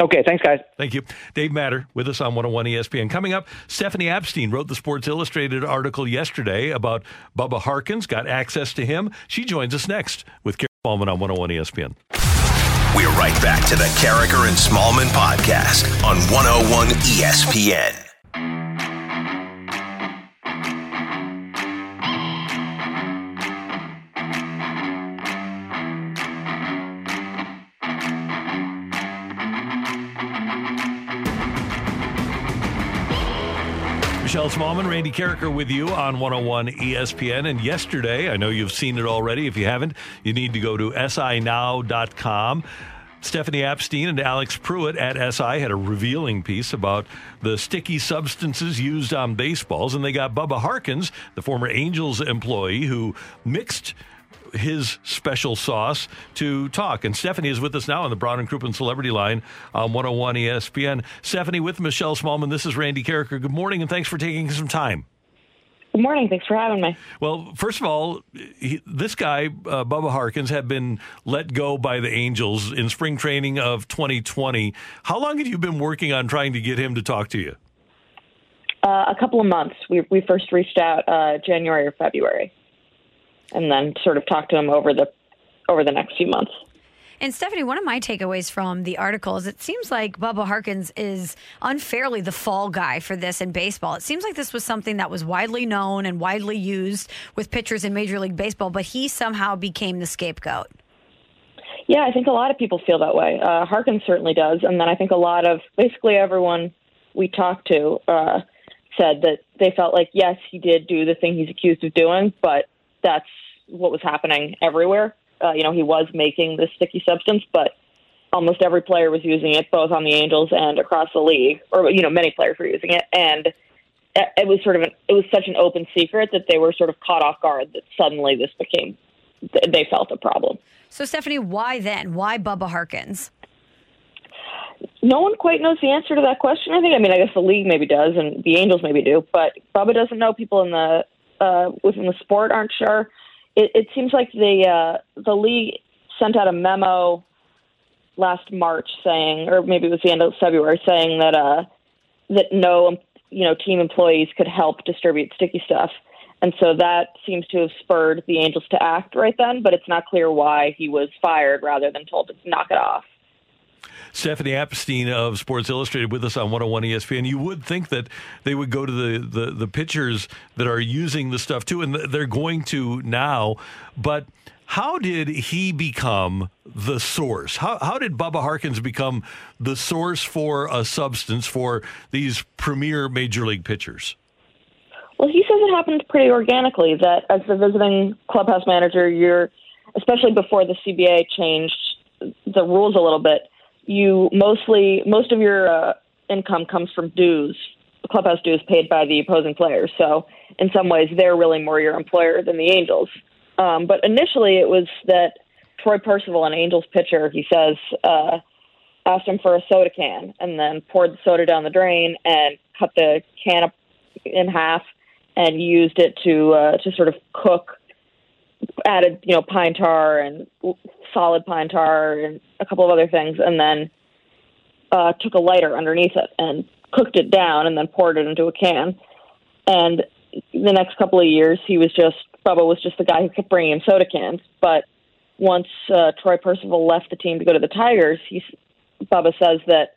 Okay, thanks, guys. Thank you. Dave Matter with us on one oh one E S P N. Coming up, Stephanie Apstein wrote the Sports Illustrated article yesterday about Bubba Harkins, got access to him. She joins us next with Carriker and Smallman on one oh one E S P N. We're right back to the Carriker and Smallman podcast on one oh one E S P N. Michelle Smallman, Randy Carriker with you on one oh one E S P N. And yesterday, I know you've seen it already. If you haven't, you need to go to S I now dot com. Stephanie Apstein and Alex Pruitt at S I had a revealing piece about the sticky substances used on baseballs. And they got Bubba Harkins, the former Angels employee, who mixed his special sauce to talk. And Stephanie is with us now on the Brown and Crouppen Celebrity Line on one oh one E S P N. Stephanie with Michelle Smallman. This is Randy Carriker. Good morning, and thanks for taking some time. Good morning. Thanks for having me. Well, first of all, he, this guy, uh, Bubba Harkins, had been let go by the Angels in spring training of twenty twenty. How long have you been working on trying to get him to talk to you? Uh, a couple of months. We, we first reached out uh, January or February, and then sort of talk to him over the over the next few months. And Stephanie, one of my takeaways from the article is it seems like Bubba Harkins is unfairly the fall guy for this in baseball. It seems like this was something that was widely known and widely used with pitchers in Major League Baseball, but he somehow became the scapegoat. Yeah, I think a lot of people feel that way. Uh, Harkins certainly does. And then I think a lot of basically everyone we talked to uh, said that they felt like, yes, he did do the thing he's accused of doing, but that's what was happening everywhere. Uh, you know, he was making this sticky substance, but almost every player was using it, both on the Angels and across the league, or, you know, many players were using it. And it was sort of an, it was such an open secret that they were sort of caught off guard that suddenly this became, they felt a problem. So Stephanie, why then? Why Bubba Harkins? No one quite knows the answer to that question. I think, I mean, I guess the league maybe does and the Angels maybe do, but Bubba doesn't know. People in the, Uh, within the sport aren't sure. It, it seems like the uh, the league sent out a memo last March saying, or maybe it was the end of February, saying that uh, that no you know team employees could help distribute sticky stuff, and so that seems to have spurred the Angels to act right then. But it's not clear why he was fired rather than told to knock it off. Stephanie Apstein of Sports Illustrated with us on one oh one E S P N. You would think that they would go to the, the, the pitchers that are using the stuff too, and they're going to now. But how did he become the source? How, how did Bubba Harkins become the source for a substance for these premier Major League pitchers? Well, he says it happened pretty organically, that as the visiting clubhouse manager, you're, especially before the C B A changed the rules a little bit, You mostly, most of your uh, income comes from dues, clubhouse dues paid by the opposing players. So in some ways, they're really more your employer than the Angels. Um, but initially, it was that Troy Percival, an Angels pitcher, he says, uh, asked him for a soda can and then poured the soda down the drain and cut the can in half and used it to uh, to sort of cook. Added, you know, pine tar and solid pine tar and a couple of other things, and then uh, took a lighter underneath it and cooked it down, and then poured it into a can. And the next couple of years, he was just Bubba was just the guy who kept bringing him soda cans. But once uh, Troy Percival left the team to go to the Tigers, he, Bubba says that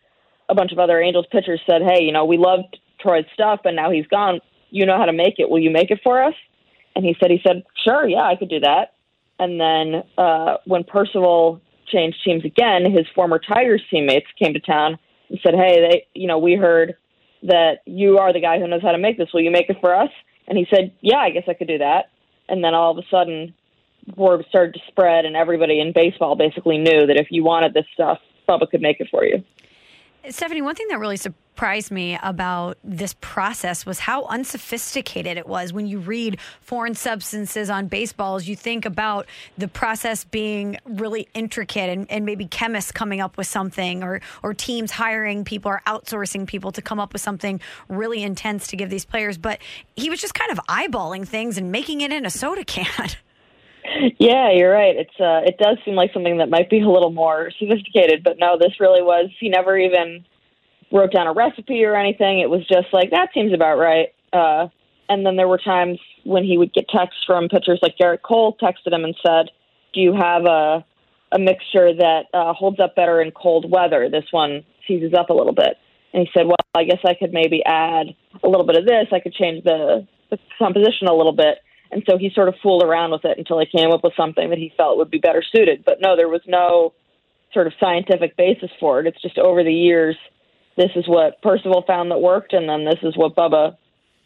a bunch of other Angels pitchers said, "Hey, you know, we loved Troy's stuff, and now he's gone. You know how to make it. Will you make it for us?" And he said, he said, sure, yeah, I could do that. And then uh, when Percival changed teams again, his former Tigers teammates came to town and said, hey, they, you know, we heard that you are the guy who knows how to make this. Will you make it for us? And he said, yeah, I guess I could do that. And then all of a sudden, word started to spread, and everybody in baseball basically knew that if you wanted this stuff, Bubba could make it for you. Stephanie, one thing that really surprised me about this process was how unsophisticated it was. When you read foreign substances on baseballs, you think about the process being really intricate and, and maybe chemists coming up with something, or, or teams hiring people or outsourcing people to come up with something really intense to give these players. But he was just kind of eyeballing things and making it in a soda can. Yeah, you're right. It's uh, it does seem like something that might be a little more sophisticated, but no, this really was. He never even wrote down a recipe or anything. It was just like, that seems about right. Uh, and then there were times when he would get texts from pitchers, like Garrett Cole texted him and said, "Do you have a a mixture that uh, holds up better in cold weather? This one seizes up a little bit." And he said, "Well, I guess I could maybe add a little bit of this. I could change the, the composition a little bit." And so he sort of fooled around with it until he came up with something that he felt would be better suited. But no, there was no sort of scientific basis for it. It's just over the years, this is what Percival found that worked, and then this is what Bubba,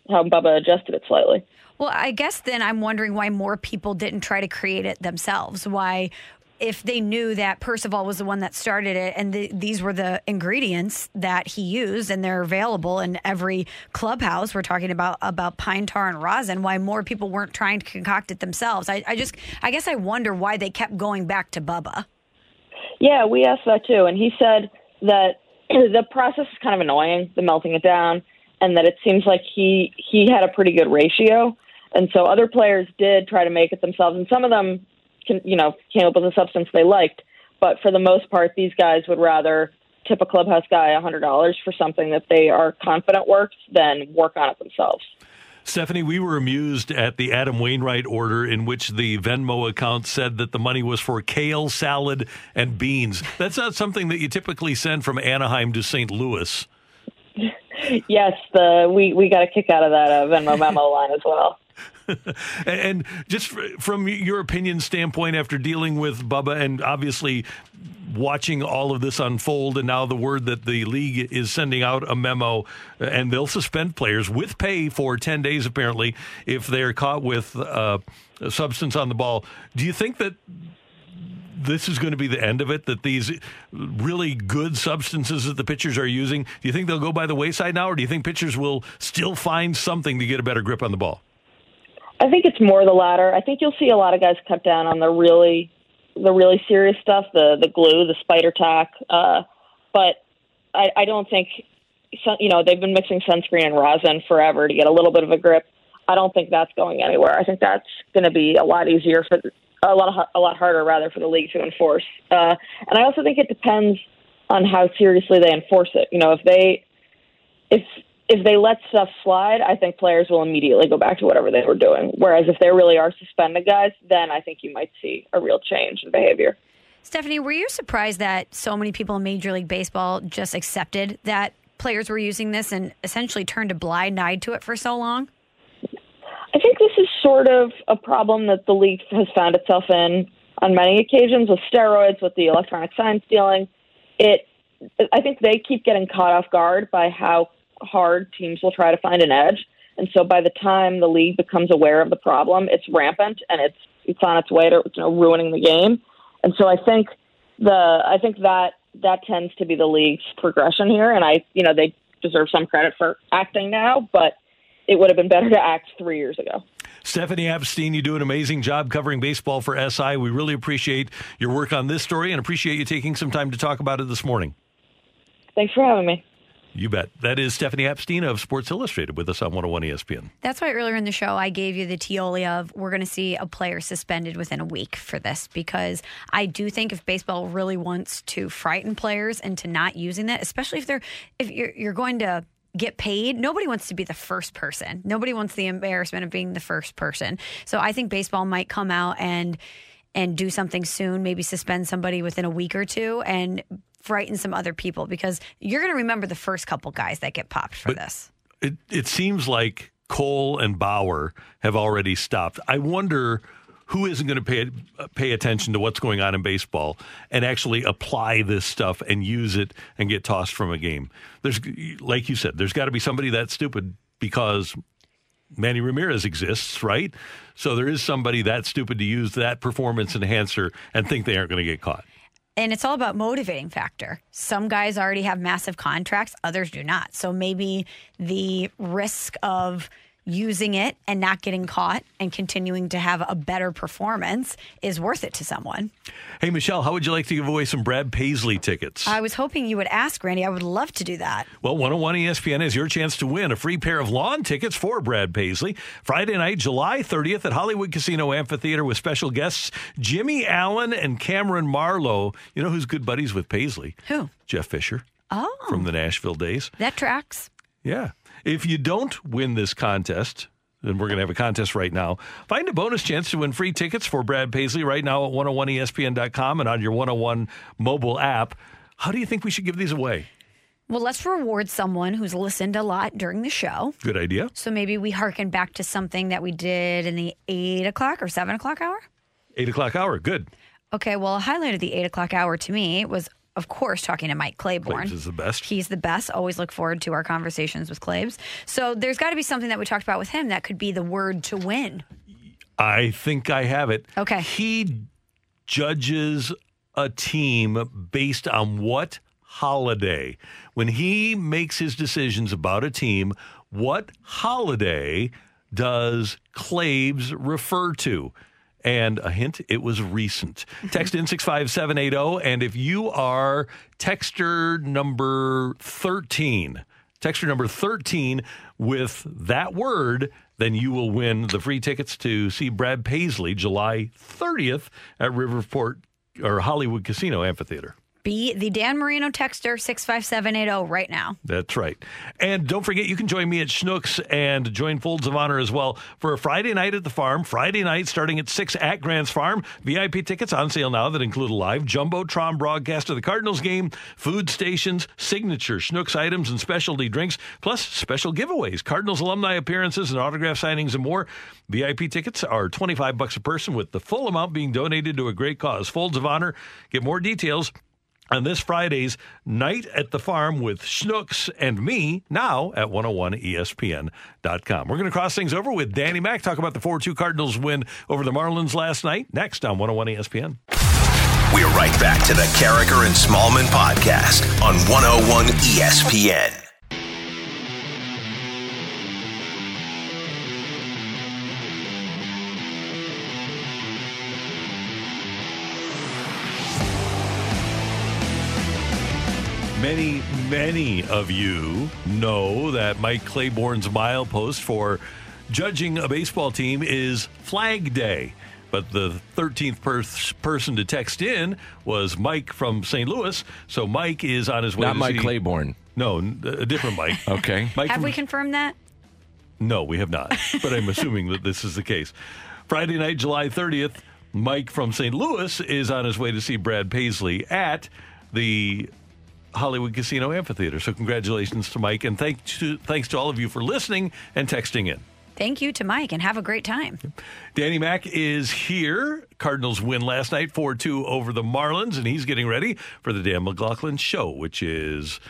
how Bubba adjusted it slightly. Well, I guess then I'm wondering why more people didn't try to create it themselves. Why, if they knew that Percival was the one that started it, and the, these were the ingredients that he used, and they're available in every clubhouse, we're talking about about pine tar and rosin, why more people weren't trying to concoct it themselves. I, I just, I guess I wonder why they kept going back to Bubba. Yeah, we asked that too, and he said that the process is kind of annoying, the melting it down, and that it seems like he, he had a pretty good ratio, and so other players did try to make it themselves, and some of them, Can, you know, came up with a substance they liked. But for the most part, these guys would rather tip a clubhouse guy one hundred dollars for something that they are confident works than work on it themselves. Stephanie, we were amused at the Adam Wainwright order in which the Venmo account said that the money was for kale, salad, and beans. That's not something that you typically send from Anaheim to Saint Louis. Yes, the, we, we got a kick out of that uh, Venmo memo line as well. And just from your opinion standpoint, after dealing with Bubba and obviously watching all of this unfold, and now the word that the league is sending out a memo, and they'll suspend players with pay for ten days, apparently, if they're caught with uh, a substance on the ball. Do you think that this is going to be the end of it, that these really good substances that the pitchers are using, do you think they'll go by the wayside now, or do you think pitchers will still find something to get a better grip on the ball? I think it's more the latter. I think you'll see a lot of guys cut down on the really, the really serious stuff, the the glue, the Spider Tack. Uh, but I, I don't think, you know, they've been mixing sunscreen and rosin forever to get a little bit of a grip. I don't think that's going anywhere. I think that's going to be a lot easier for a lot a lot harder rather for the league to enforce. Uh, and I also think it depends on how seriously they enforce it. You know, if they if If they let stuff slide, I think players will immediately go back to whatever they were doing. Whereas if they really are suspended guys, then I think you might see a real change in behavior. Stephanie, were you surprised that so many people in Major League Baseball just accepted that players were using this and essentially turned a blind eye to it for so long? I think this is sort of a problem that the league has found itself in on many occasions with steroids, with the electronic sign stealing. It, I think they keep getting caught off guard by how hard teams will try to find an edge, and so by the time the league becomes aware of the problem, it's rampant and it's it's on its way to, you know, ruining the game. And so I think the I think that that tends to be the league's progression here, and I you know they deserve some credit for acting now, but it would have been better to act three years ago. Stephanie Epstein, you do an amazing job covering baseball for S I. We really appreciate your work on this story and appreciate you taking some time to talk about it this morning. Thanks for having me. You bet. That is Stephanie Epstein of Sports Illustrated with us on one oh one E S P N. That's why earlier in the show I gave you the Tioli of we're going to see a player suspended within a week for this, because I do think if baseball really wants to frighten players into not using that, especially if they're if you're, you're going to get paid, nobody wants to be the first person. Nobody wants the embarrassment of being the first person. So I think baseball might come out and and do something soon, maybe suspend somebody within a week or two and frighten some other people, because you're going to remember the first couple guys that get popped for but this. It, it seems like Cole and Bauer have already stopped. I wonder who isn't going to pay pay attention to what's going on in baseball and actually apply this stuff and use it and get tossed from a game. There's, like you said, there's got to be somebody that's stupid, because Manny Ramirez exists, right? So there is somebody that stupid to use that performance enhancer and think they aren't going to get caught. And it's all about motivating factor. Some guys already have massive contracts, others do not. So maybe the risk of using it and not getting caught and continuing to have a better performance is worth it to someone. Hey, Michelle, how would you like to give away some Brad Paisley tickets? I was hoping you would ask, Randy. I would love to do that. Well, one oh one E S P N is your chance to win a free pair of lawn tickets for Brad Paisley Friday night, July thirtieth at Hollywood Casino Amphitheater with special guests Jimmy Allen and Cameron Marlowe. You know who's good buddies with Paisley? Who? Jeff Fisher. Oh. From the Nashville days. That tracks. Yeah. If you don't win this contest, then we're going to have a contest right now. Find a bonus chance to win free tickets for Brad Paisley right now at one oh one E S P N dot com and on your one oh one mobile app. How do you think we should give these away? Well, let's reward someone who's listened a lot during the show. Good idea. So maybe we hearken back to something that we did in the eight o'clock or seven o'clock hour? eight o'clock hour. Good. Okay, well, a highlight of the eight o'clock hour to me was, of course, talking to Mike Claiborne. Claibs is the best. He's the best. Always look forward to our conversations with Claibs. So there's got to be something that we talked about with him that could be the word to win. I think I have it. Okay. He judges a team based on what holiday? When he makes his decisions about a team, what holiday does Claibs refer to? And a hint, it was recent. Text in six five seven eight zero. And if you are texter number thirteen, texter number thirteen with that word, then you will win the free tickets to see Brad Paisley July thirtieth at Riverport or Hollywood Casino Amphitheater. Be the Dan Marino texter six five seven eight zero right now. That's right. And don't forget, you can join me at Schnucks and join Folds of Honor as well for a Friday night at the farm. Friday night starting at six at Grant's Farm. V I P tickets on sale now that include a live Jumbotron broadcast of the Cardinals game, food stations, signature Schnucks items and specialty drinks, plus special giveaways, Cardinals alumni appearances and autograph signings and more. V I P tickets are twenty-five bucks a person, with the full amount being donated to a great cause. Folds of Honor. Get more details on this Friday's Night at the Farm with Schnucks and me, now at one oh one E S P N dot com. We're going to cross things over with Danny Mac, talk about the four two Cardinals win over the Marlins last night, next on one oh one E S P N. We're right back to the Carriker and Smallman podcast on one oh one E S P N. Many, many of you know that Mike Claiborne's milepost for judging a baseball team is Flag Day. But the thirteenth per- person to text in was Mike from Saint Louis. So Mike is on his way. Not to Mike see- Claiborne. No, a different Mike. Okay. Mike have from- we confirmed that? No, we have not. But I'm assuming that this is the case. Friday night, July thirtieth, Mike from Saint Louis is on his way to see Brad Paisley at the Hollywood Casino Amphitheater. So congratulations to Mike, and thank to, thanks to all of you for listening and texting in. Thank you to Mike, and have a great time. Danny Mac is here. Cardinals win last night four two over the Marlins, and he's getting ready for the Dan McLaughlin Show, which is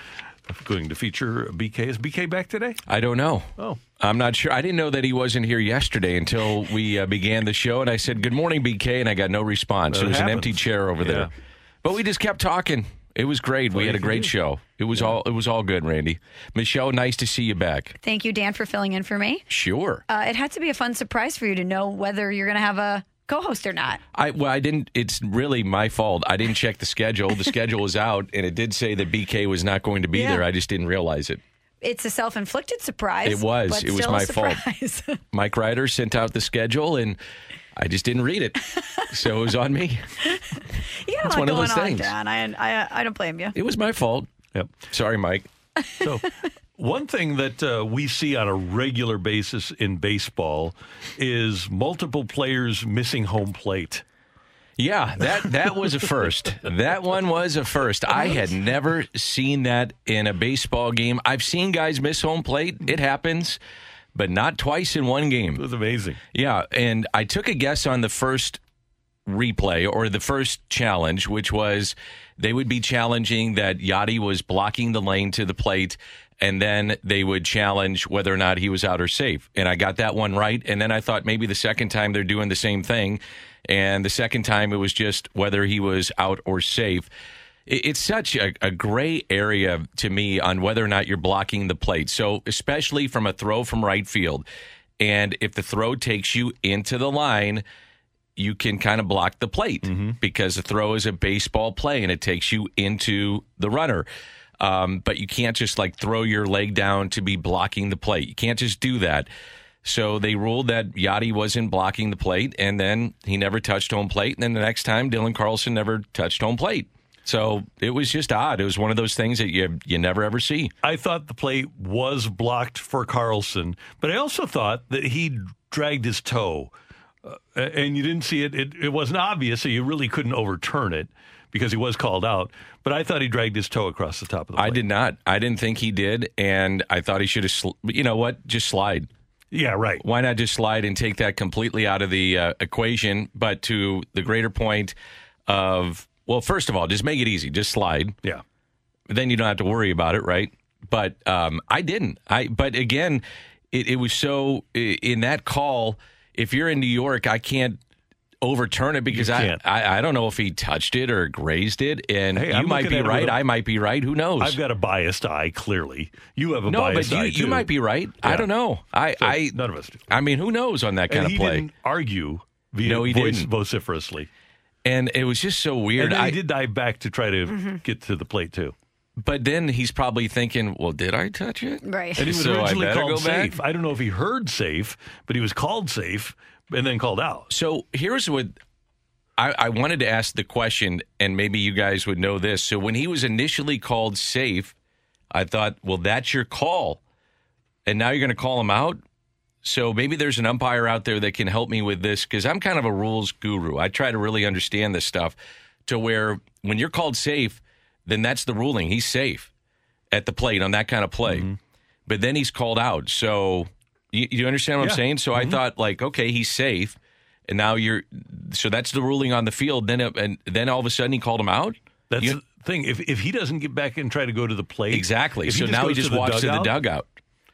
going to feature B K. Is B K back today? I don't know. Oh. I'm not sure. I didn't know that he wasn't here yesterday until we uh, began the show, and I said, good morning, B K, and I got no response. That there was happens. An empty chair over yeah. there. But we just kept talking. It was great. We had a great show. It was yeah. all it was all good, Randy. Michelle, nice to see you back. Thank you, Dan, for filling in for me. Sure. Uh, it had to be a fun surprise for you to know whether you're going to have a co-host or not. I well, I didn't. It's really my fault. I didn't check the schedule. The schedule was out, and it did say that B K was not going to be yeah. there. I just didn't realize it. It's a self-inflicted surprise. It was. But it was my fault. Mike Ryder sent out the schedule, and I just didn't read it, so it was on me. You got a lot going on, John. I, I, I don't blame you. It was my fault. Yep. Sorry, Mike. So, one thing that uh, we see on a regular basis in baseball is multiple players missing home plate. Yeah, that, that was a first. That one was a first. I had never seen that in a baseball game. I've seen guys miss home plate. It happens, but not twice in one game. It was amazing. Yeah, and I took a guess on the first replay or the first challenge, which was they would be challenging that Yadi was blocking the lane to the plate, and then they would challenge whether or not he was out or safe. And I got that one right, and then I thought maybe the second time they're doing the same thing. And the second time, it was just whether he was out or safe. It's such a, a gray area to me on whether or not you're blocking the plate. So especially from a throw from right field. And if the throw takes you into the line, you can kind of block the plate mm-hmm. because the throw is a baseball play and it takes you into the runner. Um, but you can't just like throw your leg down to be blocking the plate. You can't just do that. So they ruled that Yadi wasn't blocking the plate, and then he never touched home plate. And then the next time, Dylan Carlson never touched home plate. So it was just odd. It was one of those things that you you never, ever see. I thought the plate was blocked for Carlson, but I also thought that he dragged his toe, uh, and you didn't see it. it. It wasn't obvious, so you really couldn't overturn it because he was called out. But I thought he dragged his toe across the top of the plate. I did not. I didn't think he did, and I thought he should have, sl- you know what, just slide. Yeah, right. Why not just slide and take that completely out of the uh, equation? But to the greater point of, well, first of all, just make it easy. Just slide. Yeah. Then you don't have to worry about it, right? But um, I didn't. I. But again, it, it was so, in that call, if you're in New York, I can't overturn it because I, I I don't know if he touched it or grazed it, and hey, you might be right, a, I might be right, who knows? I've got a biased eye, clearly. You have a no, biased eye, No, but you, you might be right. Yeah. I don't know. I, so I None of us do. I mean, who knows on that kind and of play? He didn't argue via no, he voice didn't. vociferously. And it was just so weird. And then I, he did dive back to try to mm-hmm. get to the plate, too. But then he's probably thinking, well, did I touch it? Right. And he was so originally I called safe. Back? I don't know if he heard safe, but he was called safe. And then called out. So here's what I, I wanted to ask the question, and maybe you guys would know this. So when he was initially called safe, I thought, well, that's your call. And now you're going to call him out? So maybe there's an umpire out there that can help me with this, because I'm kind of a rules guru. I try to really understand this stuff to where when you're called safe, then that's the ruling. He's safe at the plate on that kind of play. Mm-hmm. But then he's called out. So... You, you understand what yeah. I'm saying? So mm-hmm. I thought, like, okay, he's safe, and now you're. So that's the ruling on the field. Then, it, and then all of a sudden, he called him out. That's you, the thing. If if he doesn't get back and try to go to the plate, exactly. So he now he just to walks dugout, to the dugout.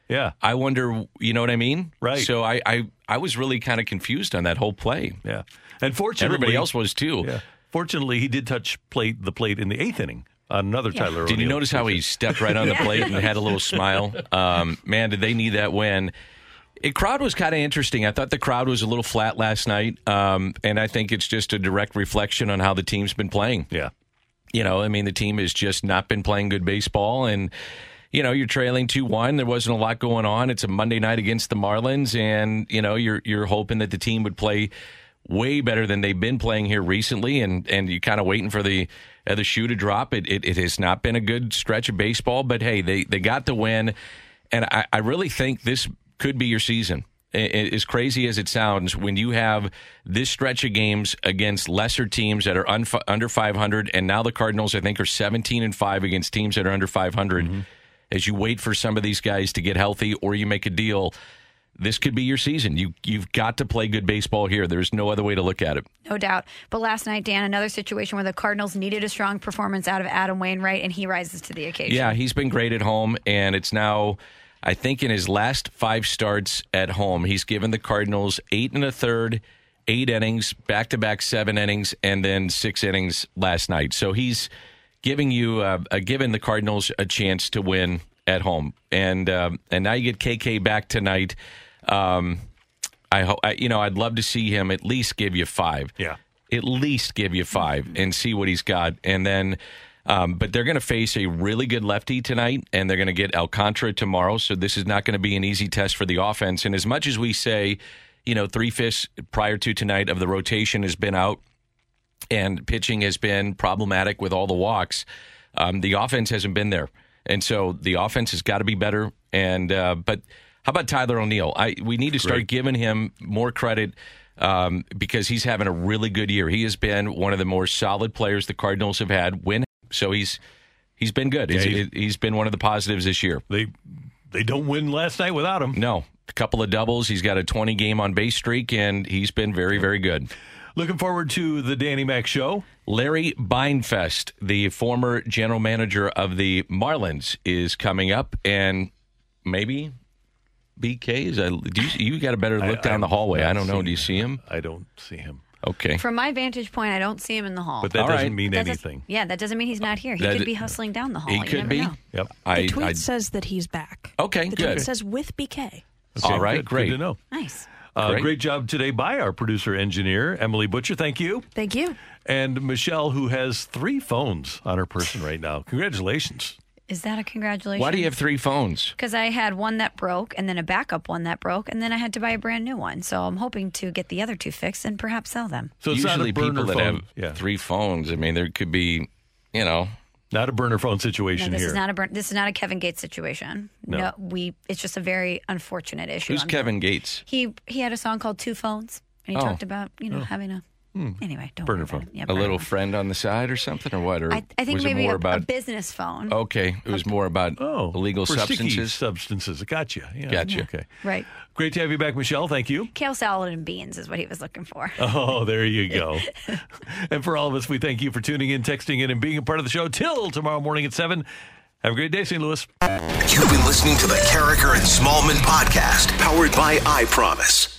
Yeah, I wonder. You know what I mean? Right. So I I, I was really kind of confused on that whole play. Yeah, and fortunately, everybody else was too. Yeah. Fortunately, he did touch plate the plate in the eighth inning. Another yeah. Tyler O'Neill. Did you notice how he stepped right on the plate and had a little smile? Um, man, did they need that win? The crowd was kind of interesting. I thought the crowd was a little flat last night, um, and I think it's just a direct reflection on how the team's been playing. Yeah. You know, I mean, the team has just not been playing good baseball, and, you know, you're trailing two one. There wasn't a lot going on. It's a Monday night against the Marlins, and, you know, you're you're hoping that the team would play way better than they've been playing here recently, and, and you're kind of waiting for the uh, the shoe to drop. It, it, it has not been a good stretch of baseball, but, hey, they, they got the win, and I, I really think this – could be your season. As crazy as it sounds, when you have this stretch of games against lesser teams that are un- under five hundred, and now the Cardinals, I think, are seventeen and five against teams that are under five hundred, mm-hmm. as you wait for some of these guys to get healthy or you make a deal, this could be your season. You, you've got to play good baseball here. There's no other way to look at it. No doubt. But last night, Dan, another situation where the Cardinals needed a strong performance out of Adam Wainwright, and he rises to the occasion. Yeah, he's been great at home, and it's now... I think in his last five starts at home, he's given the Cardinals eight and a third, eight innings, back-to-back seven innings, and then six innings last night. So he's giving you, uh, uh, giving the Cardinals a chance to win at home. And uh, and now you get K K back tonight. Um, I hope I, you know, I'd love to see him at least give you five. Yeah. At least give you five and see what he's got. And then, um, but they're going to face a really good lefty tonight, and they're going to get Alcantara tomorrow. So this is not going to be an easy test for the offense. And as much as we say, you know, three-fifths prior to tonight of the rotation has been out, and pitching has been problematic with all the walks, um, the offense hasn't been there. And so the offense has got to be better. And uh, but how about Tyler O'Neill? I we need to start Great. giving him more credit. Um, because he's having a really good year. He has been one of the more solid players the Cardinals have had. Win, so he's he's been good. He's, yeah, he's been one of the positives this year. They they don't win last night without him. No, a couple of doubles. He's got a twenty game on base streak, and he's been very very good. Looking forward to the Danny Mac Show. Larry Beinfest, the former general manager of the Marlins, is coming up, and maybe. B K, is I, do you, you got a better look I, down I, the hallway. I don't know. Do you see him? I don't see him. Okay. From my vantage point, I don't see him in the hall. But that All doesn't right. mean that anything. Doesn't, yeah, that doesn't mean he's not here. He that, could be hustling down the hall. He you could be. Know. Yep. I, the tweet I, says that he's back. Okay, the good. The tweet says with B K. Okay, All right, good, great. Good to know. Nice. Uh, great. great job today by our producer engineer, Emily Butcher. Thank you. Thank you. And Michelle, who has three phones on her person right now. Congratulations. Is that a congratulations? Why do you have three phones? Because I had one that broke, and then a backup one that broke, and then I had to buy a brand new one. So I'm hoping to get the other two fixed and perhaps sell them. So it's usually not a people that phone. have yeah. three phones. I mean, there could be, you know, not a burner phone situation no, this here. Is not a burn, this is not a Kevin Gates situation. No. no, we. It's just a very unfortunate issue. Who's I'm Kevin there. Gates? He he had a song called Two Phones, and he oh. talked about you know oh. having a. Hmm. Anyway, don't burner phone. Yeah, burner a little phone. friend on the side or something, or what? Or I, I think was maybe it more a, about... a business phone. Okay, it was more about oh, illegal substances. Substances, gotcha. Yeah. Gotcha. Yeah. Okay, right. Great to have you back, Michelle. Thank you. Kale salad and beans is what he was looking for. Oh, there you go. And for all of us, we thank you for tuning in, texting in, and being a part of the show. Till tomorrow morning at seven. Have a great day, Saint Louis. You've been listening to the Carriker and Smallman podcast, powered by I Promise.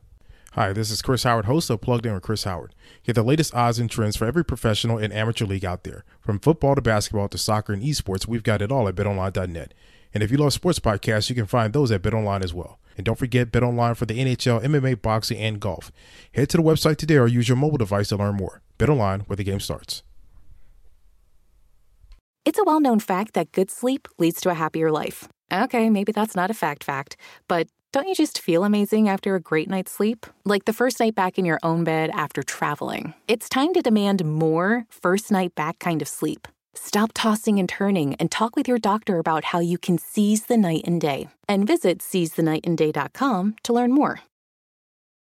Hi, this is Chris Howard, host of Plugged In with Chris Howard. Get the latest odds and trends for every professional and amateur league out there. From football to basketball to soccer and esports, we've got it all at bet online dot net. And if you love sports podcasts, you can find those at BetOnline as well. And don't forget BetOnline for the N H L, M M A, boxing, and golf. Head to the website today or use your mobile device to learn more. BetOnline, where the game starts. It's a well-known fact that good sleep leads to a happier life. Okay, maybe that's not a fact fact, but... don't you just feel amazing after a great night's sleep? Like the first night back in your own bed after traveling. It's time to demand more first night back kind of sleep. Stop tossing and turning and talk with your doctor about how you can seize the night and day. And visit seize the night and day dot com to learn more.